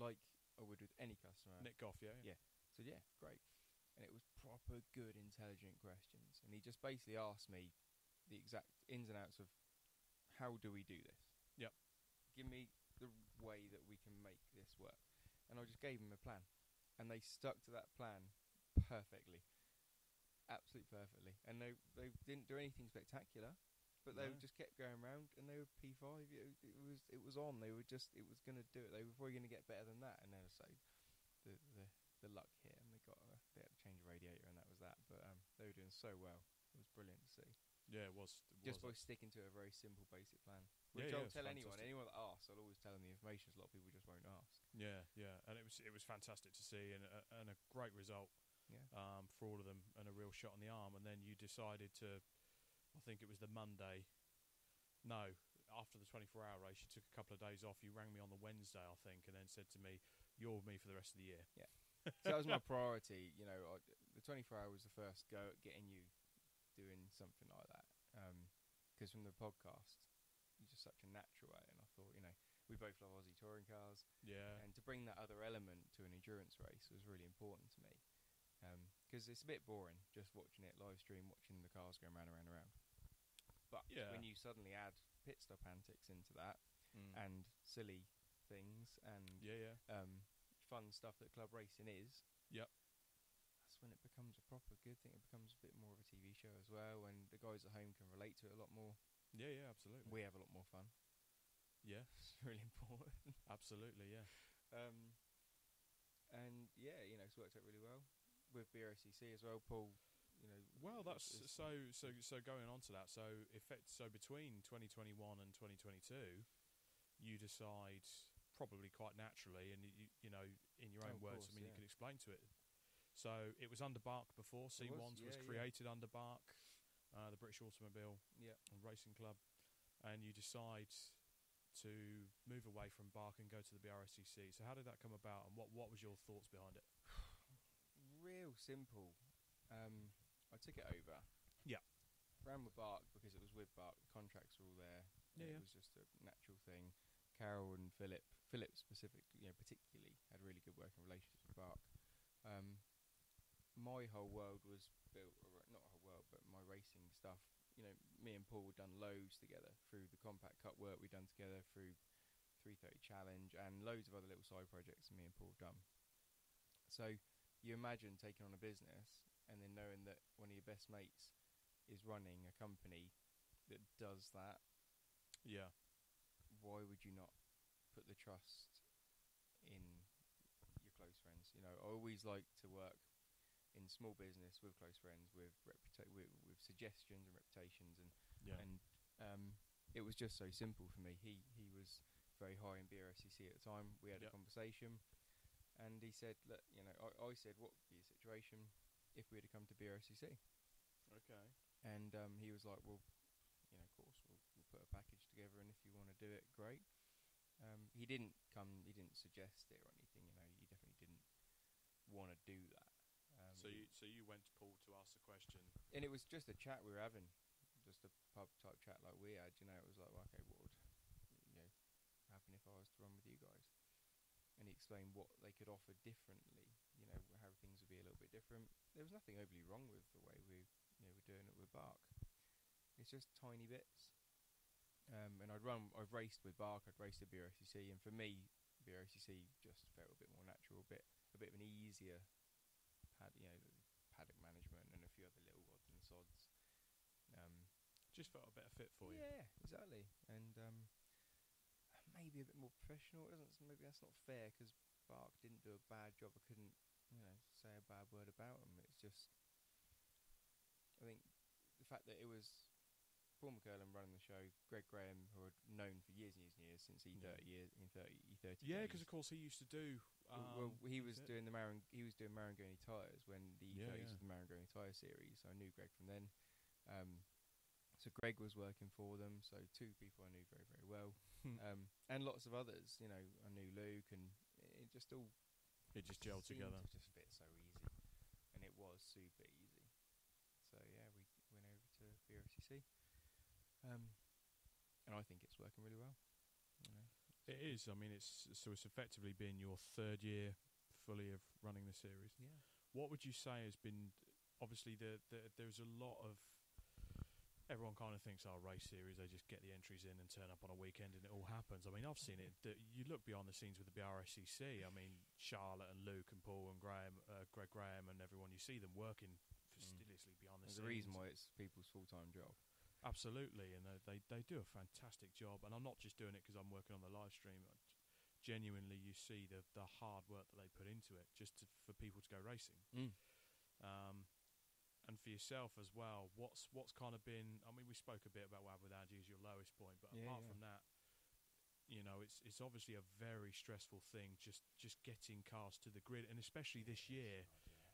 like I would with any customer. Nick Goff, yeah, yeah. yeah. So yeah, great. And it was proper good, intelligent questions. And he just basically asked me the exact ins and outs of how do we do this? Yep. Give me the way that we can make this work. And I just gave him a plan. And they stuck to that plan perfectly. Absolutely perfectly. And they they didn't do anything spectacular, but they no. just kept going round, and they were P five. It, it was it was on. They were just, it was going to do it. They were probably going to get better than that. And then so the... the the luck here, and they got a, they had to change a radiator, and that was that. But um, they were doing so well; it was brilliant to see. Yeah, it was. It Just was by it. sticking to a very simple, basic plan, which yeah, I'll yeah, tell anyone. Anyone that asks, I'll always tell them the information. A lot of people just won't ask. Yeah, yeah, and it was it was fantastic to see, and a, and a great result. Yeah. Um, for all of them, and a real shot on the arm. And then you decided to, I think it was the Monday. No, after the twenty-four hour race, you took a couple of days off. You rang me on the Wednesday, I think, and then said to me, "You're with me for the rest of the year." Yeah. So that was my priority, you know. I, the twenty-four hour was the first go at getting you doing something like that. Because um, from the podcast, you're just such a natural at it. And I thought, you know, we both love Aussie touring cars. Yeah. And to bring that other element to an endurance race was really important to me. Because um, it's a bit boring just watching it live stream, watching the cars go round and round and round. But yeah. when you suddenly add pit stop antics into that mm. and silly things and... Yeah, yeah. Um, fun stuff that club racing is. Yep. That's when it becomes a proper good thing. It becomes a bit more of a T V show as well, and the guys at home can relate to it a lot more. Yeah, yeah, absolutely. We have a lot more fun. Yeah. It's really important. Absolutely, yeah. Um, and yeah, you know, it's worked out really well with B R C C as well. Paul, you know. Well, that's so so so going on to that. So effect. So between twenty twenty-one and twenty twenty-two, you decide. Probably quite naturally, and you you know, in your own oh, words, course, I mean, yeah. you could explain to it. So it was under Bark before. C one was, yeah, was created yeah. under Bark, uh, the British Automobile yeah. Racing Club, and you decide to move away from Bark and go to the B R S C C. So how did that come about, and what, what was your thoughts behind it? Real simple. Um, I took it over. Yeah. Ran with Bark because it was with Bark. The contracts were all there. Yeah, yeah. It was just a natural thing. Carol and Philip, Philip specifically, you know, particularly, had really good working relationships with Bark. Um, my whole world was built, not a whole world, but my racing stuff. You know, me and Paul had done loads together through the Compact Cup work we'd done together, through three thirty Challenge, and loads of other little side projects me and Paul had done. So you imagine taking on a business and then knowing that one of your best mates is running a company that does that. Yeah. Why would you not put the trust in your close friends? You know, I always like to work in small business with close friends, with reputa- with, with suggestions and reputations, and yeah. and um, it was just so simple for me. He he was very high in B R S C C at the time. We had yep. a conversation, And he said, look, you know, I, I said, what would be the situation if we were to come to B R C C? Okay. And um, he was like, well, you know, of course, we'll, we'll put a package together, and if you want to do it, great. Um, he didn't come, he didn't suggest it or anything, you know, he definitely didn't want to do that. Um, so you so you went to Paul to ask the question? And it was just a chat we were having, just a pub-type chat like we had, you know, it was like, well, okay, what would, you know, happen if I was to run with you guys? And he explained what they could offer differently, you know, how things would be a little bit different. There was nothing overly wrong with the way we, you know, we're doing it with Bark. It's just tiny bits. Um, and I'd run, I've raced with Bark, I'd raced at B R S C C, and for me, B R S C C just felt a bit more natural, a bit, a bit of an easier, pad, you know, paddock management and a few other little odds and sods. Um, just felt a better fit for you. Yeah, exactly. And um, maybe a bit more professional. It doesn't, maybe that's not fair because Bark didn't do a bad job. I couldn't, you know, say a bad word about him. It's just, I think the fact that it was Paul McCurlin running the show, Greg Graham, who I'd known for years and years and years since he yeah. thirty years in thirty, thirty yeah, because of course he used to do. Um, well, well, he was doing the Marang he was doing Marangoni tires when the yeah, thirties yeah. of the Marangoni tire series. So I knew Greg from then. Um, so Greg was working for them. So two people I knew very very well, um, and lots of others. You know, I knew Luke, and it just all it just gelled together. It just fit so easy, and it was super easy. So yeah, we went over to B R C C. Um, and I think it's working really well. You know, it is. I mean, it's so it's effectively been your third year fully of running the series. Yeah. What would you say has been? Obviously, the, the there's a lot of everyone kind of thinks our race series. They just get the entries in and turn up on a weekend, and it all happens. I mean, I've seen it. The, you look beyond the scenes with the B R S C C. I mean, Charlotte and Luke and Paul and Graham, uh, Greg Graham, and everyone. You see them working fastidiously mm. beyond the there's scenes. The reason why it's people's full time job. Absolutely, and they, they they do a fantastic job. And I'm not just doing it because I'm working on the live stream. Genuinely, you see the the hard work that they put into it just to, for people to go racing, mm. um, and for yourself as well. What's what's kind of been? I mean, we spoke a bit about what with Angie is your lowest point, but yeah, apart yeah. from that, you know, it's it's obviously a very stressful thing just just getting cars to the grid, and especially this year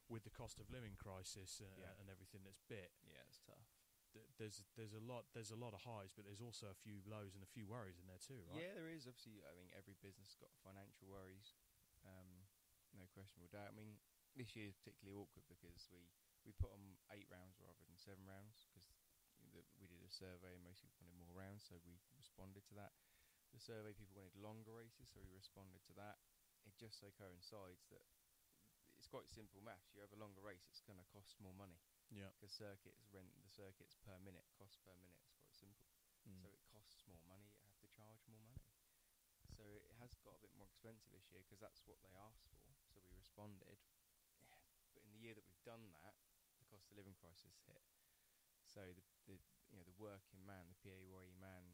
with the cost of living crisis and, yeah. and everything that's bit. Yeah, it's tough. There's there's a lot there's a lot of highs, but there's also a few lows and a few worries in there too, right? Yeah, there is. Obviously, I mean, every business got financial worries, um, no questionable doubt. I mean, this year is particularly awkward because we, we put on eight rounds rather than seven rounds because we did a survey and most people wanted more rounds, so we responded to that. The survey people wanted longer races, so we responded to that. It just so coincides that it's quite simple maths. You have a longer race, it's going to cost more money. Yeah, because circuits rent the circuits per minute, cost per minute. It's quite simple, mm. so it costs more money. You have to charge more money, so it has got a bit more expensive this year because that's what they asked for. So we responded, yeah. but in the year that we've done that, the cost of living crisis hit. So the the you know the working man, the P A Y E man,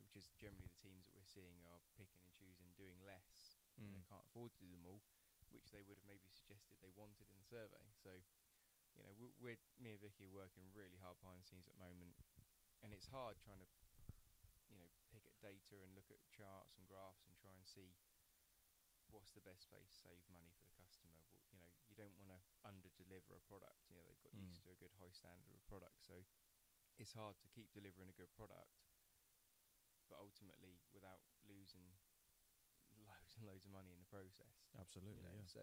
which is generally the teams that we're seeing are picking and choosing, doing less. Mm. And they can't afford to do them all, which they would have maybe suggested they wanted in the survey. So. You know, we're, me and Vicky are working really hard behind the scenes at the moment, and it's hard trying to, you know, pick at data and look at charts and graphs and try and see what's the best place to save money for the customer. Well, you know, you don't want to under-deliver a product. You know, they've got mm. used to a good high standard of product, so it's hard to keep delivering a good product, but ultimately without losing loads and loads of money in the process. Absolutely, you know? yeah. So,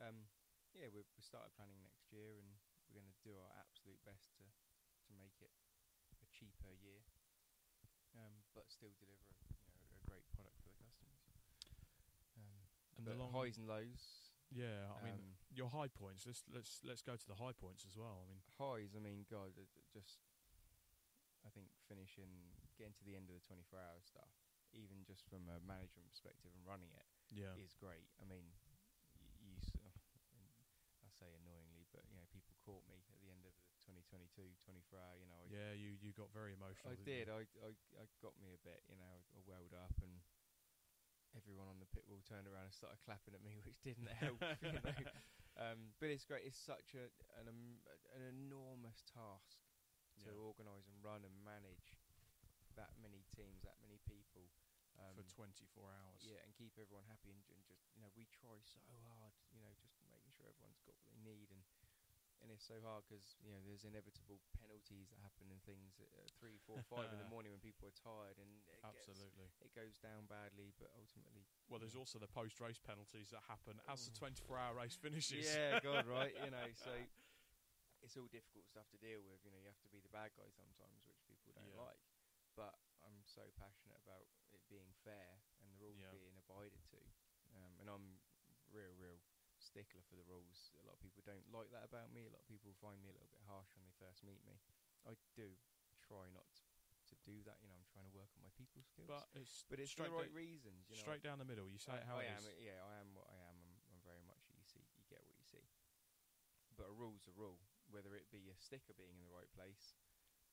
um... yeah, we we started planning next year, and we're going to do our absolute best to, to make it a cheaper year, um, but still deliver a, you know, a great product for the customers. Um, and the long highs and lows. Yeah, I um, mean your high points. Let's let's let's go to the high points as well. I mean highs. I mean, God, just I think finishing, getting to the end of the twenty-four hour stuff, even just from a management perspective and running it, yeah. is great. I mean, you. you I say annoyingly, but you know, people caught me at the end of the twenty twenty-two twenty-four hour. You know, I, yeah, you, you got very emotional. I did. I, I I got me a bit. You know, I welled up, and everyone on the pit wall turned around and started clapping at me, which didn't help. you know, um, but it's great. It's such a an um, an enormous task to yeah. organise and run and manage that many teams, that many people um, for twenty-four hours. Yeah, and keep everyone happy and, and just you know, we try so hard. need, and and it's so hard because you know there's inevitable penalties that happen and things at uh, three, four, five in the morning when people are tired, and it absolutely gets, it goes down badly. But ultimately, well, there's know. also the post-race penalties that happen oh. as the twenty-four hour race finishes. Yeah, God, right, you know, so it's all difficult stuff to deal with. You know, you have to be the bad guy sometimes, which people don't yeah. like. But I'm so passionate about it being fair and the rules yeah. being abided to, um, and I'm real, real. stickler for the rules. A lot of people don't like that about me. A lot of people find me a little bit harsh when they first meet me. I do try not to do that. You know, I'm trying to work on my people skills. But it's, but it's for the right reasons. You know, straight down the middle. You say I, it how I it is. am. Yeah, I am what I am. I'm, I'm very much you see. You get what you see. But a rule's a rule, whether it be a sticker being in the right place,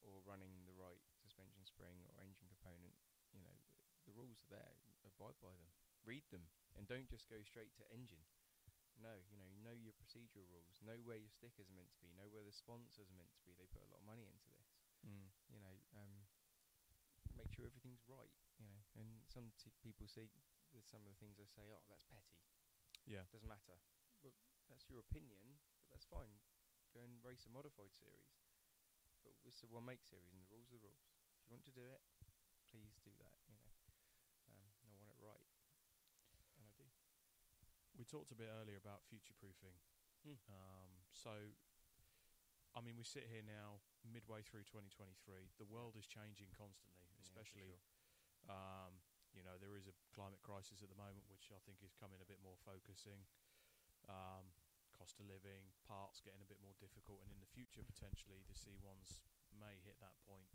or running the right suspension spring or engine component. You know, the rules are there. Abide by them. Read them, and don't just go straight to engine. No, you know, know your procedural rules. Know where your stickers are meant to be. Know where the sponsors are meant to be. They put a lot of money into this. Mm. You know, um, make sure everything's right. You know, and some t people see that some of the things I say, oh, that's petty. Yeah, doesn't matter. But that's your opinion. But that's fine. Go and race a modified series. But it's a one-make series, and the rules are the rules. If you want to do it, please do that. You know, um, I want it right, and I do. We talked a bit earlier about future-proofing. Mm. Um, so, I mean, we sit here now, midway through twenty twenty-three. The world is changing constantly, especially, yeah, for sure. um, you know, there is a climate crisis at the moment, which I think is coming a bit more focusing. Um, cost of living, parts getting a bit more difficult, and in the future, potentially, the C ones may hit that point.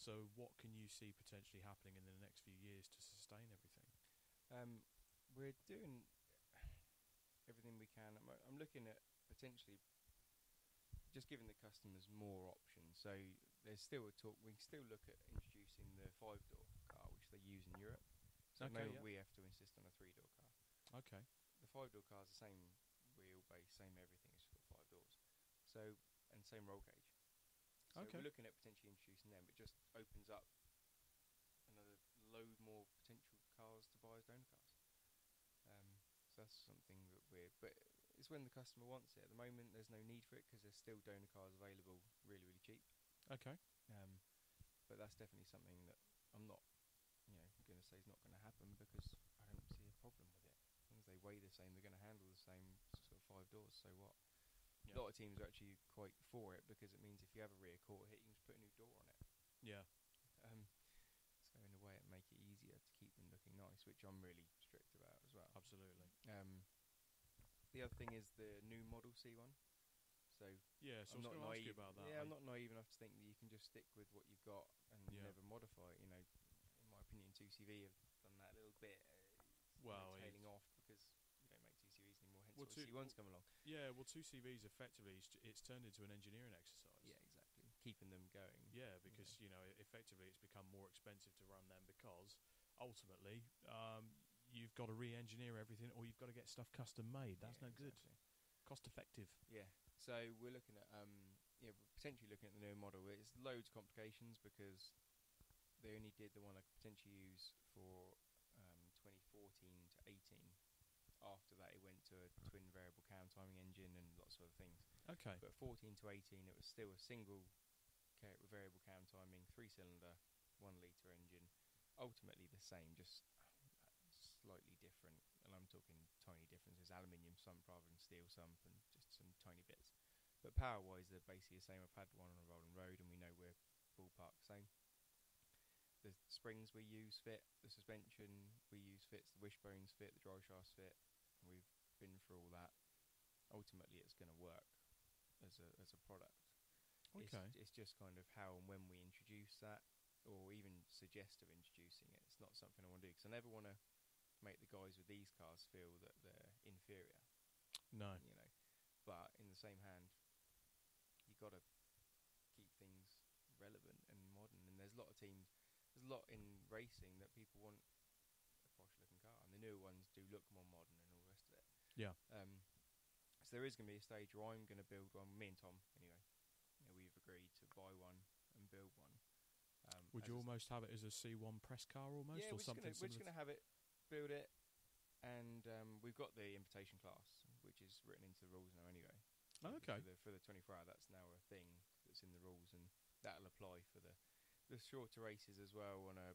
So what can you see potentially happening in the next few years to sustain everything? Um, we're doing... everything we can. I'm, I'm looking at potentially just giving the customers more options. So there's still a talk. We can still look at introducing the five-door car, which they use in Europe. So okay, now yeah. we have to insist on a three-door car. Okay. The five-door car is the same wheelbase, same everything. It's got five doors. So and same roll cage. So okay. we're looking at potentially introducing them. It just opens up another load more potential cars to buy as donor cars. Um, So that's something that we're... But it's when the customer wants it. At the moment, there's no need for it because there's still donor cars available really, really cheap. Okay. Um, but that's definitely something that I'm not, you know, going to say is not going to happen because I don't see a problem with it. As long as they weigh the same, they're going to handle the same sort of five doors, so what? Yeah. A lot of teams are actually quite for it because it means if you have a rear quarter hit, you can just put a new door on it. Yeah. Um, So in a way, it make it easier to keep them looking nice, which I'm really strict about as well. Absolutely. Um, the other thing is the new model C one. So yeah, so I'm I was not naive ask you about that. Yeah, I'm not naive enough to think that you can just stick with what you've got and yeah. never modify it. You know, in my opinion, two C V have done that a little bit. Uh, well, tailing off because you don't make two C Vs anymore. Hence, well, why C ones well come along. Yeah, well, two C Vs effectively it's, it's turned into an engineering exercise. Yeah, exactly. Keeping them going. Yeah, because yeah. you know, effectively, it's become more expensive to run them because ultimately, um, you've got to re-engineer everything, or you've got to get stuff custom made. That's yeah, no exactly. good. Cost effective. Yeah. So we're looking at, um, yeah, we're potentially looking at the new model. It's loads of complications because they only did the one I could potentially use for um, twenty fourteen to eighteen. After that, it went to a twin variable cam timing engine and lots of other things. Okay. But fourteen to eighteen, it was still a single ca variable cam timing, three-cylinder, one-litre engine. Ultimately the same, just slightly different. And I'm talking tiny differences, aluminium sump rather than steel sump and just some tiny bits. But power-wise, they're basically the same. I've had one on a rolling road, and we know we're ballpark the same. The springs we use fit, the suspension we use fits, the wishbones fit, the drive shafts fit. We've been through all that. Ultimately, it's going to work as a as a product. Okay. It's, it's just kind of how and when we introduce that, or even suggest of introducing it. It's not something I want to do because I never want to make the guys with these cars feel that they're inferior. No. You know, but in the same hand, you got to keep things relevant and modern. And there's a lot of teams, there's a lot in racing that people want a posh-looking car, and the newer ones do look more modern and all the rest of it. Yeah. Um, so there is going to be a stage where I'm going to build one. Me and Tom, anyway. You know, we've agreed to buy one and build one. Um, Would you almost have it as a C one press car, almost, yeah, or something? Yeah, we're just going to have it, build it, and um, we've got the invitation class, which is written into the rules now anyway. Oh, okay. For the, for the twenty-four hour, that's now a thing that's in the rules, and that'll apply for the the shorter races as well on a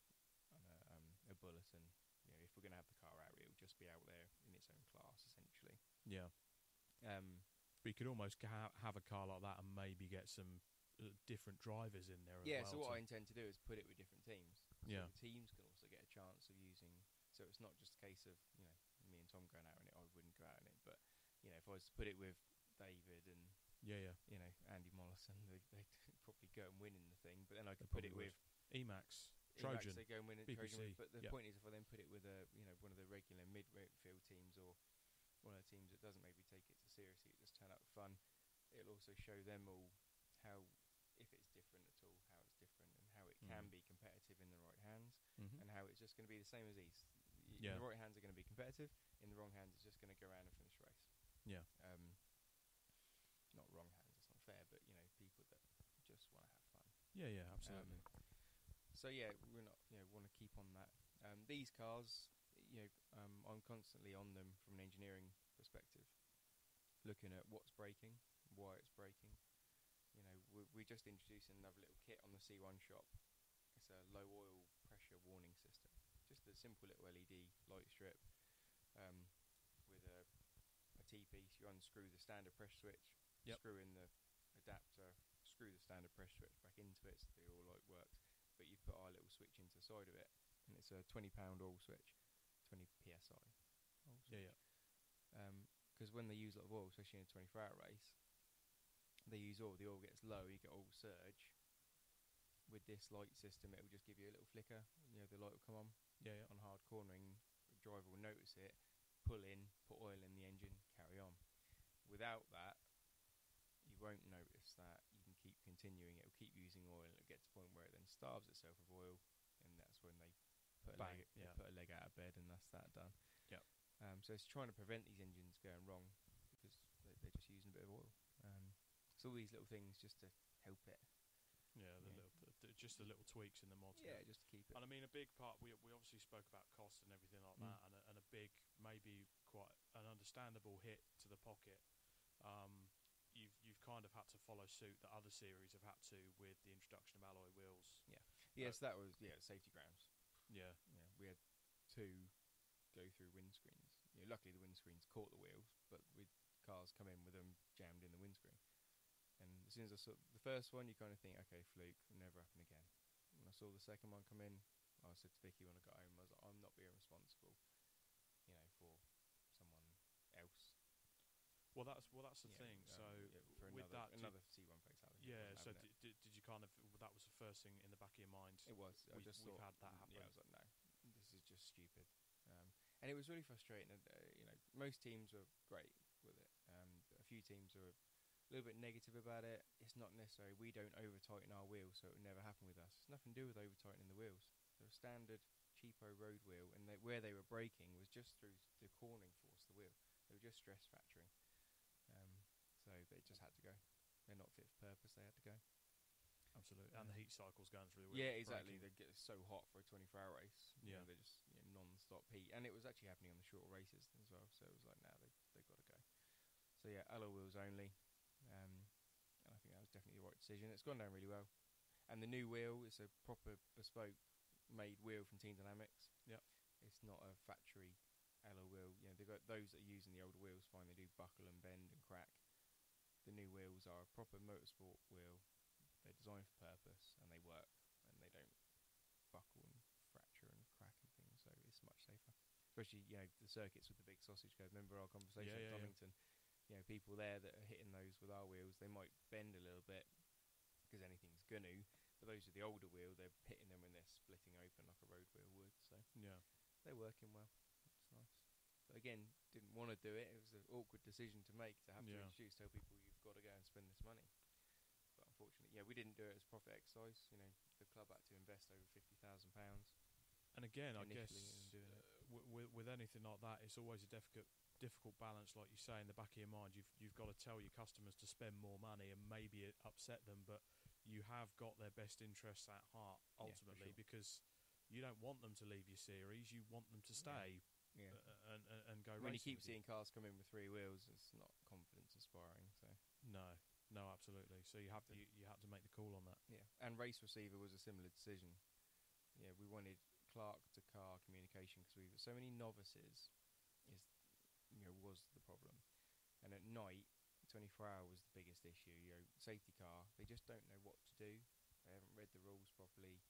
on a, um, a bulletin. You know, if we're going to have the car out, it'll just be out there in its own class, essentially. Yeah. Um, but you could almost ha have a car like that and maybe get some uh, different drivers in there as yeah, well. Yeah, so what I intend to do is put it with different teams. So yeah. the teams can also get a chance of using... So it's not just a case of, you know, me and Tom going out in it, I wouldn't go out in it. But, you know, if I was to put it with David and, yeah, yeah, you know, Andy Mollison, they'd, they'd probably go and win in the thing. But then I could put it would. with... Emax. Trojan, Emax, they go and win at B B C, Trojan win. But the yeah. point is, if I then put it with a you know one of the regular midfield teams or one of the teams that doesn't maybe take it so seriously, it just turn out fun. It'll also show them all how, if it's different at all, how it's different and how it mm. can be competitive in the right hands, mm-hmm. and how it's just going to be the same as these. Yeah. In the right hands are going to be competitive. In the wrong hands, it's just going to go around and finish the race. Yeah. Um. Not wrong hands. It's not fair, but you know, people that just want to have fun. Yeah. Yeah. Absolutely. Um, So yeah, we're not. You know, want to keep on that. Um, these cars, you know, um, I'm constantly on them from an engineering perspective, looking at what's breaking, why it's breaking. You know, we're, we're just introducing another little kit on the C one shop. It's a low oil pressure warning system. Just a simple little L E D light strip um, with a, a T-piece. You unscrew the standard pressure switch, yep. screw in the adapter, screw the standard pressure switch back into it, so the oil light works. But you put our little switch into the side of it, and it's a twenty pound oil switch, twenty P S I. Oil switch. Yeah, yeah. Because um, when they use a lot of oil, especially in a twenty-four hour race, they use oil. The oil gets low, you get oil surge. With this light system, it will just give you a little flicker. You know, the light will come on. Yeah, yeah. On hard cornering, the driver will notice it, pull in, put oil in the engine, carry on. Without that, you won't notice that. You can keep continuing. It'll keep using oil, and it'll get to the point where it then starves itself of oil, and that's when they put, Bang, a, leg, yeah. they put a leg out of bed, and that's that done. Yep. Um, so it's trying to prevent these engines going wrong because they, they're just using a bit of oil. Um, it's all these little things just to help it. Yeah, the yeah. Little, the, the, just the little tweaks in the mods. Yeah, just to keep it. And I mean, a big part, we we obviously spoke about cost and everything like mm. that, and a, and a big, maybe quite an understandable hit to the pocket. Um, You've you've kind of had to follow suit that other series have had to with the introduction of alloy wheels. Yeah. Yes, uh, that was yeah safety grounds. Yeah. Yeah. We had two go through windscreens. You know, luckily the windscreens caught the wheels, but with cars come in with them jammed in the windscreen. And as soon as I saw the first one, you kind of think, okay, fluke, it'll never happen again. When I saw the second one come in, I said to Vicky when I got home, I was like, I'm not being responsible, you know, for someone else. Well, that's well, that's the yeah, thing. Um, so yeah, for with another, that, another C one fatality. Yeah. So did, did did you kind of? Well, that was the first thing in the back of your mind. It was. I we, just we've thought, had that happen. Yeah, I was like, no, this is just stupid. Um, and it was really frustrating. And, uh, you know, most teams were great with it. Um, a few teams are a little bit negative about it. It's not necessary. We don't over tighten our wheels, so it would never happen with us. It's nothing to do with over tightening the wheels. They're a standard cheapo road wheel, and they, where they were braking was just through the cornering force of the wheel. They were just stress fracturing. Um, so they just had to go. They're not fit for purpose. They had to go. Absolutely. And yeah. the heat cycle's going through the wheel. Yeah, exactly. Breaking. They get so hot for a twenty-four hour race. Yeah, you know, they're just you know, non-stop heat, and it was actually happening on the shorter races as well. So it was like, now nah, they they've got to go. So yeah, alloy wheels only, um, and I think that was definitely the right decision. It's gone down really well, and the new wheel is a proper bespoke made wheel from Team Dynamics. Yeah, it's not a factory alloy wheel. You know, they've got those that are using the older wheels fine, they do buckle and bend and crack. The new wheels are a proper motorsport wheel. They're designed for purpose and they work, and they don't buckle and fracture and crack and things, so it's much safer. Especially, you know, the circuits with the big sausage curve. Remember our conversation yeah, at yeah, Donington? Yeah. You know, people there that are hitting those with our wheels, they might bend a little bit because anything's going to, but those with the older wheel, they're hitting them when they're splitting open like a road wheel would, so yeah, they're working well. Nice. But again, didn't want to do it. It was an awkward decision to make to have yeah. to introduce, tell people you've got to go and spend this money. But unfortunately, yeah, we didn't do it as a profit exercise. You know, the club had to invest over fifty thousand pounds. And again, I guess uh, with, with anything like that, it's always a difficult, difficult balance. Like you say, in the back of your mind, you've you've got to tell your customers to spend more money and maybe it upset them, but you have got their best interests at heart ultimately, yeah, sure. because you don't want them to leave your series. You want them to stay. Yeah. Yeah, uh, and, and go. When you keep seeing you. cars come in with three wheels, it's not confidence inspiring. So No, no, absolutely. So you have to you, you had to make the call on that. Yeah, and race receiver was a similar decision. Yeah, we wanted Clark to car communication because we were so many novices. Is you know was the problem, and at night, twenty-four hour was the biggest issue. You know, safety car, they just don't know what to do. They haven't read the rules properly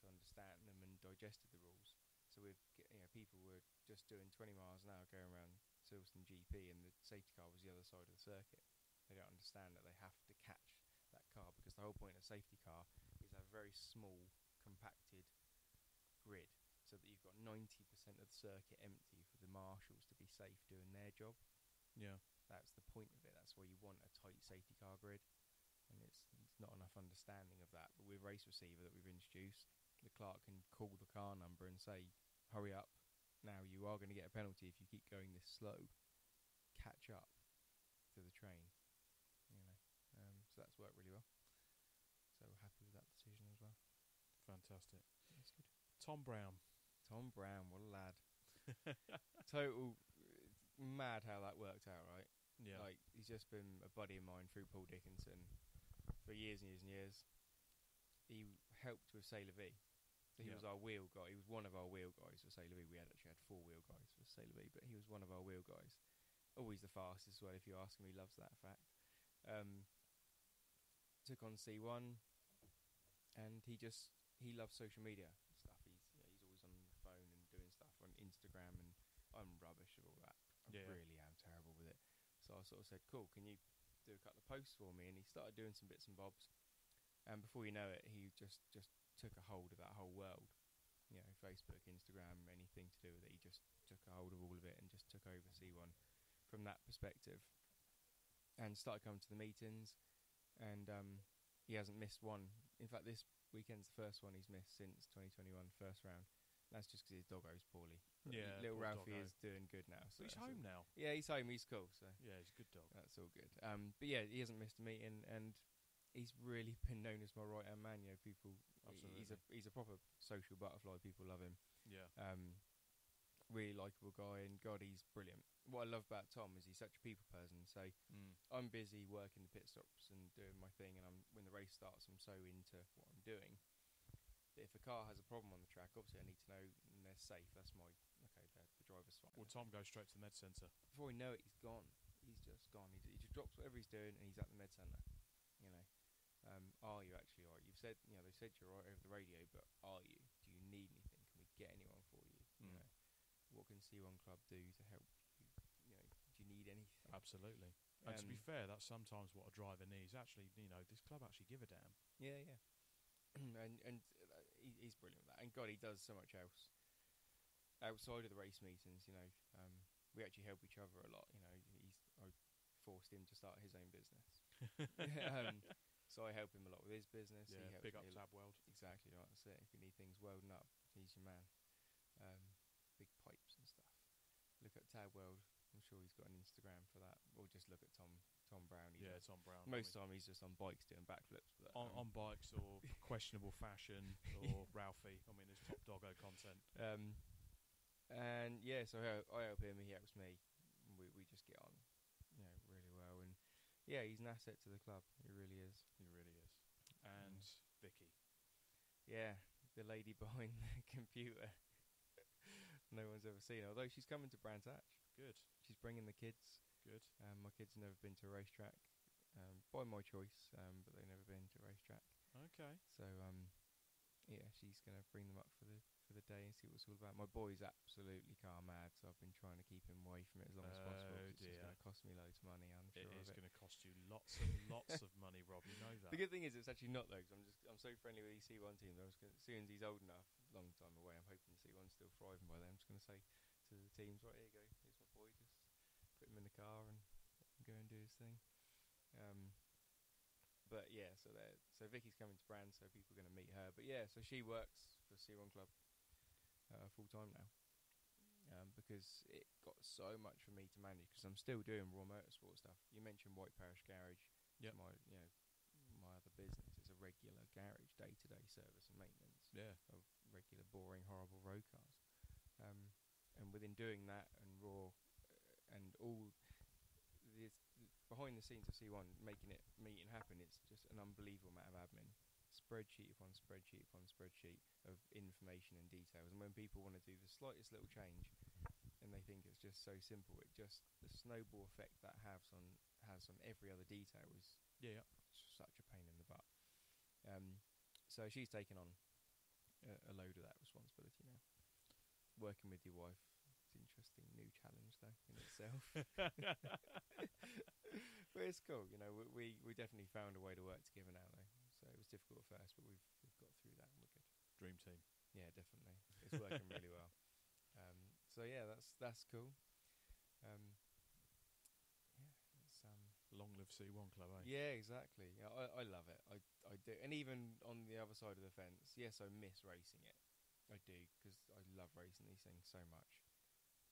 to understand them and digested the rules. So we, you know, people were just doing twenty miles an hour going around Silverstone G P, and the safety car was the other side of the circuit. They don't understand that they have to catch that car, because the whole point of a safety car is a very small, compacted grid, so that you've got ninety percent of the circuit empty for the marshals to be safe doing their job. Yeah, that's the point of it. That's why you want a tight safety car grid, and it's, it's not enough understanding of that. But with race receiver that we've introduced, the clerk can call the car number and say, hurry up, now you are going to get a penalty if you keep going this slow, catch up to the train, you know. Um, so that's worked really well, so we're happy with that decision as well. Fantastic. That's good. Tom Brown. Tom Brown, what a lad. Total mad how that worked out, right? Yeah. Like, he's just been a buddy of mine through Paul Dickinson for years and years and years. He helped with Sailor V. So he yeah. was our wheel guy. He was one of our wheel guys for Sailor V. We had actually had four wheel guys for Sailor V, but he was one of our wheel guys. Always the fastest one, if you ask him. He loves that fact. Um, took on C one, and he just, he loves social media stuff. He's you know, he's always on the phone and doing stuff on Instagram, and I'm rubbish at all that. I yeah. really am terrible with it. So I sort of said, cool, can you do a couple of posts for me? And he started doing some bits and bobs. And before you know it, he just, just took a hold of that whole world. You know, Facebook, Instagram, anything to do with it. He just took a hold of all of it and just took over C one from that perspective. And started coming to the meetings, and um, he hasn't missed one. In fact, this weekend's the first one he's missed since twenty twenty-one, first round. That's just because his doggo's poorly. Yeah, little Ralphie doggo is doing good now. So he's home all. now. Yeah, he's home. He's cool. So yeah, he's a good dog. That's all good. Um, but yeah, he hasn't missed a meeting, and he's really been known as my right hand man. You know, people. Absolutely. He's a he's a proper social butterfly. People love him. Yeah. Um, really likeable guy, and God, he's brilliant. What I love about Tom is he's such a people person. So mm. I'm busy working the pit stops and doing my thing, and I'm when the race starts, I'm so into what I'm doing. If a car has a problem on the track, obviously I need to know, and they're safe. That's my, okay, the driver's fine. Well, Tom goes straight to the med centre. Before we know it, he's gone. He's just gone. He, he just drops whatever he's doing, and he's at the med centre. You know, um, are you actually all right? You've said, you know, they said you're all right over the radio, but are you? Do you need anything? Can we get anyone for you? Mm. You know, what can C one Club do to help you? You know, do you need anything? Absolutely. And um, to be fair, that's sometimes what a driver needs. Actually, you know, this club actually give a damn. Yeah, yeah. and and uh, he, he's brilliant with that, and God, he does so much else outside of the race meetings. You know, um, we actually help each other a lot. You know, he's I forced him to start his own business, um, so I help him a lot with his business. Yeah, he helps big up Lab Weld. Exactly right. That's it. If you need things welding up, he's your man. Um, big pipes and stuff. Look at Tab Weld. I'm sure he's got an Instagram for that, or just look at Tom. Tom Brown. Yeah, does. Tom Brown. Most of the time he's just on bikes doing backflips. On, on bikes or questionable fashion or Ralphie. I mean, there's top doggo content. Um, and yeah, so I, I help him, he helps me. We we just get on, you know, really well. And yeah, he's an asset to the club. He really is. He really is. And mm. Vicky. Yeah, the lady behind the computer. No one's ever seen her, although she's coming to Brands Hatch. Good. She's bringing the kids. Good. Um, my kids have never been to a racetrack, um, by my choice, um, but they've never been to a racetrack. Okay. So, um, yeah, she's going to bring them up for the for the day and see what it's all about. My boy's absolutely car mad, so I've been trying to keep him away from it as long oh as possible. Dear. It's going to cost me loads of money, I'm sure. It is going to cost you lots and lots of money, Rob. You know that. The good thing is, it's actually not though, because I'm just I'm so friendly with the C one team. That I was gonna, as soon as he's old enough, long time away, I'm hoping the C one's still thriving by then. I'm just going to say to the teams, right, here you go, here's my boy, just put him in the car and go and do his thing. Um, but yeah, so there. So Vicky's coming to Brands, so people are going to meet her. But yeah, so she works for C one Club uh, full time now, um, because it got so much for me to manage. Because I'm still doing RAW Motorsport stuff. You mentioned White Parish Garage. Yeah. My, you know, my other business is a regular garage, day-to-day service and maintenance. Yeah. Of regular, boring, horrible road cars. Um, and within doing that and RAW. And all this behind behind the scenes of C one, making it meeting happen, it's just an unbelievable amount of admin. Spreadsheet upon spreadsheet upon spreadsheet of information and details. And when people want to do the slightest little change, and they think it's just so simple, it just the snowball effect that has on has on every other detail is yeah, yeah. such a pain in the butt. Um, so she's taken on a, a load of that responsibility now. Working with your wife. It's an interesting new challenge, though, in itself. But it's cool, you know. We, we we definitely found a way to work together now, though. So it was difficult at first, but we've we've got through that and we're good. Dream team. Yeah, definitely. It's working really well. Um, so yeah, that's that's cool. Um, yeah, it's um. Long live C one Club, eh? Yeah, exactly. Yeah, I I love it. I I do, and even on the other side of the fence, yes, I miss racing it. I do, because I love racing these things so much.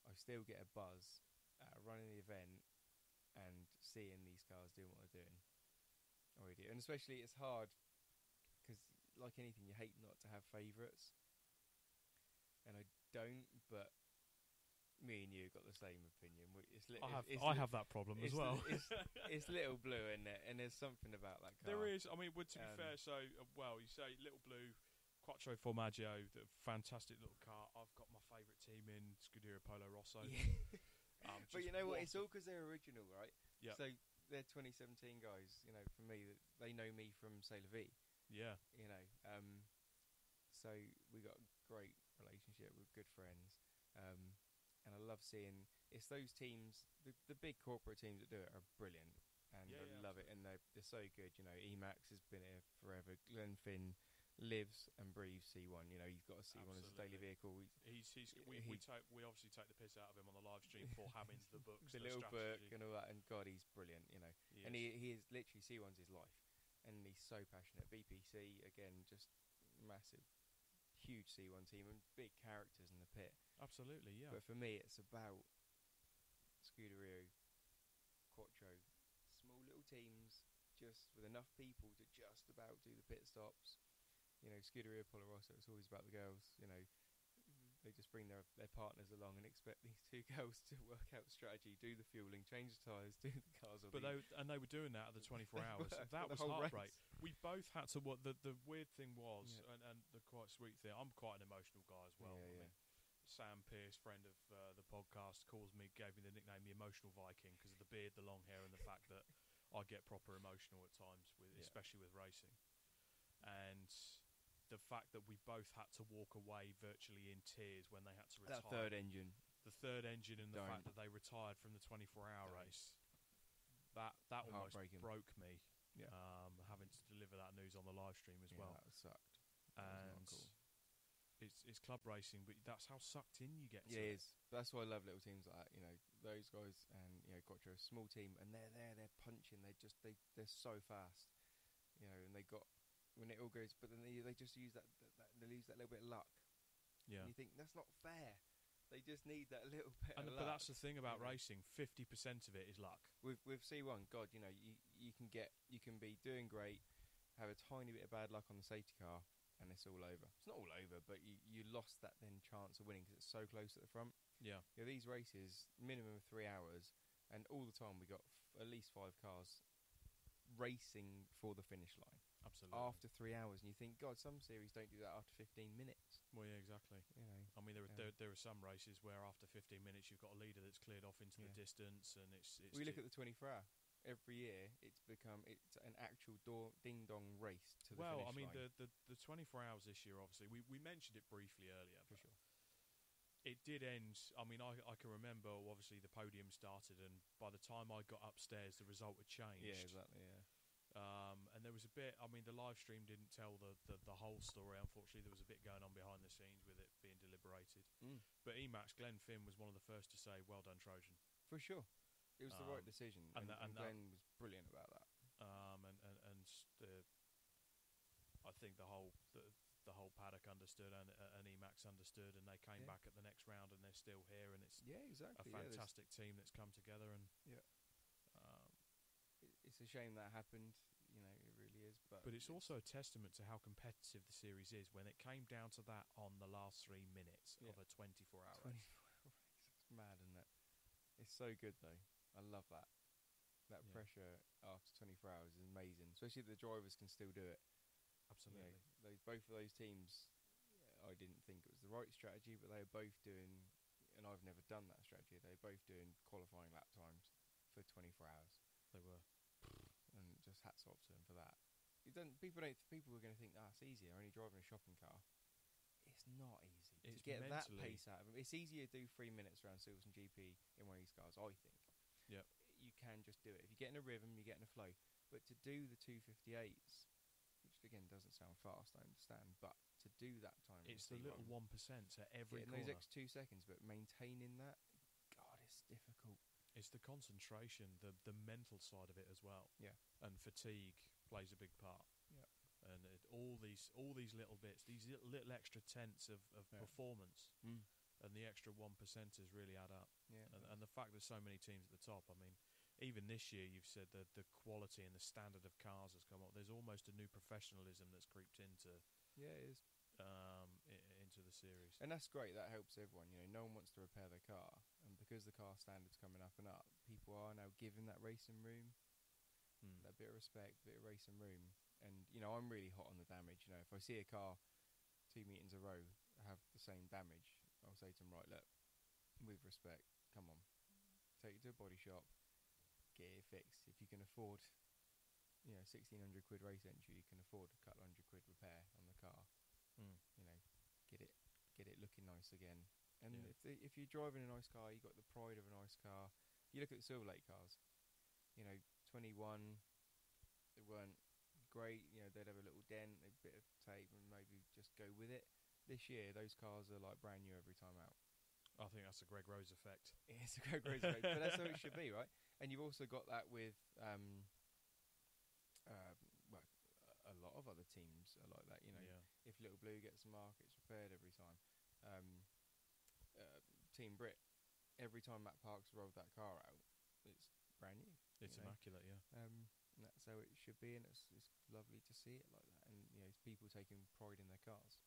I still get a buzz at running the event and seeing these cars doing what they're doing. I really do. And especially it's hard because, like anything, you hate not to have favourites. And I don't, but me and you got the same opinion. It's li- I have, it's I li- have that problem as well. Li- it's, it's Little Blue, isn't it? And there's something about that car. There is. I mean, well, to be um, fair, so, uh, well, you say Little Blue... Quattro Formaggio, the fantastic little car. I've got my favourite team in Scuderia Polo Rosso. Yeah. um, but you know what? It's all because they're original, right? Yeah. So they're twenty seventeen guys. You know, for me, they know me from Sailor V. Yeah. You know, um, so we got a great relationship. We're good friends, um, and I love seeing it's those teams. The, the big corporate teams that do it are brilliant, and yeah, I yeah, love absolutely. it. And they're they're so good. You know, Emax has been here forever. Glenfinn lives and breathes C one. You know, you've got a C one Absolutely. as a daily vehicle. He's, he's, we he, we, take, we obviously take the piss out of him on the live stream for having the books, the, the little strategy. book and all that. And God, he's brilliant. You know, he and he, he is literally C one's his life, and he's so passionate. B P C again, just massive, huge C one team and big characters in the pit. Absolutely, yeah. But for me, it's about Scuderia, Quattro, small little teams, just with enough people to just about do the pit stops. You know, Scuderia Polo Rosso, it's always about the girls. You know, they just bring their their partners along and expect these two girls to work out strategy, do the fueling, change the tyres, do the cars. But they and they were doing that at the twenty-four hours. That was heartbreak. We both had to. What the the weird thing was, yeah. and, and the quite sweet thing. I'm quite an emotional guy as well. Yeah, I yeah. mean, Sam Pierce, friend of uh, the podcast, calls me, gave me the nickname the Emotional Viking because of the beard, the long hair, and the fact that I get proper emotional at times, with yeah. especially with racing, and. The fact that we both had to walk away virtually in tears when they had to retire. That third engine. The third engine and the Don't. fact that they retired from the twenty-four hour Don't. race. That that almost broke me. Yeah. Um, having to deliver that news on the live stream as yeah, well. that sucked. That and cool. it's, it's club racing, but that's how sucked in you get to yeah, it. It is. That's why I love little teams like that. You know, those guys and, you know, Quattro, a small team, and they're there, they're punching, they just, they, they're so fast. You know, and they got... When it all goes, but then they, they just use that, that, that they lose that little bit of luck. Yeah, and you think that's not fair. They just need that little bit. And of the, luck. But that's the thing about yeah. racing. Fifty percent of it is luck. With with C one, God, you know, you you can get you can be doing great, have a tiny bit of bad luck on the safety car, and it's all over. It's not all over, but you, you lost that then chance of winning because it's so close at the front. Yeah. You know, these races, minimum of three hours, and all the time we got f- at least five cars racing for the finish line. Absolutely. After three hours, and you think, God, some series don't do that after fifteen minutes. Well, yeah, exactly. You know, I mean, there are yeah. there, there are some races where after fifteen minutes you've got a leader that's cleared off into yeah. the distance, and it's. it's we look at the twenty-four hour every year. It's become it's an actual door ding dong race to the well, finish I mean, line. Well, I mean, the the twenty-four hours this year, obviously, we we mentioned it briefly earlier. For sure. It did end. I mean, I, I can remember. Obviously, the podium started, and by the time I got upstairs, the result had changed. Yeah, exactly. Yeah. Um, and there was a bit, I mean, the live stream didn't tell the, the, the whole story, unfortunately. There was a bit going on behind the scenes with it being deliberated. Mm. But Emacs, Glenfinn was one of the first to say, well done, Trojan. For sure. It was um, the right decision. And, and, that, and, and Glenn that, was brilliant about that. Um, and and, and uh, I think the whole the, the whole paddock understood and, uh, and Emacs understood, and they came yeah. back at the next round and they're still here. And it's yeah, exactly. a fantastic yeah, team that's come together. And yeah. Um, It's a shame that happened, you know, it really is. But, but it's, it's also a testament to how competitive the series is when it came down to that on the last three minutes yeah. of a twenty-four hour race. It's mad, isn't it? It's so good, though. I love that. That yeah. pressure after twenty-four hours is amazing, especially if the drivers can still do it. Absolutely. You know, those, both of those teams, I didn't think it was the right strategy, but they were both doing, and I've never done that strategy, they were both doing qualifying lap times for twenty-four hours. They were. And just hats off to them for that. It doesn't, people don't. People are going to think, ah, oh, it's easier, only driving a shopping car. It's not easy it's to get mentally. that pace out of them. It's easier to do three minutes around Silverstone G P in one of these cars, I think. Yeah. You can just do it. If you get in a rhythm, you get in a flow. But to do the two fifty-eights, which again doesn't sound fast, I understand, but to do that time... It's the little one percent at every corner. Those extra two seconds, but maintaining that, God, it's difficult. It's the concentration, the the mental side of it as well. Yeah. And fatigue plays a big part. Yeah. And it, all these all these little bits, these little, little extra tenths of, of yeah. performance, mm. and the extra one percenters really add up. Yeah. And, and the fact there's so many teams at the top, I mean... Even this year, you've said that the quality and the standard of cars has come up. There's almost a new professionalism that's creeped into yeah, it is. Um, I into the series. And that's great. That helps everyone. You know, no one wants to repair their car. And because the car standard's coming up and up, people are now giving that racing room, hmm. that bit of respect, bit of racing room. And, you know, I'm really hot on the damage. You know, if I see a car two meetings a row have the same damage, I'll say to them, right, look, with respect, come on. Take it to a body shop. Get it fixed. If you can afford, you know, sixteen hundred quid race entry, you can afford a couple hundred quid repair on the car. Mm. You know, get it, get it looking nice again. And yeah. if, the, if you're driving a nice car, you got the pride of a nice car. You look at the Silverlake cars. You know, twenty-one, they weren't great. You know, they'd have a little dent, a bit of tape, and maybe just go with it. This year, those cars are like brand new every time out. I think that's the Greg Rose effect. Yeah, it's the Greg Rose effect, but that's how it should be, right? And you've also got that with, um, uh, well, a lot of other teams are like that. You know, yeah. if Little Blue gets a mark, it's repaired every time. Um, uh, Team Brit, every time Matt Park's rolled that car out, it's brand new. It's immaculate, know? yeah. Um, and that's how it should be, and it's it's lovely to see it like that. And you know, it's people taking pride in their cars,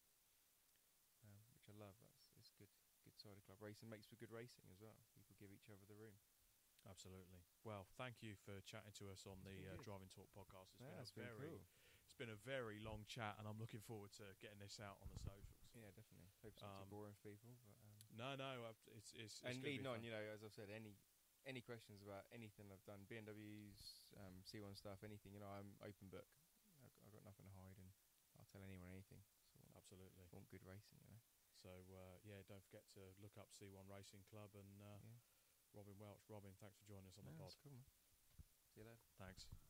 um, which I love. That's it's good. Good side of club racing makes for good racing as well. People give each other the room. Absolutely. Well, thank you for chatting to us on the uh, Driving Talk podcast. It's yeah, been a been very, cool. it's been a very long chat, and I'm looking forward to getting this out on the socials. Yeah, definitely. Hope it's not um, too boring for people. But, um, no, no, it's it's, it's and leading on. Fun. You know, as I've said, any any questions about anything I've done, B M Ws, um, C one stuff, anything. You know, I'm open book. I've got, I've got nothing to hide, and I'll tell anyone anything. So absolutely. I want good racing, you know. So, uh, yeah, don't forget to look up C one Racing Club and uh, yeah. Robin Welch. Robin, thanks for joining us on no, the pod. That's cool, man. See you later. Thanks.